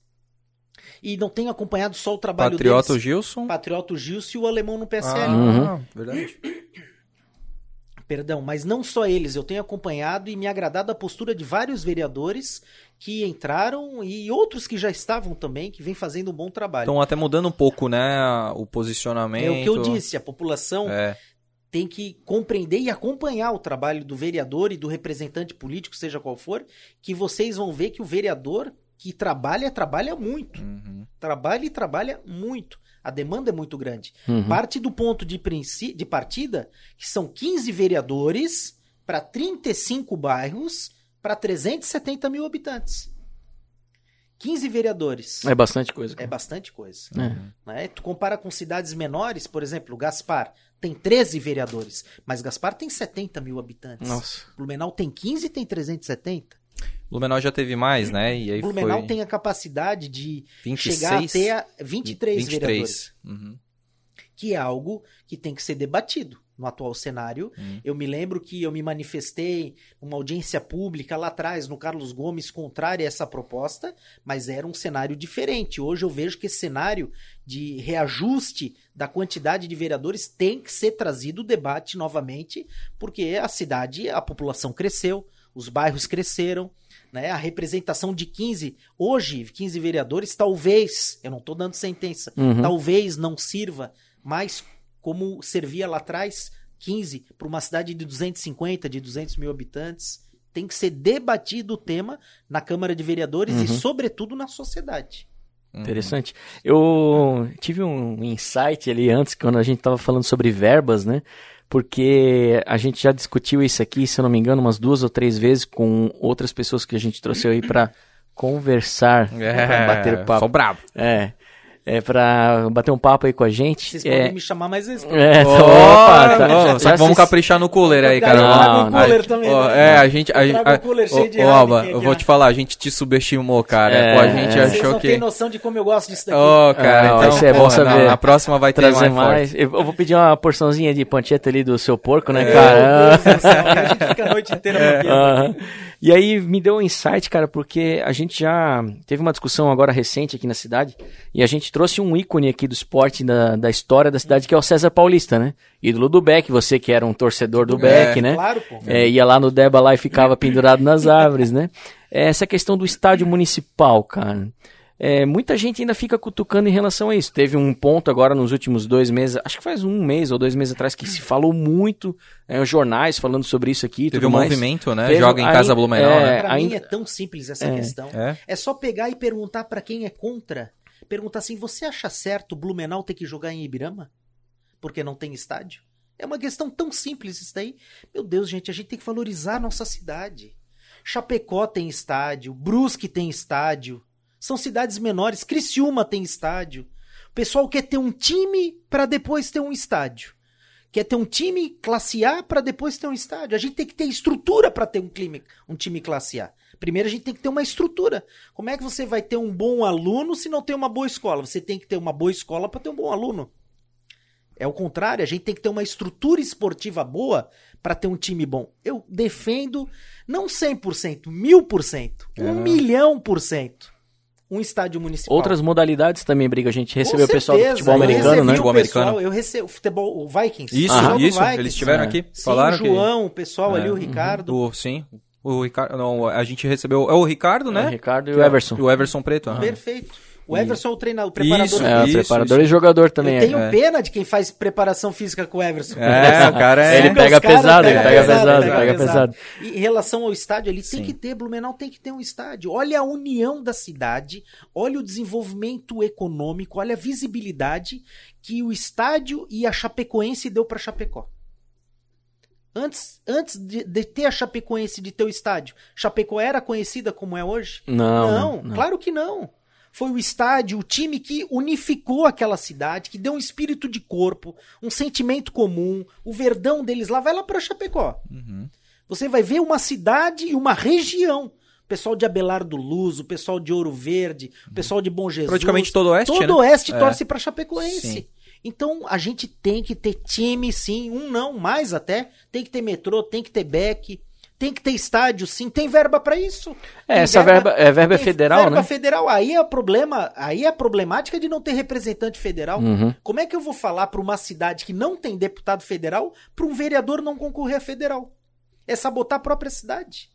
E não tenho acompanhado só o trabalho Patriota Gilson e o Alemão no PSL. Verdade. Perdão, mas não só eles, eu tenho acompanhado e me agradado a postura de vários vereadores que entraram e outros que já estavam também, que vêm fazendo um bom trabalho. Estão até mudando um pouco, né, o posicionamento. É o que eu disse, a população tem que compreender e acompanhar o trabalho do vereador e do representante político, seja qual for, que vocês vão ver que o vereador que trabalha muito. Trabalha e trabalha muito. A demanda é muito grande. Parte do ponto de partida, que são 15 vereadores para 35 bairros para 370 mil habitantes. 15 vereadores. É bastante coisa. Cara. É bastante coisa. Né? Tu compara com cidades menores, por exemplo, Gaspar tem 13 vereadores, mas Gaspar tem 70 mil habitantes. Nossa. Blumenau tem 15 e tem 370. Blumenau já teve mais, né? E aí Blumenau tem a capacidade de 26, chegar até a 23 vereadores. Que é algo que tem que ser debatido no atual cenário. Eu me lembro que eu me manifestei numa audiência pública lá atrás, no Carlos Gomes, contrária a essa proposta, mas era um cenário diferente. Hoje eu vejo que esse cenário de reajuste da quantidade de vereadores tem que ser trazido o debate novamente, porque a cidade, a população cresceu, os bairros cresceram, né? A representação de 15 vereadores, talvez, eu não estou dando sentença, talvez não sirva mais como servia lá atrás, 15, para uma cidade de 250, de 200 mil habitantes. Tem que ser debatido o tema na Câmara de Vereadores e, sobretudo, na sociedade. Interessante. Eu tive um insight ali antes, quando a gente estava falando sobre verbas, né? Porque a gente já discutiu isso aqui, se eu não me engano, umas 2 ou 3 vezes com outras pessoas que a gente trouxe aí para conversar, pra bater papo. Sou brabo. Pra bater um papo aí com a gente. Vocês podem me chamar mais vezes. Só que vamos caprichar no cooler aí, cara. Não, cooler também. Alba, eu vou te falar, a gente te subestimou, cara. A gente achou não tem noção de como eu gosto disso daqui. Cara, então, isso é bom saber. A próxima vai trazer mais. Eu vou pedir uma porçãozinha de pancheta ali do seu porco, né, cara? A gente fica a noite inteira maquiando. E aí me deu um insight, cara, porque a gente já teve uma discussão agora recente aqui na cidade e a gente trouxe um ícone aqui do esporte, da história da cidade, que é o César Paulista, né? Ídolo do Beck, você que era um torcedor do Beck, né? Claro, pô. Ia lá no Deba lá e ficava pendurado nas árvores, né? Essa questão do estádio municipal, cara. muita gente ainda fica cutucando em relação a isso. Teve um ponto agora nos últimos 2 meses, acho que faz 1 mês ou 2 meses atrás, que se falou muito, os jornais falando sobre isso aqui. Teve tudo um mais. Movimento, né? Teve, joga em casa Blumenau, né? Pra mim é tão simples essa questão. É só pegar e perguntar pra quem é contra. Perguntar assim, você acha certo Blumenau ter que jogar em Ibirama? Porque não tem estádio? É uma questão tão simples isso daí. Meu Deus, gente, a gente tem que valorizar a nossa cidade. Chapecó tem estádio, Brusque tem estádio. São cidades menores, Criciúma tem estádio. O pessoal quer ter um time para depois ter um estádio. Quer ter um time classe A para depois ter um estádio. A gente tem que ter estrutura para ter um time classe A. Primeiro a gente tem que ter uma estrutura. Como é que você vai ter um bom aluno se não tem uma boa escola? Você tem que ter uma boa escola para ter um bom aluno. É o contrário, a gente tem que ter uma estrutura esportiva boa para ter um time bom. Eu defendo, não 100%, 1000%, 1.000.000%. Um estádio municipal. Outras modalidades também, Briga. A gente recebeu o pessoal do futebol americano, né? Futebol americano. Eu recebi o futebol, o Vikings. Isso. Vikings. Eles estiveram aqui. Sim, falaram o João, o pessoal ali, o Ricardo. O Ricardo, não, a gente recebeu... É o Ricardo, né? O Ricardo e o Everson. O Everson Preto. Perfeito. O Everson é o treinador, o preparador. Isso, preparador e jogador também. Eu tenho pena de quem faz preparação física com o Everson. O cara é... Ele pega pesado, ele pega pesado. E em relação ao estádio, ele tem que ter, Blumenau tem que ter um estádio. Olha a união da cidade, olha o desenvolvimento econômico, olha a visibilidade que o estádio e a Chapecoense deu para Chapecó. Antes de ter a Chapecoense, de ter o estádio, Chapecó era conhecida como é hoje? Não, claro que não. Foi o estádio, o time que unificou aquela cidade, que deu um espírito de corpo, um sentimento comum. O verdão deles lá, vai lá para Chapecó. Você vai ver uma cidade e uma região. O pessoal de Abelardo Luz, o pessoal de Ouro Verde, o pessoal de Bom Jesus. Praticamente todo o oeste, né? Todo o oeste torce para Chapecoense. Sim. Então, a gente tem que ter time, sim. Mais até. Tem que ter metrô, tem que ter beck. Tem que ter estádio, sim, tem verba para isso. Essa verba é federal, verba, né? Verba federal, aí é a problemática de não ter representante federal. Como é que eu vou falar para uma cidade que não tem deputado federal, para um vereador não concorrer a federal? É sabotar a própria cidade.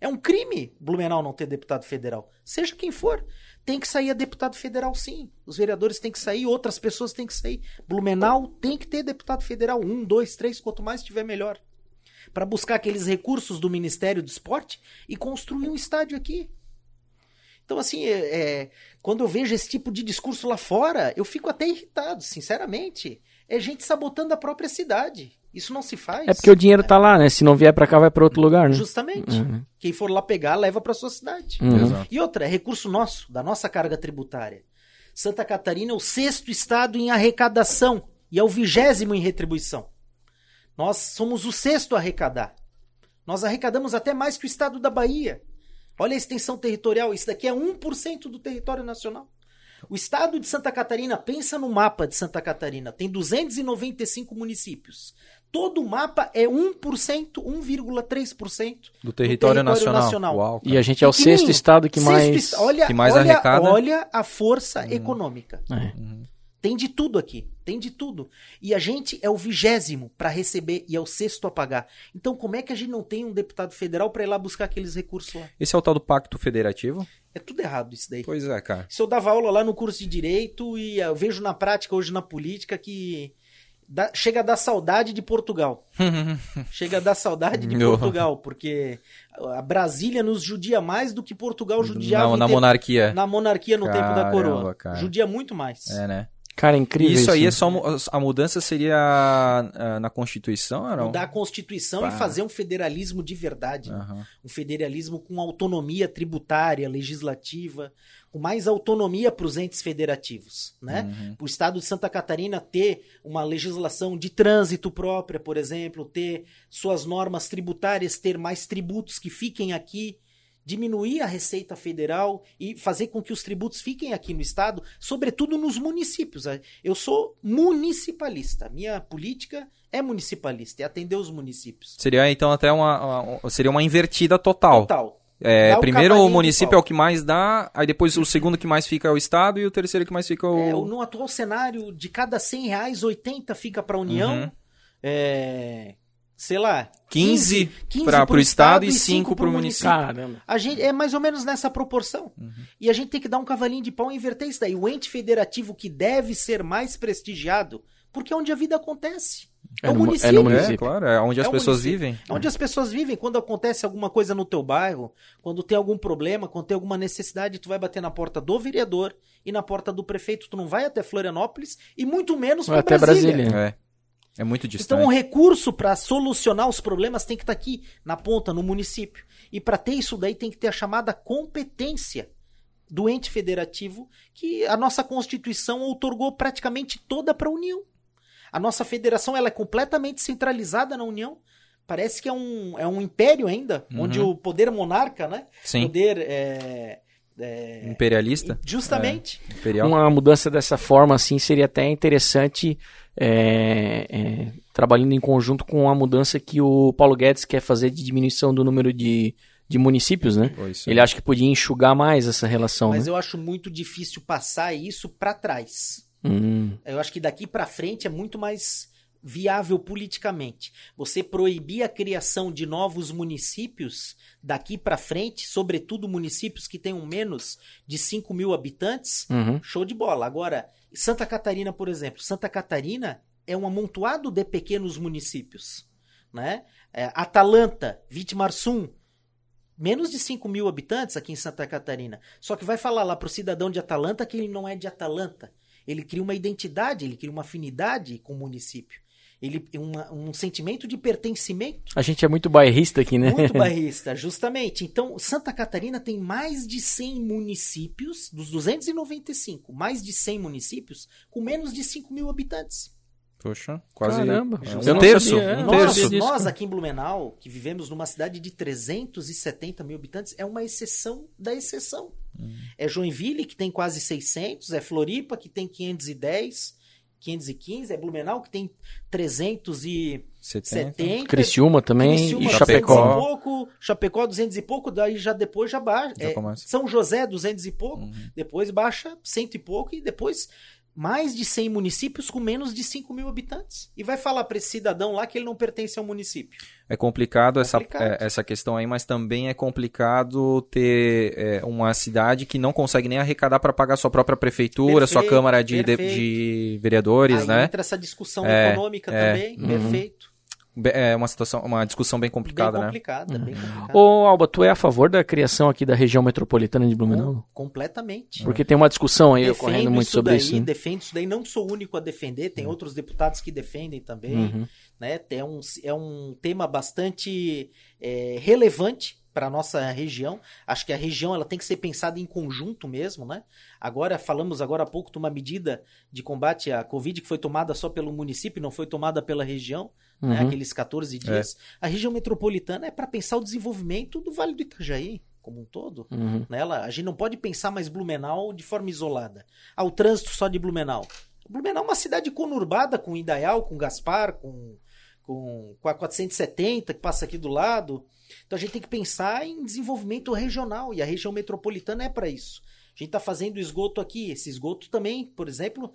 É um crime Blumenau não ter deputado federal. Seja quem for, tem que sair a deputado federal, sim. Os vereadores têm que sair, outras pessoas têm que sair. Blumenau tem que ter deputado federal, 1, 2, 3, quanto mais tiver, melhor. Para buscar aqueles recursos do Ministério do Esporte e construir um estádio aqui. Então, assim, quando eu vejo esse tipo de discurso lá fora, eu fico até irritado, sinceramente. É gente sabotando a própria cidade. Isso não se faz. É porque o dinheiro tá lá, né? Se não vier para cá, vai para outro lugar, né? Justamente. Quem for lá pegar, leva para sua cidade. E outra, é recurso nosso, da nossa carga tributária. Santa Catarina é o 6º estado em arrecadação e é o 20º em retribuição. Nós somos o 6º a arrecadar. Nós arrecadamos até mais que o estado da Bahia. Olha a extensão territorial. Isso daqui é 1% do território nacional. O estado de Santa Catarina, pensa no mapa de Santa Catarina, tem 295 municípios. Todo o mapa é 1%, 1,3% do território nacional. Uau, e a gente é o 6º estado que mais arrecada. Olha a força econômica. Tem de tudo aqui, tem de tudo. E a gente é o 20º para receber e é o 6º a pagar. Então como é que a gente não tem um deputado federal para ir lá buscar aqueles recursos lá? Esse é o tal do Pacto Federativo? É tudo errado isso daí. Pois é, cara. Se eu dava aula lá no curso de Direito e eu vejo na prática hoje na política que chega a dar saudade de Portugal. Chega a dar saudade de Portugal, porque a Brasília nos judia mais do que Portugal judiava monarquia. Na monarquia no tempo da coroa. Cara. Judia muito mais. É, né? Cara, é incrível isso. Aí é só a mudança seria na Constituição? Mudar a Constituição e fazer um federalismo de verdade. Né? Um federalismo com autonomia tributária, legislativa, com mais autonomia para os entes federativos. Né? O estado de Santa Catarina ter uma legislação de trânsito própria, por exemplo, ter suas normas tributárias, ter mais tributos que fiquem aqui. Diminuir a receita federal e fazer com que os tributos fiquem aqui no estado, sobretudo nos municípios. Eu sou municipalista, minha política é municipalista, é atender os municípios. Seria então até uma invertida total. Primeiro o município é o que mais dá, aí depois o segundo que mais fica é o estado e o terceiro que mais fica é o... No atual cenário, de cada R$100, 80 fica para a União, sei lá, 15 para o estado e 5 para o município. Caramba. A gente, é mais ou menos nessa proporção. Uhum. E a gente tem que dar um cavalinho de pau e inverter isso daí. O ente federativo que deve ser mais prestigiado, porque é onde a vida acontece. É no município, é, claro, é onde as pessoas vivem. É onde as pessoas vivem, quando acontece alguma coisa no teu bairro, quando tem algum problema, quando tem alguma necessidade, tu vai bater na porta do vereador e na porta do prefeito, tu não vai até Florianópolis e muito menos para Brasília. É muito distante. Então o recurso para solucionar os problemas tem que estar aqui, na ponta, no município. E para ter isso daí tem que ter a chamada competência do ente federativo, que a nossa Constituição outorgou praticamente toda para a União. A nossa federação ela é completamente centralizada na União. Parece que é um império ainda, onde o poder monarca, né? Sim. Poder imperialista. Justamente. Imperial. Uma mudança dessa forma assim seria até interessante, trabalhando em conjunto com a mudança que o Paulo Guedes quer fazer de diminuição do número de municípios, né? Pois, ele acha que podia enxugar mais essa relação. Mas eu acho muito difícil passar isso para trás. Eu acho que daqui para frente é muito mais viável politicamente. Você proibir a criação de novos municípios daqui para frente, sobretudo municípios que tenham menos de 5 mil habitantes, show de bola. Agora, Santa Catarina, por exemplo. Santa Catarina é um amontoado de pequenos municípios, né? Atalanta, Vitmarsum, menos de 5 mil habitantes aqui em Santa Catarina. Só que vai falar lá pro cidadão de Atalanta que ele não é de Atalanta. Ele cria uma identidade, ele cria uma afinidade com o município. Ele um sentimento de pertencimento. A gente é muito bairrista aqui, né? Muito bairrista, justamente. Então, Santa Catarina tem mais de 100 municípios, dos 295, mais de 100 municípios com menos de 5 mil habitantes. Poxa, quase. Caramba. É um terço. Nós aqui em Blumenau, que vivemos numa cidade de 370 mil habitantes, é uma exceção da exceção. É Joinville, que tem quase 600, é Floripa, que tem 510, 515, é Blumenau, que tem 370. Criciúma também, Criciúma, e Chapecó. Chapecó, 200 e pouco, daí já depois já baixa. São José, 200 e pouco, depois baixa 100 e pouco, e depois mais de 100 municípios com menos de 5 mil habitantes. E vai falar para esse cidadão lá que ele não pertence ao município. É complicado, essa questão aí, mas também é complicado ter uma cidade que não consegue nem arrecadar para pagar sua própria prefeitura, sua câmara de vereadores, aí, né? Entra essa discussão econômica também, perfeito. É uma discussão bem complicada, né? Bem complicada. Ô, Alba, tu é a favor da criação aqui da região metropolitana de Blumenau? Completamente. Porque tem uma discussão aí ocorrendo muito sobre isso. Né? Defendo isso daí, não sou o único a defender, tem outros deputados que defendem também. Né? É um tema bastante relevante para a nossa região. Acho que a região ela tem que ser pensada em conjunto mesmo, né? Agora, falamos há pouco de uma medida de combate à Covid que foi tomada só pelo município, não foi tomada pela região, né? Aqueles 14 dias. A região metropolitana é para pensar o desenvolvimento do Vale do Itajaí como um todo. Nela, a gente não pode pensar mais Blumenau de forma isolada. O trânsito só de Blumenau. Blumenau é uma cidade conurbada com Indaial, com Gaspar, com a 470 que passa aqui do lado. Então a gente tem que pensar em desenvolvimento regional, e a região metropolitana é para isso. A gente está fazendo esgoto aqui, esse esgoto também, por exemplo,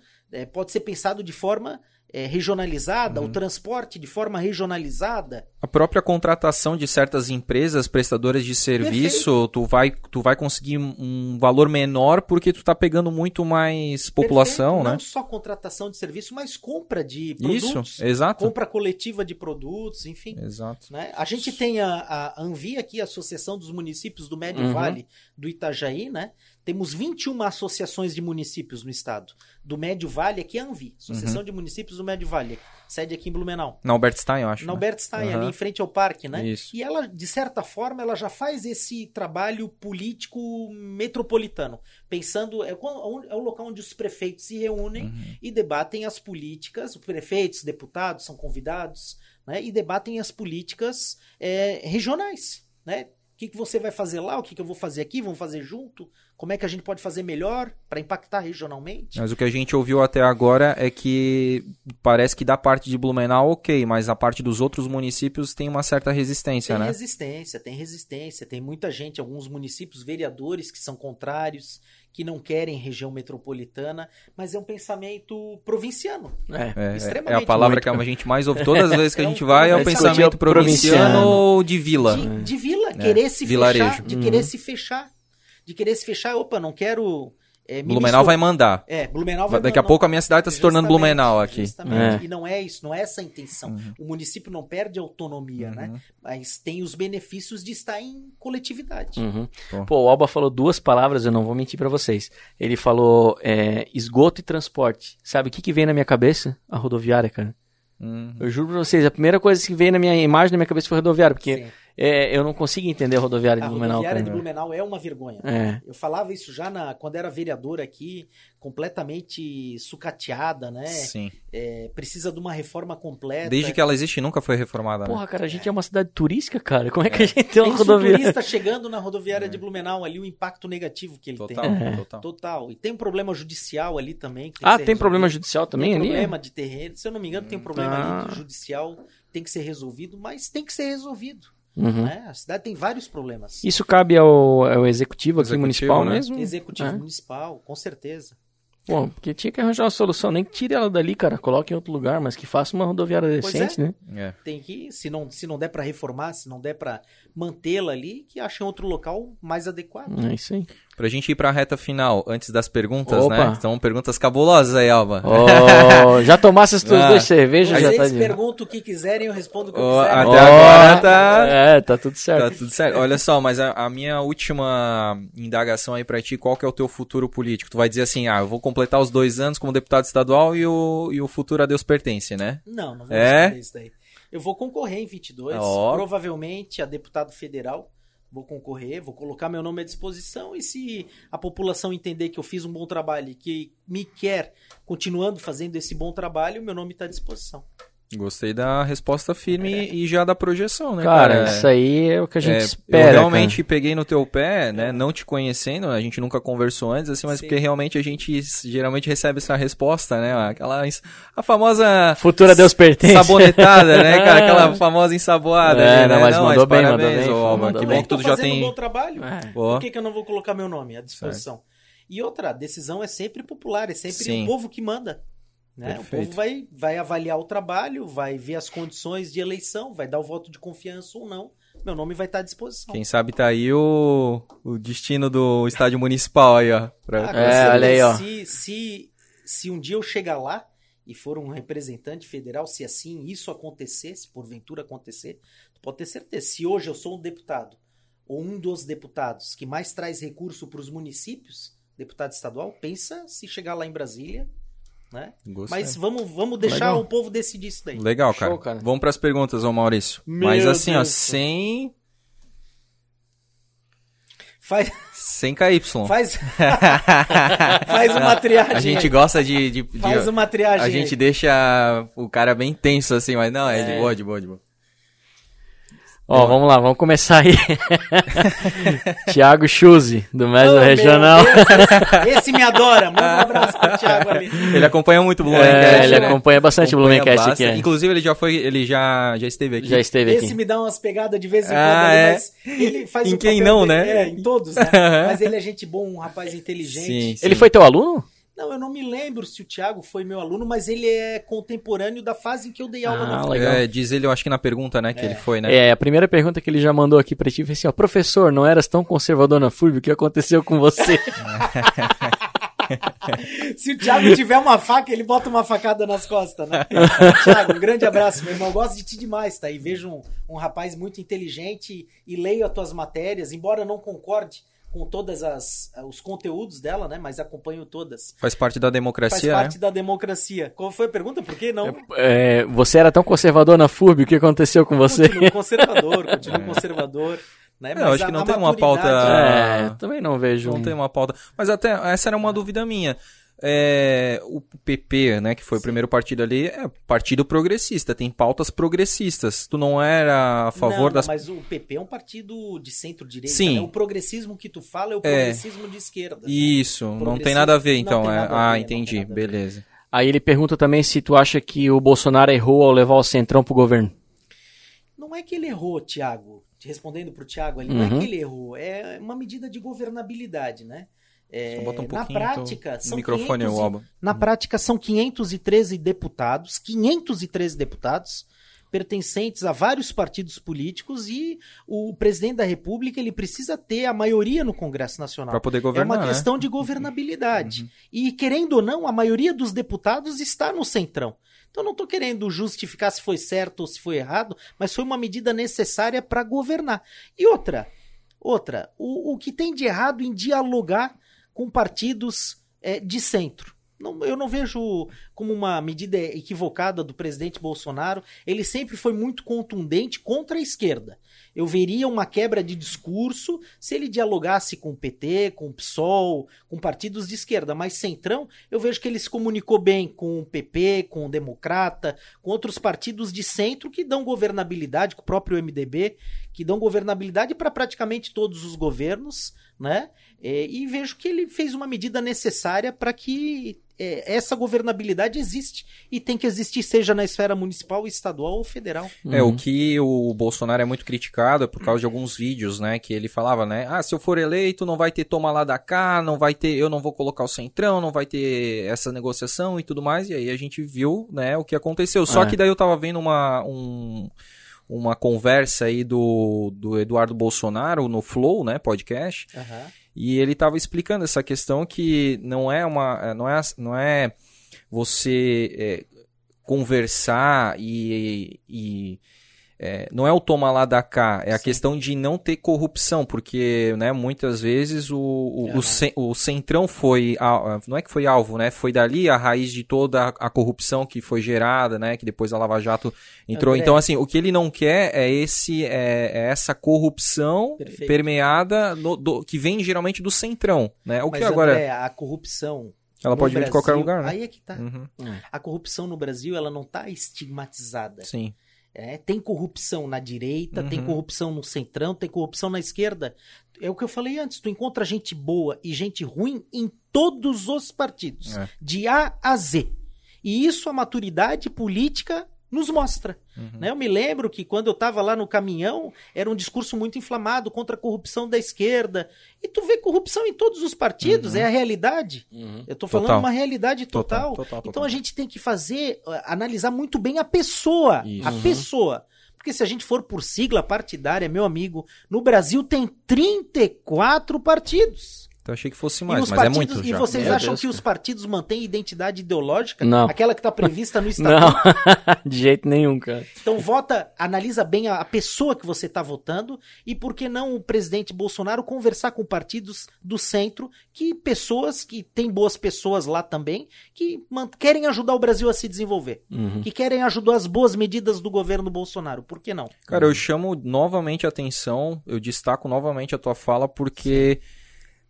pode ser pensado de forma regionalizada, o transporte de forma regionalizada. A própria contratação de certas empresas prestadoras de serviço, tu vai conseguir um valor menor porque tu está pegando muito mais população, né? Não só contratação de serviço, mas compra de produtos. Isso, exato. Compra coletiva de produtos, enfim. Exato. Né? A gente tem a ANVI aqui, a Associação dos Municípios do Médio Vale do Itajaí, né? Temos 21 associações de municípios no estado. Do Médio Vale, aqui é a ANVI, Associação de Municípios do Médio Vale, sede aqui em Blumenau. Na Albert Stein, eu acho. Na Albert Stein, ali em frente ao parque, né? Isso. E ela, de certa forma, ela já faz esse trabalho político metropolitano, pensando, o local onde os prefeitos se reúnem e debatem as políticas, os prefeitos, deputados são convidados, né? E debatem as políticas regionais, né? O que você vai fazer lá, o que eu vou fazer aqui, vamos fazer junto, como é que a gente pode fazer melhor para impactar regionalmente. Mas o que a gente ouviu até agora é que parece que da parte de Blumenau, ok, mas a parte dos outros municípios tem uma certa resistência, né? Tem resistência, tem muita gente, alguns municípios, vereadores que são contrários, que não querem região metropolitana, mas é um pensamento provinciano. Extremamente. É a palavra muito. Que a gente mais ouve todas as vezes que a gente vai, é o pensamento provinciano ou de vila. De vila, querer se vilarejo. Fechar, de querer se fechar. De querer se fechar, opa, não quero... Blumenau vai mandar. Blumenau vai mandar. Daqui a pouco a minha cidade está se tornando Blumenau aqui. Justamente. E não é isso, não é essa a intenção. O município não perde autonomia, né? Mas tem os benefícios de estar em coletividade. Pô, o Alba falou duas palavras, eu não vou mentir para vocês. Ele falou esgoto e transporte. Sabe o que vem na minha cabeça? A rodoviária, cara. Eu juro pra vocês, a primeira coisa que veio na minha imagem, na minha cabeça, foi a rodoviária, porque eu não consigo entender a rodoviária de Blumenau. A rodoviária de Blumenau é uma vergonha. Eu falava isso já quando era vereadora aqui, completamente sucateada, né? Sim. Precisa de uma reforma completa. Desde que ela existe, nunca foi reformada. Porra, cara, a gente é uma cidade turística, cara. Como é que a gente tem uma rodoviária? O turista chegando na rodoviária de Blumenau, ali o impacto negativo que ele tem. Total. E tem um problema judicial ali também. Que tem problema judicial também ali? Tem problema de terreno. Se eu não me engano, tem um problema ali judicial. Tem que ser resolvido, mas tem que ser resolvido. Né? A cidade tem vários problemas. Isso cabe ao executivo aqui municipal, né? Mesmo? Executivo municipal, com certeza. Bom, porque tinha que arranjar uma solução, nem que tire ela dali, cara, coloque em outro lugar, mas que faça uma rodoviária decente, né? Tem que, se não der para reformar, se não der para mantê-la ali, que ache outro local mais adequado. É isso aí. Pra gente ir pra reta final, antes das perguntas, né? São perguntas cabulosas aí, Alba. Oh, já tomasse as tuas duas cervejas, já tá de... Vocês perguntam o que quiserem, eu respondo o que quiser. Até agora tá... tá tudo certo. Tá tudo certo. Olha só, mas a minha última indagação aí pra ti, qual que é o teu futuro político? Tu vai dizer assim, eu vou completar os 2 anos como deputado estadual e o futuro a Deus pertence, né? Não vou responder isso daí. Eu vou concorrer em 22, provavelmente a deputado federal, vou concorrer, vou colocar meu nome à disposição e se a população entender que eu fiz um bom trabalho e que me quer continuando fazendo esse bom trabalho, meu nome está à disposição. Gostei da resposta firme e já da projeção, né, cara? Isso aí é o que a gente espera. Eu realmente peguei no teu pé, né? Não te conhecendo, a gente nunca conversou antes, assim, mas porque realmente a gente geralmente recebe essa resposta, né? Aquela a famosa... Futura Deus pertence. Sabonetada, né, cara? Aquela famosa ensaboada. Né? Mas mandou bem, parabéns, mandou bem. Que bom que tudo já tem... um bom trabalho. Por que eu não vou colocar meu nome à disposição? Certo. E outra, a decisão é sempre popular, é sempre o povo que manda. Né? O povo vai avaliar o trabalho, vai ver as condições de eleição, vai dar o voto de confiança ou não. Meu nome vai estar à disposição. Quem sabe tá aí o destino do estádio municipal aí, ó. Olha aí, ó. Se um dia eu chegar lá e for um representante federal, se assim isso acontecer, se porventura acontecer, tu pode ter certeza. Se hoje eu sou um deputado ou um dos deputados que mais traz recurso para os municípios, deputado estadual, pensa se chegar lá em Brasília... Né? Mas vamos deixar o povo decidir isso daí. Legal, cara. Show, cara. Vamos para as perguntas, ô Maurício. Meu Mas assim, Deus ó, sem... Sem KY. Faz uma triagem. A gente gosta de... Faz uma triagem. A gente deixa o cara bem tenso assim, mas não, é de boa. Ó, vamos lá, vamos começar aí. Thiago Schuse, do Mesmo Regional. Deus, esse me adora, manda um abraço pro Thiago ali. Ele acompanha muito o Blumencast, ele acompanha bastante o Blumencast aqui. Inclusive ele já esteve aqui. Já esteve aqui. Esse me dá umas pegadas de vez em quando, mas ele faz em quem não, dele, né? Em todos, né? Mas ele é gente bom, um rapaz inteligente. Sim. Ele foi teu aluno? Não, eu não me lembro se o Thiago foi meu aluno, mas ele é contemporâneo da fase em que eu dei aula na faculdade. Diz ele, eu acho que na pergunta, né, que ele foi, né? A primeira pergunta que ele já mandou aqui pra ti foi assim, ó, professor, não eras tão conservador na FURB, o que aconteceu com você? Se o Thiago tiver uma faca, ele bota uma facada nas costas, né? Thiago, um grande abraço, meu irmão, eu gosto de ti demais, tá? E vejo um rapaz muito inteligente e leio as tuas matérias, embora eu não concorde com todas os conteúdos dela, né? Mas acompanho todas. Faz parte da democracia, Faz parte da democracia. Qual foi a pergunta? Por que não? Você era tão conservador na FURB, o que aconteceu com você? Continuo conservador. Né? Mas acho que não tem uma pauta... também não vejo. Não tem uma pauta. Mas até essa era uma dúvida minha. O PP, né, que foi o primeiro partido ali, é partido progressista, tem pautas progressistas. Tu não era a favor das... Mas o PP é um partido de centro-direita. Sim. Né? O progressismo que tu fala é o progressismo de esquerda. Isso, né? Não tem nada a ver, então. Entendi, beleza. Aí ele pergunta também se tu acha que o Bolsonaro errou ao levar o Centrão pro governo. Não é que ele errou, Thiago. Respondendo pro Thiago ali, não é que ele errou, é uma medida de governabilidade, né? Bota um pouquinho no microfone, o álbum. Na prática, são 513 deputados pertencentes a vários partidos políticos, e o presidente da República ele precisa ter a maioria no Congresso Nacional. Para poder governar. É uma questão de governabilidade. Uhum. E, querendo ou não, a maioria dos deputados está no centrão. Então, não estou querendo justificar se foi certo ou se foi errado, mas foi uma medida necessária para governar. E outra, o que tem de errado em dialogar com partidos de centro? Não, eu não vejo como uma medida equivocada do presidente Bolsonaro. Ele sempre foi muito contundente contra a esquerda. Eu veria uma quebra de discurso se ele dialogasse com o PT, com o PSOL, com partidos de esquerda. Mas centrão, eu vejo que ele se comunicou bem com o PP, com o Democrata, com outros partidos de centro que dão governabilidade, com o próprio MDB, que dão governabilidade para praticamente todos os governos, né? E vejo que ele fez uma medida necessária para que essa governabilidade existe e tem que existir, seja na esfera municipal, estadual ou federal. O que o Bolsonaro é muito criticado é por causa de alguns vídeos, né, que ele falava, né, se eu for eleito não vai ter toma lá da cá, não vai ter, eu não vou colocar o centrão, não vai ter essa negociação e tudo mais, e aí a gente viu, né, o que aconteceu. Só que daí eu tava vendo uma conversa aí do Eduardo Bolsonaro no Flow, né, podcast, e ele estava explicando essa questão que não é você conversar e não é o toma lá da cá, é a questão de não ter corrupção, porque, né, muitas vezes o centrão foi, não é que foi alvo, né, foi dali a raiz de toda a corrupção que foi gerada, né, que depois a Lava Jato entrou. Então, assim, o que ele não quer é essa corrupção permeada que vem geralmente do centrão, né? Mas, que agora André, a corrupção, ela pode vir de qualquer lugar, né? Aí é que tá. A corrupção no Brasil, ela não tá estigmatizada. Sim. Tem corrupção na direita, tem corrupção no centrão, tem corrupção na esquerda. É o que eu falei antes, tu encontra gente boa e gente ruim em todos os partidos, de A a Z. E isso a maturidade política nos mostra. Né? Eu me lembro que quando eu estava lá no caminhão, era um discurso muito inflamado contra a corrupção da esquerda. E tu vê corrupção em todos os partidos, é a realidade. Eu estou falando de uma realidade total. Então a gente tem que analisar muito bem a pessoa. Isso. A pessoa. Porque se a gente for por sigla partidária, meu amigo, no Brasil tem 34 partidos. Eu achei que fosse mais, mas partidos, é muito já. E vocês acham que os partidos mantêm identidade ideológica? Não. Aquela que está prevista no estatuto? Não, de jeito nenhum, cara. Então analisa bem a pessoa que você está votando e por que não o presidente Bolsonaro conversar com partidos do centro, que tem boas pessoas lá também, que querem ajudar o Brasil a se desenvolver, que querem ajudar as boas medidas do governo Bolsonaro. Por que não? Cara, eu chamo novamente a atenção, eu destaco novamente a tua fala, porque... Sim.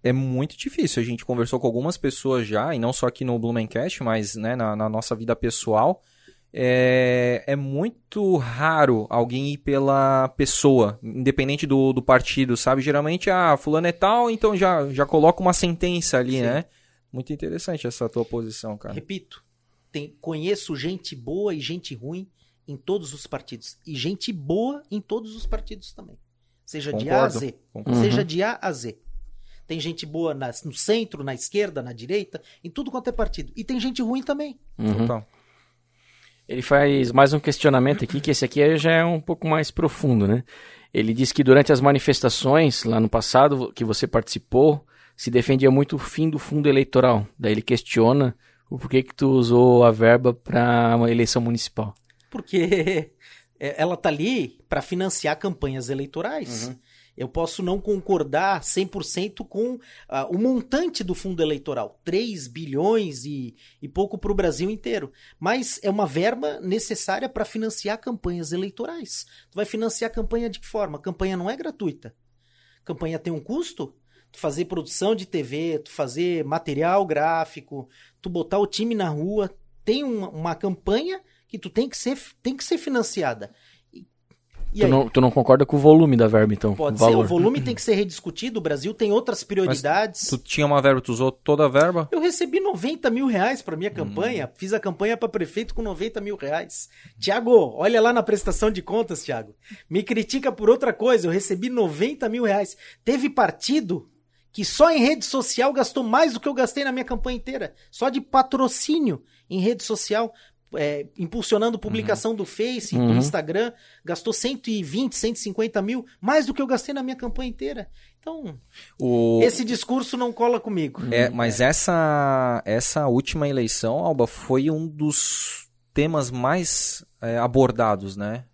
É muito difícil. A gente conversou com algumas pessoas já, e não só aqui no Blumencast, mas, né, na nossa vida pessoal. É muito raro alguém ir pela pessoa, independente do partido, sabe? Geralmente, fulano é tal, então já coloca uma sentença ali, Sim. né? Muito interessante essa tua posição, cara. Repito, conheço gente boa e gente ruim em todos os partidos. E gente boa em todos os partidos também. Seja de A a Z. Seja de A a Z. Tem gente boa no centro, na esquerda, na direita, em tudo quanto é partido. E tem gente ruim também. Então. Ele faz mais um questionamento aqui, que esse aqui já é um pouco mais profundo, né? Ele diz que durante as manifestações, lá no passado, que você participou, se defendia muito o fim do fundo eleitoral. Daí ele questiona o porquê que tu usou a verba para uma eleição municipal. Porque ela tá ali para financiar campanhas eleitorais. Eu posso não concordar 100% com o montante do fundo eleitoral, 3 bilhões e pouco para o Brasil inteiro. Mas é uma verba necessária para financiar campanhas eleitorais. Tu vai financiar a campanha de que forma? A campanha não é gratuita. A campanha tem um custo? Tu fazer produção de TV, tu fazer material gráfico, tu botar o time na rua. Tem uma campanha que tu tem que ser financiada. Tu não concorda com o volume da verba, então? Pode ser, o volume tem que ser rediscutido, o Brasil tem outras prioridades. Mas tu tinha uma verba, tu usou toda a verba? Eu recebi 90 mil reais para minha campanha, fiz a campanha para prefeito com 90 mil reais. Tiago, olha lá na prestação de contas, Tiago, me critica por outra coisa, eu recebi 90 mil reais. Teve partido que só em rede social gastou mais do que eu gastei na minha campanha inteira. Só de patrocínio em rede social, impulsionando publicação do Face, do Instagram, gastou 120, 150 mil, mais do que eu gastei na minha campanha inteira. Então, esse discurso não cola comigo. Mas essa última eleição, Alba, foi um dos temas mais abordados, né?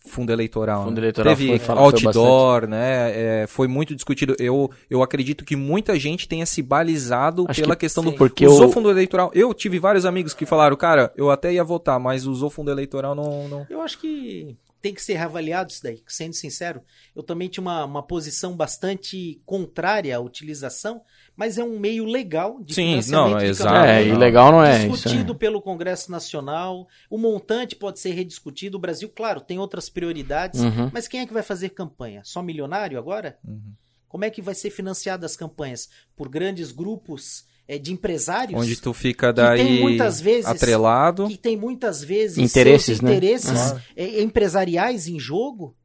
Fundo eleitoral. Fundo eleitoral, né? Teve outdoor, né? Foi muito discutido. Eu acredito que muita gente tenha se balizado pela questão do... Porque usou fundo eleitoral. Eu tive vários amigos que falaram, cara, eu até ia votar, mas usou fundo eleitoral, não... Eu acho que tem que ser reavaliado isso daí. Sendo sincero, eu também tinha uma posição bastante contrária à utilização, mas é um meio legal de financiamento. Sim, não, exato. Ilegal não é. Discutido pelo Congresso Nacional, o montante pode ser rediscutido. O Brasil, claro, tem outras prioridades, mas quem é que vai fazer campanha? Só milionário agora? Como é que vai ser financiada as campanhas? Por grandes grupos de empresários? Onde tu fica daí que tem muitas vezes, atrelado. Que tem muitas vezes interesses, né? Empresariais em jogo.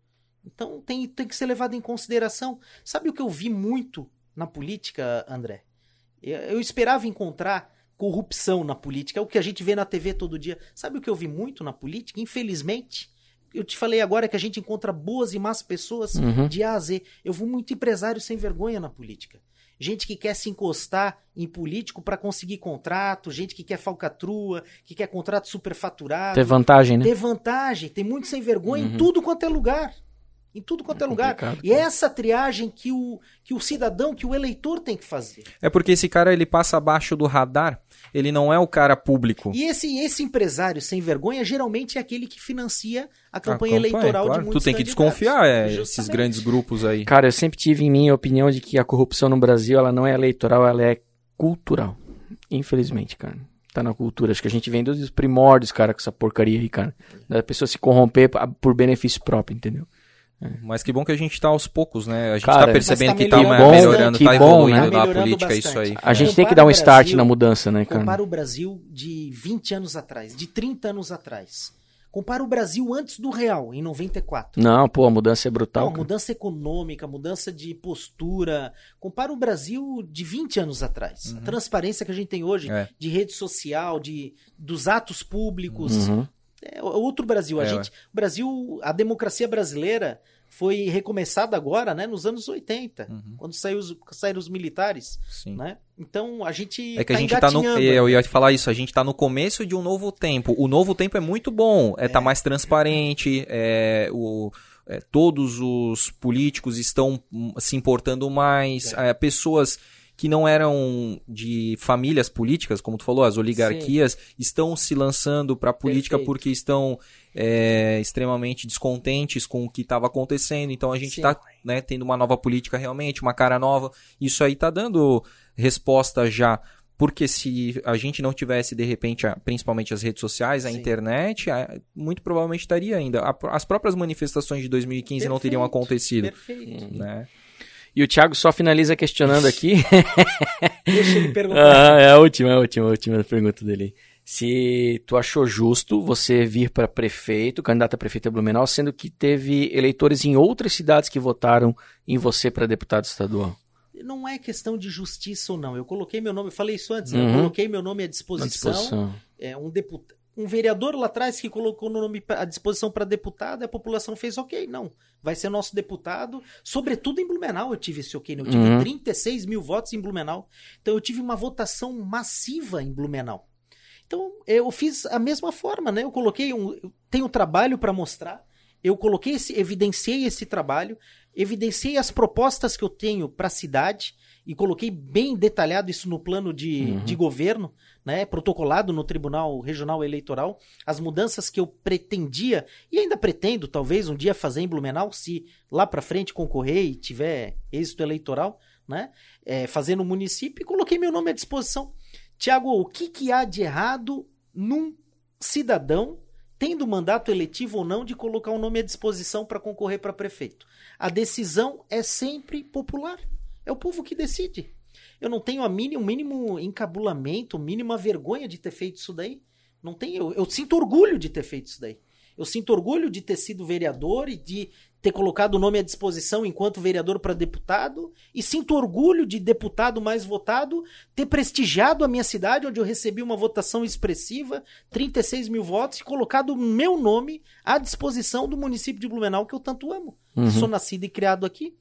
Então tem que ser levado em consideração. Sabe o que eu vi muito na política, André? Eu esperava encontrar corrupção na política, é o que a gente vê na TV todo dia. Sabe o que eu vi muito na política? Infelizmente, eu te falei agora que a gente encontra boas e más pessoas de A a Z. Eu vi muito empresário sem vergonha na política. Gente que quer se encostar em político para conseguir contrato, gente que quer falcatrua, que quer contrato superfaturado. Ter vantagem, né? Ter vantagem. Tem muito sem vergonha em tudo quanto é lugar. Em tudo quanto é lugar. E é essa triagem que o cidadão, que o eleitor tem que fazer. É porque esse cara, ele passa abaixo do radar, ele não é o cara público. E esse empresário sem vergonha, geralmente é aquele que financia a campanha eleitoral, claro, de muitos candidatos. Tu tem que desconfiar, esses grandes grupos aí. Cara, eu sempre tive em mim a opinião de que a corrupção no Brasil, ela não é eleitoral, ela é cultural. Infelizmente, cara. Tá na cultura. Acho que a gente vem dos primórdios, cara, com essa porcaria aí, cara. Da pessoa se corromper por benefício próprio, entendeu? Mas que bom que a gente tá aos poucous, né? A gente tá percebendo que tá melhorando, tá evoluindo lá a política, isso aí. A gente tem que dar um start na mudança, né, cara? Compara o Brasil de 20 anos atrás, de 30 anos atrás. Compara o Brasil antes do real, em 94. Não, pô, a mudança é brutal. Não, mudança econômica, mudança de postura. Compara o Brasil de 20 anos atrás. A transparência que a gente tem hoje, de rede social, dos atos públicos... É outro Brasil. O Brasil, a democracia brasileira foi recomeçada agora, né, nos anos 80, quando saíram os militares. Sim. Né? Então a gente é que a gente tá no... Eu ia te falar isso, a gente tá no começo de um novo tempo. O novo tempo é muito bom, tá mais transparente, todos os políticos estão se importando mais, pessoas que não eram de famílias políticas, como tu falou, as oligarquias, estão se lançando para a política porque estão extremamente descontentes com o que estava acontecendo. Então a gente está tendo uma nova política realmente, uma cara nova. Isso aí está dando resposta já. Porque se a gente não tivesse, de repente, principalmente as redes sociais, a internet, muito provavelmente estaria ainda. As próprias manifestações de 2015 não teriam acontecido. Perfeito. Né? E o Thiago só finaliza questionando aqui. Deixa ele perguntar. É a última pergunta dele. Se tu achou justo você vir para prefeito, candidato a prefeito a Blumenau, sendo que teve eleitores em outras cidades que votaram em você para deputado estadual? Não é questão de justiça ou não. Eu coloquei meu nome, eu falei isso antes, eu coloquei meu nome à disposição. Um vereador lá atrás que colocou o nome à disposição para deputado, a população fez não, vai ser nosso deputado, sobretudo em Blumenau eu tive esse eu tive 36 mil votos em Blumenau, então eu tive uma votação massiva em Blumenau. Então eu fiz a mesma forma, né? Eu coloquei eu tenho um trabalho para mostrar, eu coloquei evidenciei esse trabalho, evidenciei as propostas que eu tenho para a cidade, e coloquei bem detalhado isso no plano de governo, né, protocolado no Tribunal Regional Eleitoral, as mudanças que eu pretendia, e ainda pretendo talvez um dia fazer em Blumenau, se lá para frente concorrer e tiver êxito eleitoral, né, fazer no município, e coloquei meu nome à disposição. Tiago, o que há de errado num cidadão, tendo mandato eletivo ou não, de colocar o nome à disposição para concorrer para prefeito? A decisão é sempre popular. É o povo que decide. Eu não tenho o mínimo encabulamento, a mínima vergonha de ter feito isso daí. Não tenho, eu sinto orgulho de ter feito isso daí. Eu sinto orgulho de ter sido vereador e de ter colocado o nome à disposição enquanto vereador para deputado, e sinto orgulho de deputado mais votado ter prestigiado a minha cidade, onde eu recebi uma votação expressiva, 36 mil votos, e colocado o meu nome à disposição do município de Blumenau, que eu tanto amo. Uhum. Sou nascido e criado aqui.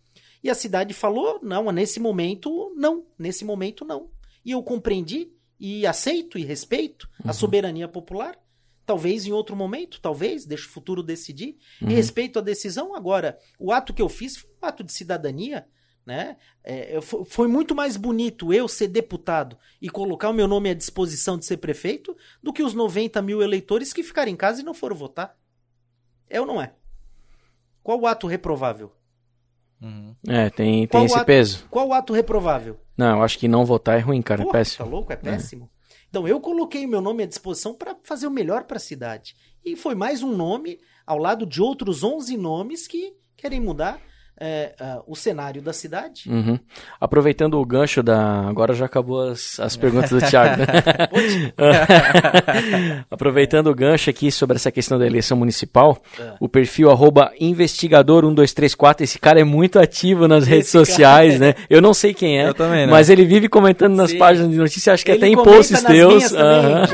E a cidade falou, não, nesse momento não, nesse momento não. E eu compreendi e aceito e respeito a soberania popular. Talvez em outro momento, talvez, deixa o futuro decidir. E respeito à decisão, agora, o ato que eu fiz foi um ato de cidadania, né? Foi muito mais bonito eu ser deputado e colocar o meu nome à disposição de ser prefeito do que os 90 mil eleitores que ficaram em casa e não foram votar. É ou não é? Qual o ato reprovável? Tem esse peso. Qual o ato reprovável? Não, eu acho que não votar é ruim, cara. Porra, é péssimo. Tá louco? É péssimo. Então, eu coloquei meu nome à disposição para fazer o melhor para a cidade. E foi mais um nome ao lado de outros 11 nomes que querem mudar o cenário da cidade. Uhum. Aproveitando o gancho da... Agora já acabou as perguntas do Thiago. Aproveitando o gancho aqui sobre essa questão da eleição municipal, o perfil @investigador1234, esse cara é muito ativo nas redes sociais, né? Eu não sei quem é, eu também, né? Mas ele vive comentando nas páginas de notícia, acho que ele até em posts teus. Gente boa,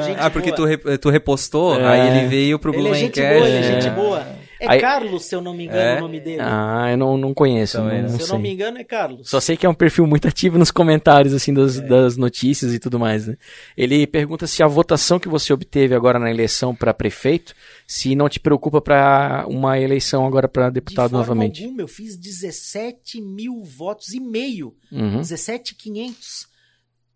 gente boa. Porque tu repostou, aí ele veio pro Blumencast. Ele é gente boa. É Carlos, se eu não me engano, o nome dele. Ah, eu não conheço. Então, não se eu não me engano, é Carlos. Só sei que é um perfil muito ativo nos comentários, assim, das notícias e tudo mais, né? Ele pergunta se a votação que você obteve agora na eleição para prefeito, se não te preocupa para uma eleição agora para deputado novamente. De forma alguma, eu fiz 17 mil votos e meio, 17.500,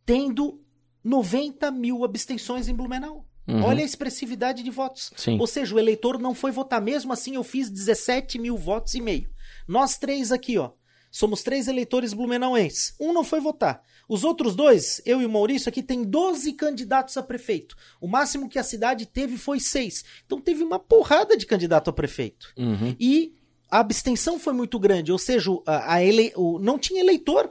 tendo 90 mil abstenções em Blumenau. Olha a expressividade de votos. Sim. Ou seja, o eleitor não foi votar. Mesmo assim, eu fiz 17 mil votos e meio. Nós três aqui, ó. Somos três eleitores blumenauenses. Um não foi votar. Os outros dois, eu e o Maurício aqui, tem 12 candidatos a prefeito. O máximo que a cidade teve foi 6. Então teve uma porrada de candidato a prefeito. E a abstenção foi muito grande. Ou seja, não tinha eleitor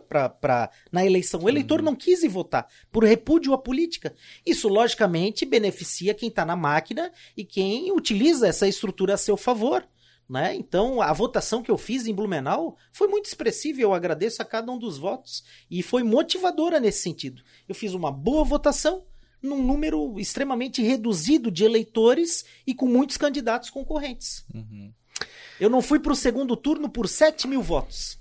na eleição. O eleitor não quis ir votar por repúdio à política. Isso, logicamente, beneficia quem está na máquina e quem utiliza essa estrutura a seu favor, né? Então, a votação que eu fiz em Blumenau foi muito expressiva, eu agradeço a cada um dos votos e foi motivadora nesse sentido. Eu fiz uma boa votação num número extremamente reduzido de eleitores e com muitos candidatos concorrentes. Eu não fui para o segundo turno por 7 mil votos.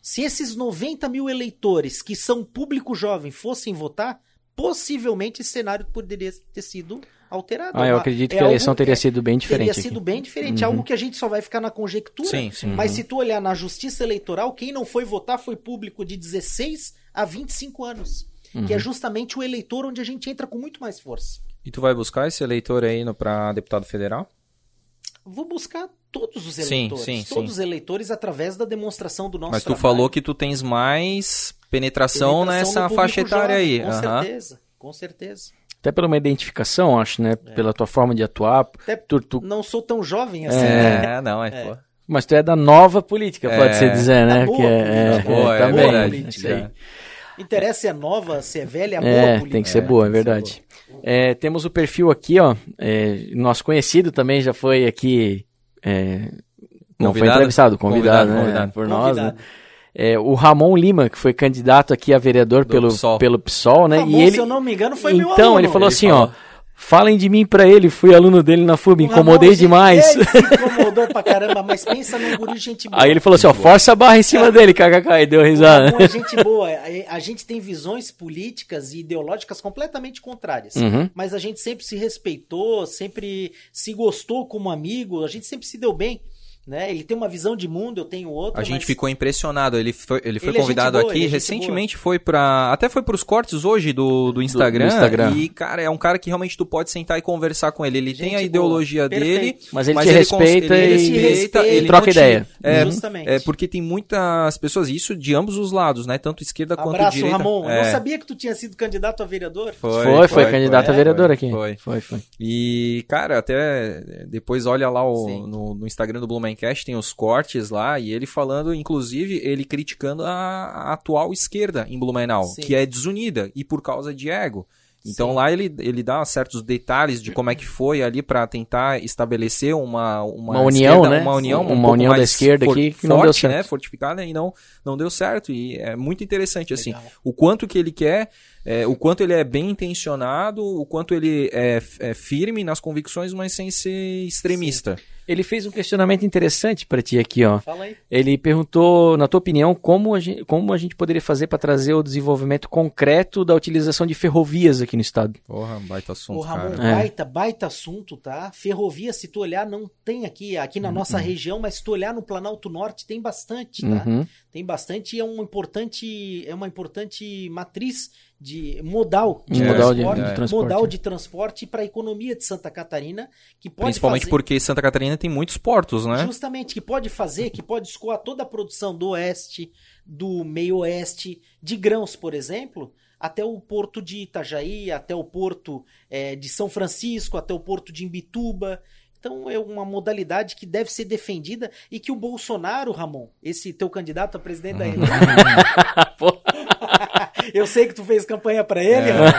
Se esses 90 mil eleitores que são público jovem fossem votar, possivelmente esse cenário poderia ter sido alterado. Eu acredito que a eleição teria sido bem diferente. Algo que a gente só vai ficar na conjectura. Sim. Mas se tu olhar na justiça eleitoral, quem não foi votar foi público de 16 a 25 anos, que é justamente o eleitor onde a gente entra com muito mais força. E tu vai buscar esse eleitor aí para deputado federal? Vou buscar todos os eleitores, os eleitores através da demonstração do nosso trabalho. Mas tu falou que tu tens mais penetração nessa faixa etária aí. Com certeza. Até pela uma identificação, acho, né? Pela tua forma de atuar. Até tu... Não sou tão jovem assim, né? Pô. Mas tu é da nova política, pode-se dizer, né? Boa política. Interessa se é nova, se é velha, é boa política. Tem que ser boa, é verdade. Temos o perfil aqui, ó. Nosso conhecido também já foi aqui... Foi convidado por nós. Né? O Ramon Lima, que foi candidato aqui a vereador pelo PSOL, né? Ramon, e ele, se eu não me engano, foi meu aluno. Então, ele falou assim, falem de mim pra ele, fui aluno dele na FUB, incomodei demais. Ele se incomodou pra caramba, mas pensa no guri gente boa. Aí ele falou assim, força a barra em cima dele, kkk, e deu risada. Ramon é gente boa, a gente tem visões políticas e ideológicas completamente contrárias, mas a gente sempre se respeitou, sempre se gostou como amigo, a gente sempre se deu bem. Né? Ele tem uma visão de mundo, eu tenho outra. A gente ficou impressionado. Ele foi convidado aqui, recentemente foi para... Até foi para os cortes hoje do Instagram. E, cara, é um cara que realmente tu pode sentar e conversar com ele. Ele tem a ideologia dele, mas ele respeita ele troca ideia. Justamente. Porque tem muitas pessoas, isso de ambos os lados, né? Tanto esquerda quanto direita. Ramon. Eu não sabia que tu tinha sido candidato a vereador. Foi candidato a vereador aqui. Foi. E, cara, até depois olha lá no Instagram do Blumen, tem os cortes lá, e ele falando, inclusive, ele criticando a atual esquerda em Blumenau, que é desunida, e por causa de ego. Então, sim, lá ele dá certos detalhes de como é que foi ali para tentar estabelecer uma união, esquerda, né? Uma união da esquerda aqui que não deu certo, né? Fortificada, e não deu certo. E é muito interessante, assim, o quanto que ele quer, o quanto ele é bem intencionado, o quanto ele é firme nas convicções, mas sem ser extremista. Sim. Ele fez um questionamento interessante para ti aqui, ó. Fala aí. Ele perguntou, na tua opinião, como a gente poderia fazer para trazer o desenvolvimento concreto da utilização de ferrovias aqui no estado? Porra, baita assunto, cara. Ramon, baita assunto, tá? Ferrovia, se tu olhar, não tem aqui na nossa região, mas se tu olhar no Planalto Norte, tem bastante, tá? Tem bastante e é uma importante matriz de modal de transporte para a economia de Santa Catarina, que pode principalmente fazer, porque Santa Catarina tem muitos portos, né? Justamente, que pode escoar toda a produção do oeste, do meio oeste, de grãos, por exemplo, até o porto de Itajaí, até o porto de São Francisco, até o porto de Imbituba. Então é uma modalidade que deve ser defendida e que o Bolsonaro, Ramon, esse teu candidato a presidente da República, eu sei que tu fez campanha para ele, Ramon.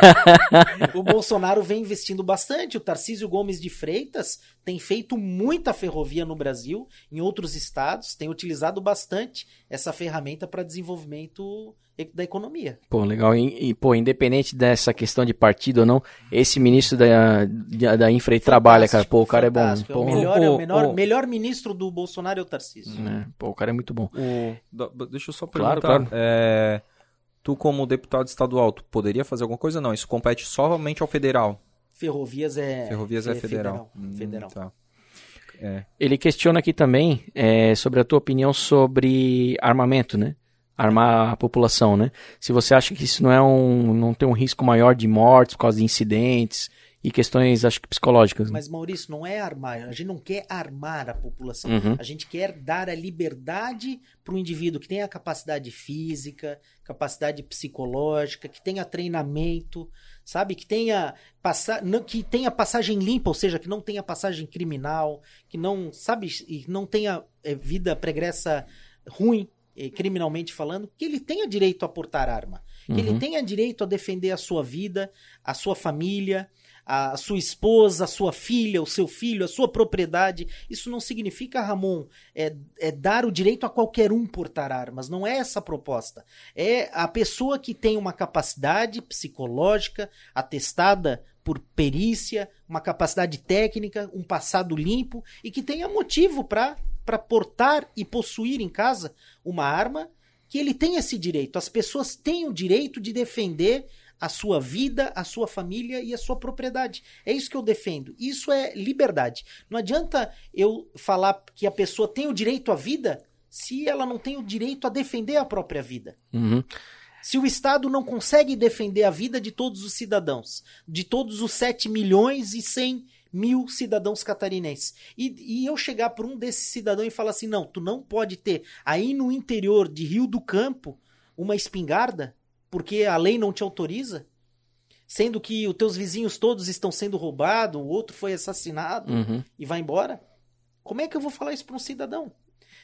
O Bolsonaro vem investindo bastante. O Tarcísio Gomes de Freitas tem feito muita ferrovia no Brasil, em outros estados, tem utilizado bastante essa ferramenta para desenvolvimento da economia. Pô, legal. E independente dessa questão de partido ou não, esse ministro da Infra aí trabalha, cara. Pô, o cara é bom. Pô, melhor ministro do Bolsonaro é o Tarcísio. Pô, o cara é muito bom. Deixa eu só perguntar. Claro. Tu, como deputado estadual, tu poderia fazer alguma coisa? Não, isso compete somente ao federal. Ferrovias é federal. Federal. Tá. Ele questiona aqui também sobre a tua opinião sobre armamento, né? Armar a população, né? Se você acha que isso não tem um risco maior de mortes por causa de incidentes e questões, acho que psicológicas. Né? Mas, Maurício, não é armar. A gente não quer armar a população. A gente quer dar a liberdade para o indivíduo que tenha capacidade física, capacidade psicológica, que tenha treinamento, sabe? Que tenha passagem limpa, ou seja, que não tenha passagem criminal, que não, sabe, e não tenha vida pregressa ruim, criminalmente falando, que ele tenha direito a portar arma, que ele tenha direito a defender a sua vida, a sua família, a sua esposa, a sua filha, o seu filho, a sua propriedade. Isso não significa, Ramon, dar o direito a qualquer um portar armas. Não é essa a proposta. É a pessoa que tem uma capacidade psicológica atestada por perícia, uma capacidade técnica, um passado limpo e que tenha motivo para portar e possuir em casa uma arma, que ele tem esse direito. As pessoas têm o direito de defender a sua vida, a sua família e a sua propriedade. É isso que eu defendo. Isso é liberdade. Não adianta eu falar que a pessoa tem o direito à vida se ela não tem o direito a defender a própria vida. Se o Estado não consegue defender a vida de todos os cidadãos, de todos os 7 milhões e 100 mil cidadãos catarinenses. E eu chegar por um desses cidadãos e falar assim, não, tu não pode ter aí no interior de Rio do Campo uma espingarda, porque a lei não te autoriza, sendo que os teus vizinhos todos estão sendo roubados, o outro foi assassinado e vai embora. Como é que eu vou falar isso para um cidadão?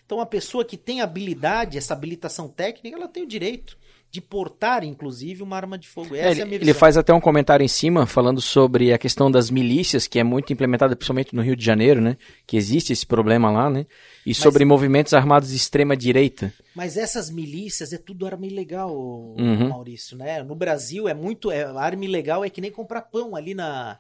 Então a pessoa que tem habilidade, essa habilitação técnica, ela tem o direito de portar, inclusive, uma arma de fogo. Essa é a minha visão. Ele faz até um comentário em cima, falando sobre a questão das milícias, que é muito implementada, principalmente no Rio de Janeiro, né? Que existe esse problema lá, né? Mas sobre movimentos armados de extrema-direita. Mas essas milícias é tudo arma ilegal, Maurício, né? No Brasil é muito... arma ilegal é que nem comprar pão ali na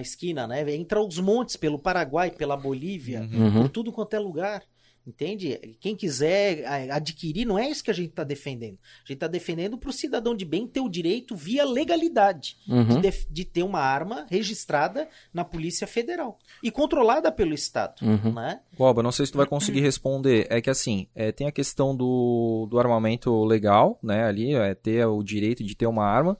esquina, né? Entra aos montes, pelo Paraguai, pela Bolívia, por tudo quanto é lugar. Entende? Quem quiser adquirir, não é isso que a gente está defendendo. A gente está defendendo para o cidadão de bem ter o direito via legalidade de ter uma arma registrada na Polícia Federal e controlada pelo Estado. Né? Boba, não sei se tu vai conseguir responder. É que assim, tem a questão do armamento legal, né? Ali, ter o direito de ter uma arma.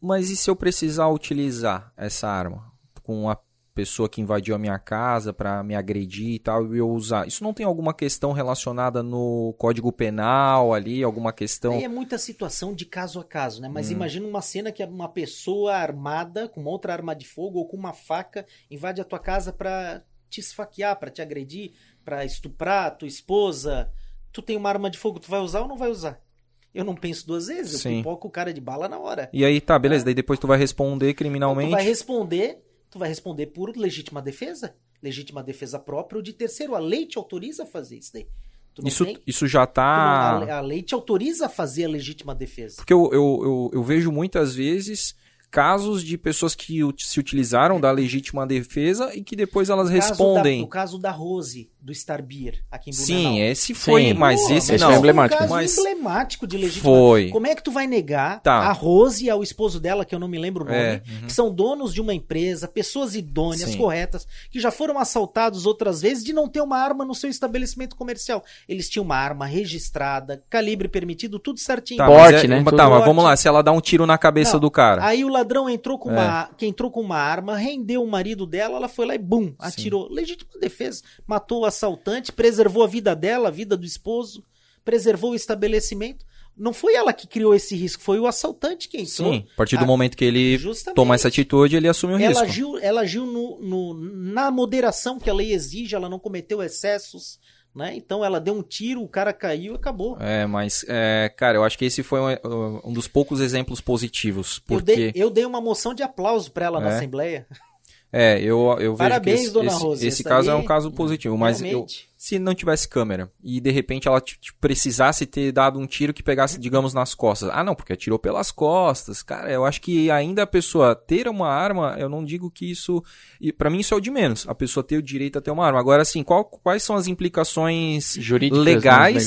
Mas e se eu precisar utilizar essa arma com a pessoa que invadiu a minha casa para me agredir e tal, e eu usar. Isso não tem alguma questão relacionada no Código Penal ali, alguma questão? Aí é muita situação de caso a caso, né? Mas imagina uma cena que uma pessoa armada com outra arma de fogo ou com uma faca invade a tua casa para te esfaquear, para te agredir, para estuprar a tua esposa. Tu tem uma arma de fogo, tu vai usar ou não vai usar? eu não penso duas vezes. Sim. Eu pipoco o cara de bala na hora. E aí tá, beleza. Daí depois tu vai responder criminalmente. Então, tu vai responder por legítima defesa própria ou de terceiro. A lei te autoriza a fazer isso daí. Isso já tá... A lei te autoriza a fazer a legítima defesa. Porque eu vejo muitas vezes casos de pessoas que se utilizaram da legítima defesa e que depois elas respondem. O caso da Rose, do Star Beer, aqui em Blumenau. Sim, esse foi, sim. Mas esse não. Foi emblemático. Foi um caso emblemático de legítima defesa. Como é que tu vai negar a Rose e ao esposo dela, que eu não me lembro o nome, que são donos de uma empresa, pessoas idôneas, corretas, que já foram assaltados outras vezes de não ter uma arma no seu estabelecimento comercial. Eles tinham uma arma registrada, calibre permitido, tudo certinho. Tá, porte, né? Tá, mas vamos lá, se ela dá um tiro na cabeça do cara. Aí o ladrão entrou com uma arma, rendeu o marido dela, ela foi lá e bum, atirou. Sim. Legítima defesa. Matou o assaltante, preservou a vida dela, a vida do esposo, preservou o estabelecimento. Não foi ela que criou esse risco, foi o assaltante que entrou. Sim, a partir do momento que ele toma essa atitude, ele assume o risco. Ela agiu na moderação que a lei exige, ela não cometeu excessos. Né? Então ela deu um tiro, o cara caiu e acabou. Cara, eu acho que esse foi um dos poucos exemplos positivos. Porque... Eu dei uma moção de aplauso pra ela na Assembleia. Eu parabéns, vejo que dona Rose, esse caso é um caso positivo, mas se não tivesse câmera e de repente ela precisasse ter dado um tiro que pegasse, digamos, nas costas. Ah, não, porque atirou pelas costas. Cara, eu acho que ainda a pessoa ter uma arma, eu não digo que isso... Pra mim isso é o de menos, a pessoa ter o direito a ter uma arma. Agora, assim, quais são as implicações jurídicas legais,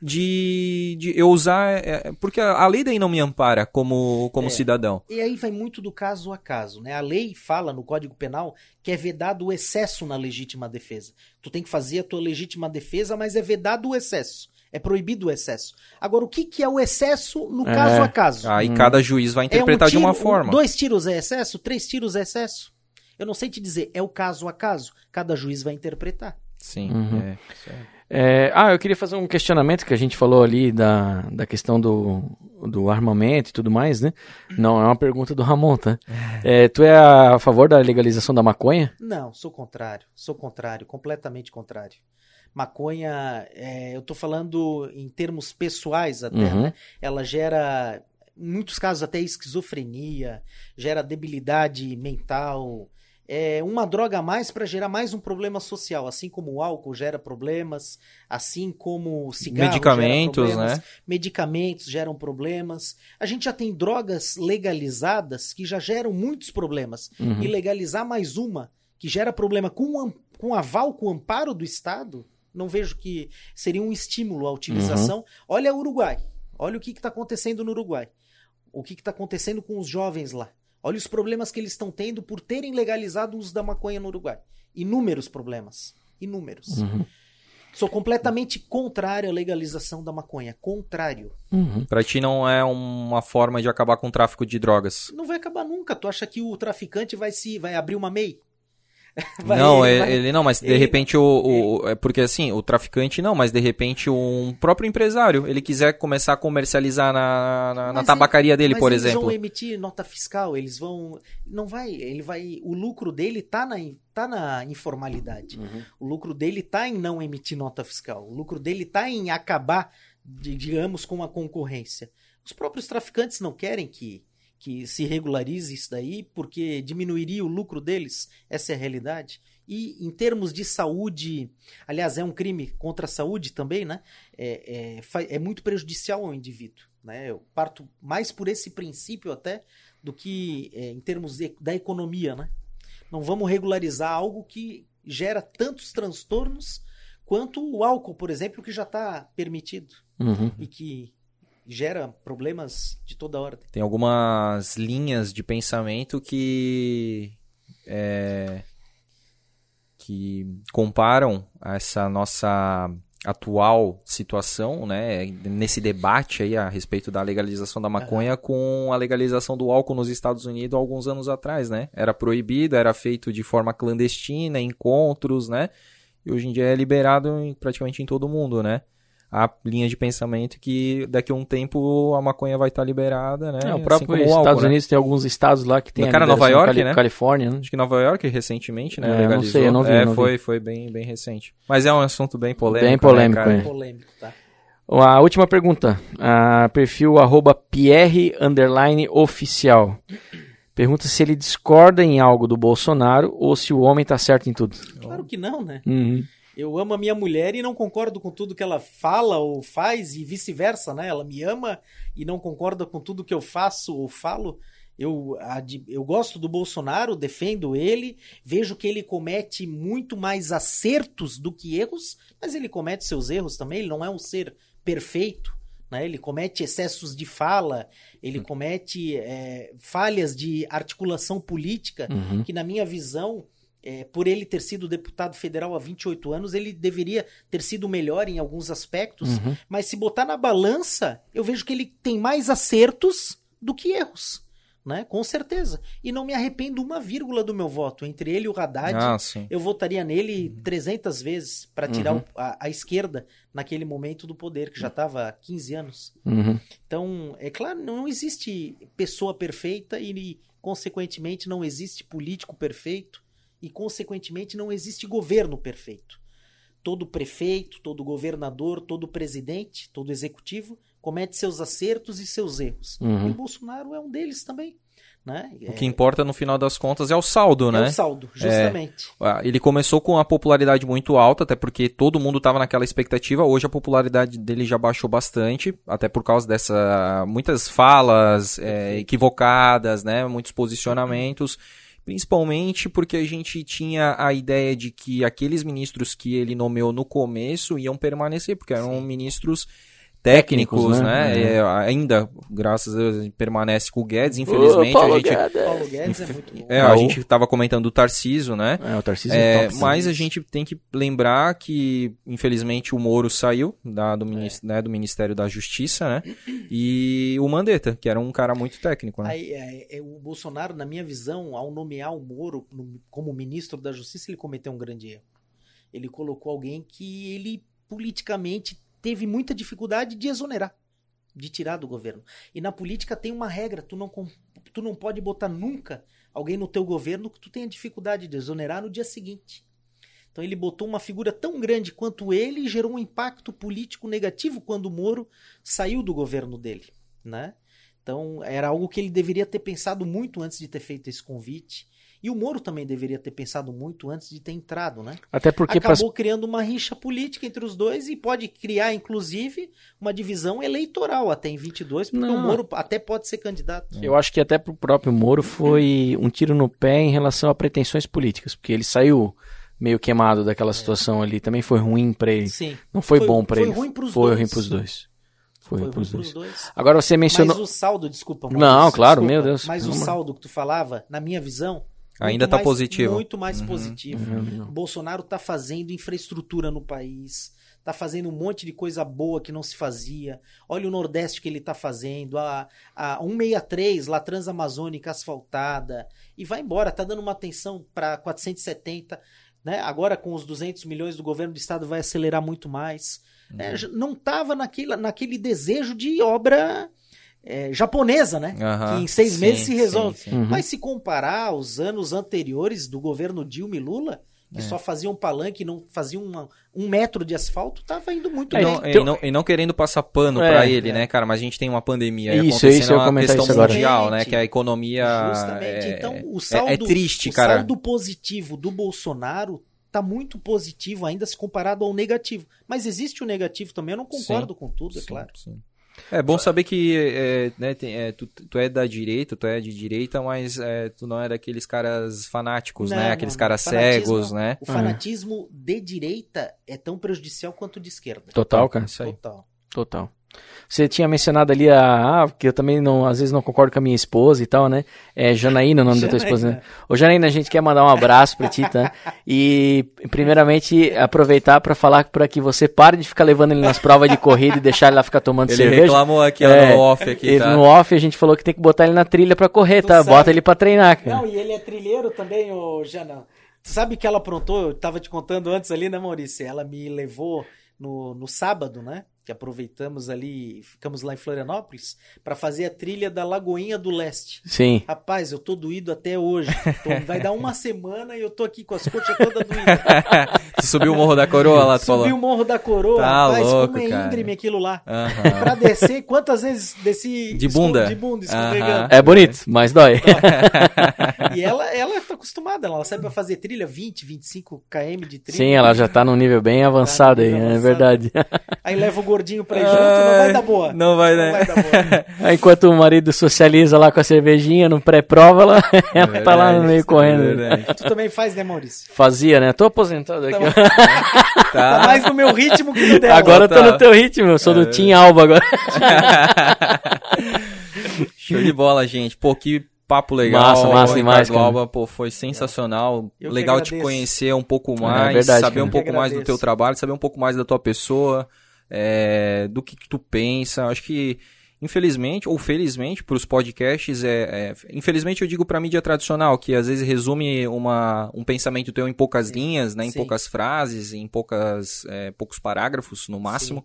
de eu usar... porque a lei daí não me ampara como cidadão. E aí vai muito do caso a caso, né? A lei fala no Código Penal que é vedado o excesso na legítima defesa. Tu tem que fazer a tua legítima defesa, mas é vedado o excesso. É proibido o excesso. Agora, o que é o excesso no caso a caso? Aí cada juiz vai interpretar de uma forma. 2 tiros é excesso? 3 tiros é excesso? Eu não sei te dizer. É o caso a caso. Cada juiz vai interpretar. Sim. Uhum. Eu queria fazer um questionamento que a gente falou ali da questão do armamento e tudo mais, né? Não, é uma pergunta do Ramon, tá? Tu é a favor da legalização da maconha? Não, sou contrário, completamente contrário. Maconha, eu tô falando em termos pessoais até, né? Ela gera, em muitos casos até esquizofrenia, gera debilidade mental... É uma droga a mais para gerar mais um problema social, assim como o álcool gera problemas, assim como o cigarro medicamentos, gera problemas, né? Medicamentos geram problemas. A gente já tem drogas legalizadas que já geram muitos problemas. E legalizar mais uma que gera problema com aval, com amparo do Estado, não vejo que seria um estímulo à utilização. Olha o Uruguai, olha o que está acontecendo no Uruguai, o que está acontecendo com os jovens lá. Olha os problemas que eles estão tendo por terem legalizado o uso da maconha no Uruguai. Inúmeros problemas. Inúmeros. Sou completamente contrário à legalização da maconha. Contrário. Pra ti não é uma forma de acabar com o tráfico de drogas? Não vai acabar nunca. Tu acha que o traficante vai abrir uma MEI? Porque assim, o traficante não, mas de repente um próprio empresário, ele quiser começar a comercializar na tabacaria dele, por exemplo. Eles vão emitir nota fiscal, o lucro dele tá na informalidade. O lucro dele tá em não emitir nota fiscal, o lucro dele tá em acabar, digamos, com a concorrência. Os próprios traficantes não querem que se regularize isso daí, porque diminuiria o lucro deles, essa é a realidade. E em termos de saúde, aliás, é um crime contra a saúde também, né? É muito prejudicial ao indivíduo, né? Eu parto mais por esse princípio até do que em termos da economia, né? Não vamos regularizar algo que gera tantos transtornos quanto o álcool, por exemplo, que já está permitido e que... gera problemas de toda hora. Tem algumas linhas de pensamento que comparam essa nossa atual situação, né, nesse debate aí a respeito da legalização da maconha com a legalização do álcool nos Estados Unidos há alguns anos atrás, né? Era proibido, era feito de forma clandestina, encontros, né? E hoje em dia é liberado praticamente em todo o mundo, né? A linha de pensamento que daqui a um tempo a maconha vai estar liberada, né? O próprio assim Estados álcool, Unidos, né? Tem alguns estados lá que tem a liberação. Nova York, né? Califórnia, né? Acho que Nova York recentemente, né? Legalizou. Não sei, eu não vi. Foi bem recente. Mas é um assunto bem polêmico. Bem polêmico, né, cara? Polêmico, tá. A última pergunta, perfil @Pierre_oficial. Pergunta se ele discorda em algo do Bolsonaro ou se o homem tá certo em tudo. Claro que não, né? Uhum. Eu amo a minha mulher e não concordo com tudo que ela fala ou faz e vice-versa, né? Ela me ama e não concorda com tudo que eu faço ou falo. Eu gosto do Bolsonaro, defendo ele, vejo que ele comete muito mais acertos do que erros, mas ele comete seus erros também, ele não é um ser perfeito, né? Ele comete excessos de fala, ele comete falhas de articulação política, que na minha visão, por ele ter sido deputado federal há 28 anos, ele deveria ter sido melhor em alguns aspectos, mas se botar na balança, eu vejo que ele tem mais acertos do que erros. Né? Com certeza. E não me arrependo uma vírgula do meu voto. Entre ele e o Haddad, eu votaria nele 300 vezes para tirar a esquerda naquele momento do poder, que já estava há 15 anos. Então, é claro, não existe pessoa perfeita e, consequentemente, não existe político perfeito e, consequentemente, não existe governo perfeito. Todo prefeito, todo governador, todo presidente, todo executivo comete seus acertos e seus erros. E o Bolsonaro é um deles também. Né? O que importa, no final das contas, é o saldo, né? É o saldo, justamente. Ele começou com a popularidade muito alta, até porque todo mundo estava naquela expectativa. Hoje a popularidade dele já baixou bastante, até por causa dessa muitas falas equivocadas, né? Muitos posicionamentos. Principalmente porque a gente tinha a ideia de que aqueles ministros que ele nomeou no começo iam permanecer, porque eram ministros técnicos, né? Ainda, graças a Deus, permanece com o Guedes, infelizmente. Paulo Guedes é muito bom. A gente estava comentando do Tarcísio, né? O Tarcísio é top, mas a gente tem que lembrar que, infelizmente, o Moro saiu do Ministério da Justiça, né? E o Mandetta, que era um cara muito técnico, né? O Bolsonaro, na minha visão, ao nomear o Moro como ministro da Justiça, ele cometeu um grande erro. Ele colocou alguém que ele, politicamente, teve muita dificuldade de exonerar, de tirar do governo. E na política tem uma regra, tu não pode botar nunca alguém no teu governo que tu tenha dificuldade de exonerar no dia seguinte. Então ele botou uma figura tão grande quanto ele e gerou um impacto político negativo quando o Moro saiu do governo dele, né? Então era algo que ele deveria ter pensado muito antes de ter feito esse convite. E o Moro também deveria ter pensado muito antes de ter entrado, né? Até porque acabou criando uma rixa política entre os dois e pode criar, inclusive, uma divisão eleitoral até em 22, porque o Moro até pode ser candidato. Eu acho que até pro próprio Moro foi um tiro no pé em relação a pretensões políticas, porque ele saiu meio queimado daquela situação ali, também foi ruim para ele. Sim. Não foi bom para ele. Foi ruim pros dois. Foi ruim pros dois. Agora você mencionou... Mas o saldo, meu Deus. Mas o saldo que tu falava, na minha visão, ainda está positivo. Muito mais positivo. O Bolsonaro está fazendo infraestrutura no país, está fazendo um monte de coisa boa que não se fazia. Olha o Nordeste que ele está fazendo, a 163, lá Transamazônica asfaltada, e vai embora, está dando uma atenção para 470, né? Agora com os 200 milhões do governo do estado vai acelerar muito mais. Não estava naquele desejo de obra... japonesa, né? Que em 6 meses se resolve. Sim. Mas se comparar aos anos anteriores do governo Dilma e Lula, que só faziam palanque, não faziam um metro de asfalto, tava indo muito bem. E não querendo passar pano pra ele, né, cara? Mas a gente tem uma pandemia acontecendo, é uma questão mundial, né? Que a economia... Justamente. Então, o saldo, triste, cara. O saldo positivo do Bolsonaro tá muito positivo ainda se comparado ao negativo. Mas existe o negativo também, eu não concordo com tudo, é claro. Sim. É bom saber que tu é da direita, tu é de direita, mas tu não é daqueles caras fanáticos, né? Aqueles caras cegos, né? O fanatismo de direita é tão prejudicial quanto de esquerda. Total, cara. Isso aí. Total. Você tinha mencionado ali porque eu também não, às vezes não concordo com a minha esposa e tal, né? É Janaína o nome da tua esposa, né? Ô Janaína, a gente quer mandar um abraço pra ti, tá? E primeiramente aproveitar pra falar pra que você pare de ficar levando ele nas provas de corrida e deixar ele lá ficar tomando cerveja. Ele reclamou aqui no off aqui, ele, tá? No off a gente falou que tem que botar ele na trilha pra correr, tá? Bota ele pra treinar, cara. Não, e ele é trilheiro também, ô Jana. Sabe que ela aprontou? Eu tava te contando antes ali, né, Maurício? Ela me levou no sábado, né? que aproveitamos ali, ficamos lá em Florianópolis, para fazer a trilha da Lagoinha do Leste. Sim. Rapaz, eu tô doído até hoje. Vai dar uma semana e eu tô aqui com as coxas todas doídas. Você subiu o Morro da Coroa lá, tu falou? Subi o Morro da Coroa, tá rapaz, louco, como é íngreme aquilo lá. Uhum. Pra descer, quantas vezes desci... De bunda, escorregando. Uhum. É bonito, mas dói. Então, e ela tá acostumada, ela sabe pra fazer trilha, 20, 25 km de trilha. Sim, ela já tá num nível bem avançado, tá, é verdade. Aí leva o gordinho pra ir junto, não vai dar boa. Não vai, né? Não vai dar boa. Aí, enquanto o marido socializa lá com a cervejinha no pré-prova, ela tá lá no meio correndo. É, tu também faz, né, Maurício? Fazia, né? Tô aposentado aqui. Tá mais no meu ritmo que no dela. Agora eu tô no teu ritmo, eu sou do Tim Alba agora. Show de bola, gente. Pô, que papo legal. Massa demais, cara. Alba, pô, foi sensacional. Eu legal te conhecer um pouco mais, verdade, saber um pouco mais do teu trabalho, saber um pouco mais da tua pessoa. Do que tu pensa. Acho que, infelizmente ou felizmente, para os podcasts, infelizmente eu digo para a mídia tradicional, que às vezes resume um pensamento teu em poucas linhas, né? Em poucas frases, em poucos parágrafos no máximo,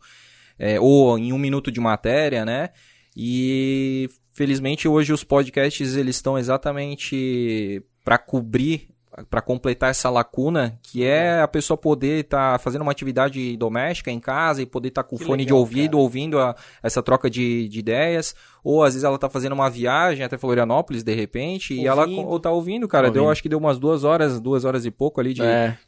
ou em um minuto de matéria, né? E felizmente hoje os podcasts, eles estão exatamente para cobrir, para completar essa lacuna, que é a pessoa poder estar fazendo uma atividade doméstica em casa e poder estar com o fone de ouvido, cara, ouvindo essa troca de ideias, ou às vezes ela está fazendo uma viagem até Florianópolis, de repente, ouvindo. E ela está ouvindo, cara, acho que deu umas 2 horas e pouco ali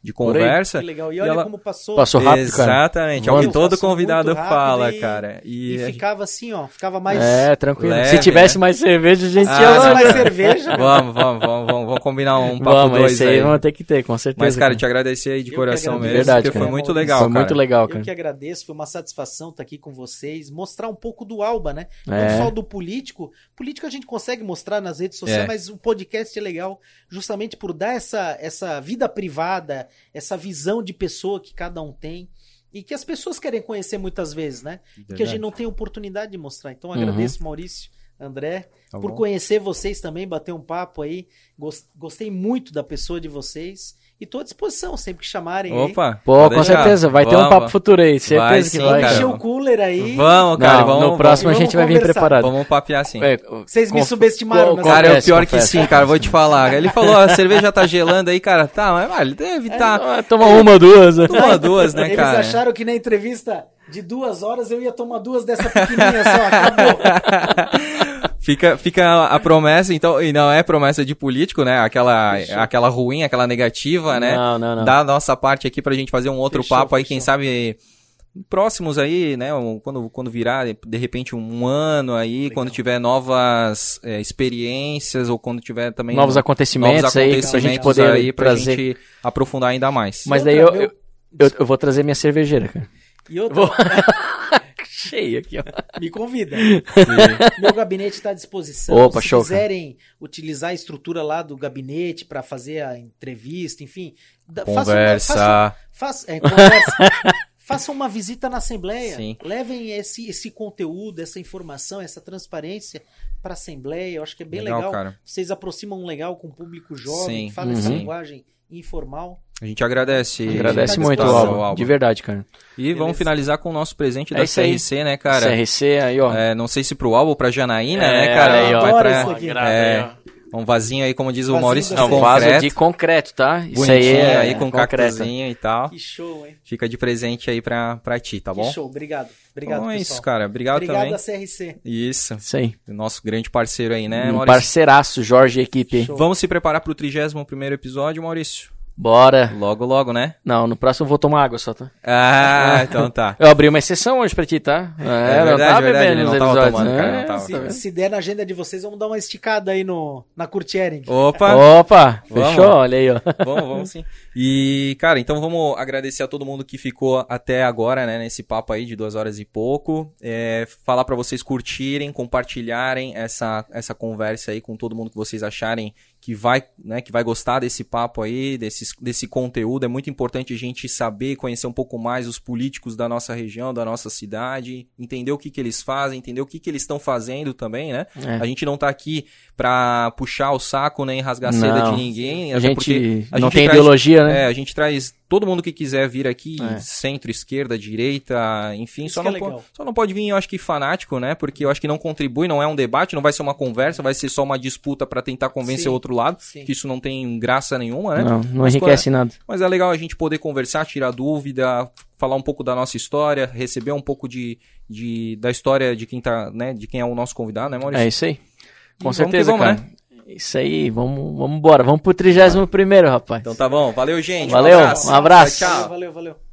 de conversa. Que legal, e olha como passou. Passou rápido, exatamente, cara. Exatamente, todo convidado fala, cara. E ficava assim, ó, ficava mais... tranquilo. Leve, se tivesse mais cerveja, a gente ia lá. Mais cerveja. Vamos combinar um papo dois. Isso aí vamos ter que ter, com certeza. Mas, cara, te agradecer aí de coração mesmo, de verdade, porque foi muito legal, cara. Foi muito legal, cara. Eu que agradeço, foi uma satisfação estar aqui com vocês, mostrar um pouco do Alba, né? Não só do político. Político a gente consegue mostrar nas redes sociais, mas o podcast é legal justamente por dar essa vida privada, essa visão de pessoa que cada um tem. E que as pessoas querem conhecer muitas vezes, né? Que a gente não tem oportunidade de mostrar. Então, agradeço, Maurício, André, por conhecer vocês também, bater um papo aí. Gostei muito da pessoa de vocês. E estou à disposição, sempre que chamarem. Opa, aí. Pô, com certeza, vai ter um papo futuro aí, certeza que vai. Encher o cooler aí. Vamos, cara, no próximo a gente vai vir preparado. Vamos papear sim. Vocês me subestimaram. Cara, é o pior que sim, cara, vou te falar. Ele falou, a cerveja tá gelando aí, cara, tá, mas vale, deve estar... Toma uma, duas. Toma duas, né, cara. Eles acharam que na entrevista de 2 horas eu ia tomar 2 dessa pequenininha só, acabou. Fica a promessa, então, e não é promessa de político, né? Aquela ruim, aquela negativa, né? Não. Da nossa parte aqui pra gente fazer um outro papo aí, quem sabe próximos aí, né? Quando virar, de repente, um ano aí, legal. Quando tiver novas experiências, ou quando tiver também... Novos acontecimentos aí, pra gente poder aí, trazer. Pra gente aprofundar ainda mais. Mas daí eu vou trazer minha cervejeira, cara. E outra... Cheio aqui, ó. Me convida. Sim. Meu gabinete está à disposição. Opa, se quiserem utilizar a estrutura lá do gabinete para fazer a entrevista, enfim, conversa. Façam uma visita na Assembleia. Sim. Levem esse conteúdo, essa informação, essa transparência para a Assembleia. Eu acho que é bem legal. Cara. Vocês aproximam legal com o público jovem, fala essa linguagem informal. A gente agradece. Agradece muito, Alba. De verdade, cara. E vamos finalizar com o nosso presente da CRC, né, cara? CRC, aí, ó. Não sei se pro Alba ou pra Janaína, né, cara? Aí, ó. Um vasinho aí, como diz o Maurício. Um vaso de concreto, tá? Isso bonitinho, aí com cactozinho e tal. Que show, hein? Fica de presente aí pra ti, tá bom? Que show, obrigado. Obrigado, então, pessoal. É isso, cara. Obrigado também. Obrigado a CRC. Isso aí. Nosso grande parceiro aí, né, Maurício? Parceiraço, Jorge e equipe. Show. Vamos se preparar pro 31º episódio, Maurício? Bora. Logo, né? Não, no próximo eu vou tomar água só, tá? Então tá. Eu abri uma exceção hoje pra ti, tá? É verdade, não tava tomando, cara. Se der na agenda de vocês, vamos dar uma esticada aí na Curtiering. Opa, fechou, olha aí, ó. Vamos sim. E, cara, então vamos agradecer a todo mundo que ficou até agora, né? Nesse papo aí de 2 horas e pouco. Falar pra vocês curtirem, compartilharem essa conversa aí com todo mundo que vocês acharem que vai gostar desse papo aí, desse conteúdo. É muito importante a gente saber, conhecer um pouco mais os políticos da nossa região, da nossa cidade, entender o que eles fazem, entender o que eles estão fazendo também, né? A gente não tá aqui pra puxar o saco, nem rasgar a seda de ninguém. A gente não tem ideologia, né? A gente traz todo mundo que quiser vir aqui, centro, esquerda, direita, enfim, só não pode vir, eu acho que fanático, né? Porque eu acho que não contribui, não é um debate, não vai ser uma conversa, vai ser só uma disputa para tentar convencer o outro lado, que isso não tem graça nenhuma, né? Não enriquece nada. Mas é legal a gente poder conversar, tirar dúvida, falar um pouco da nossa história, receber um pouco da história de quem tá, né, de quem é o nosso convidado, né, Maurício? É isso aí. Com certeza, vamos, cara. Né? Isso aí, vamos embora. Vamos pro 31º, rapaz. Então tá bom. Valeu, gente. Valeu, um abraço. Tchau. Valeu.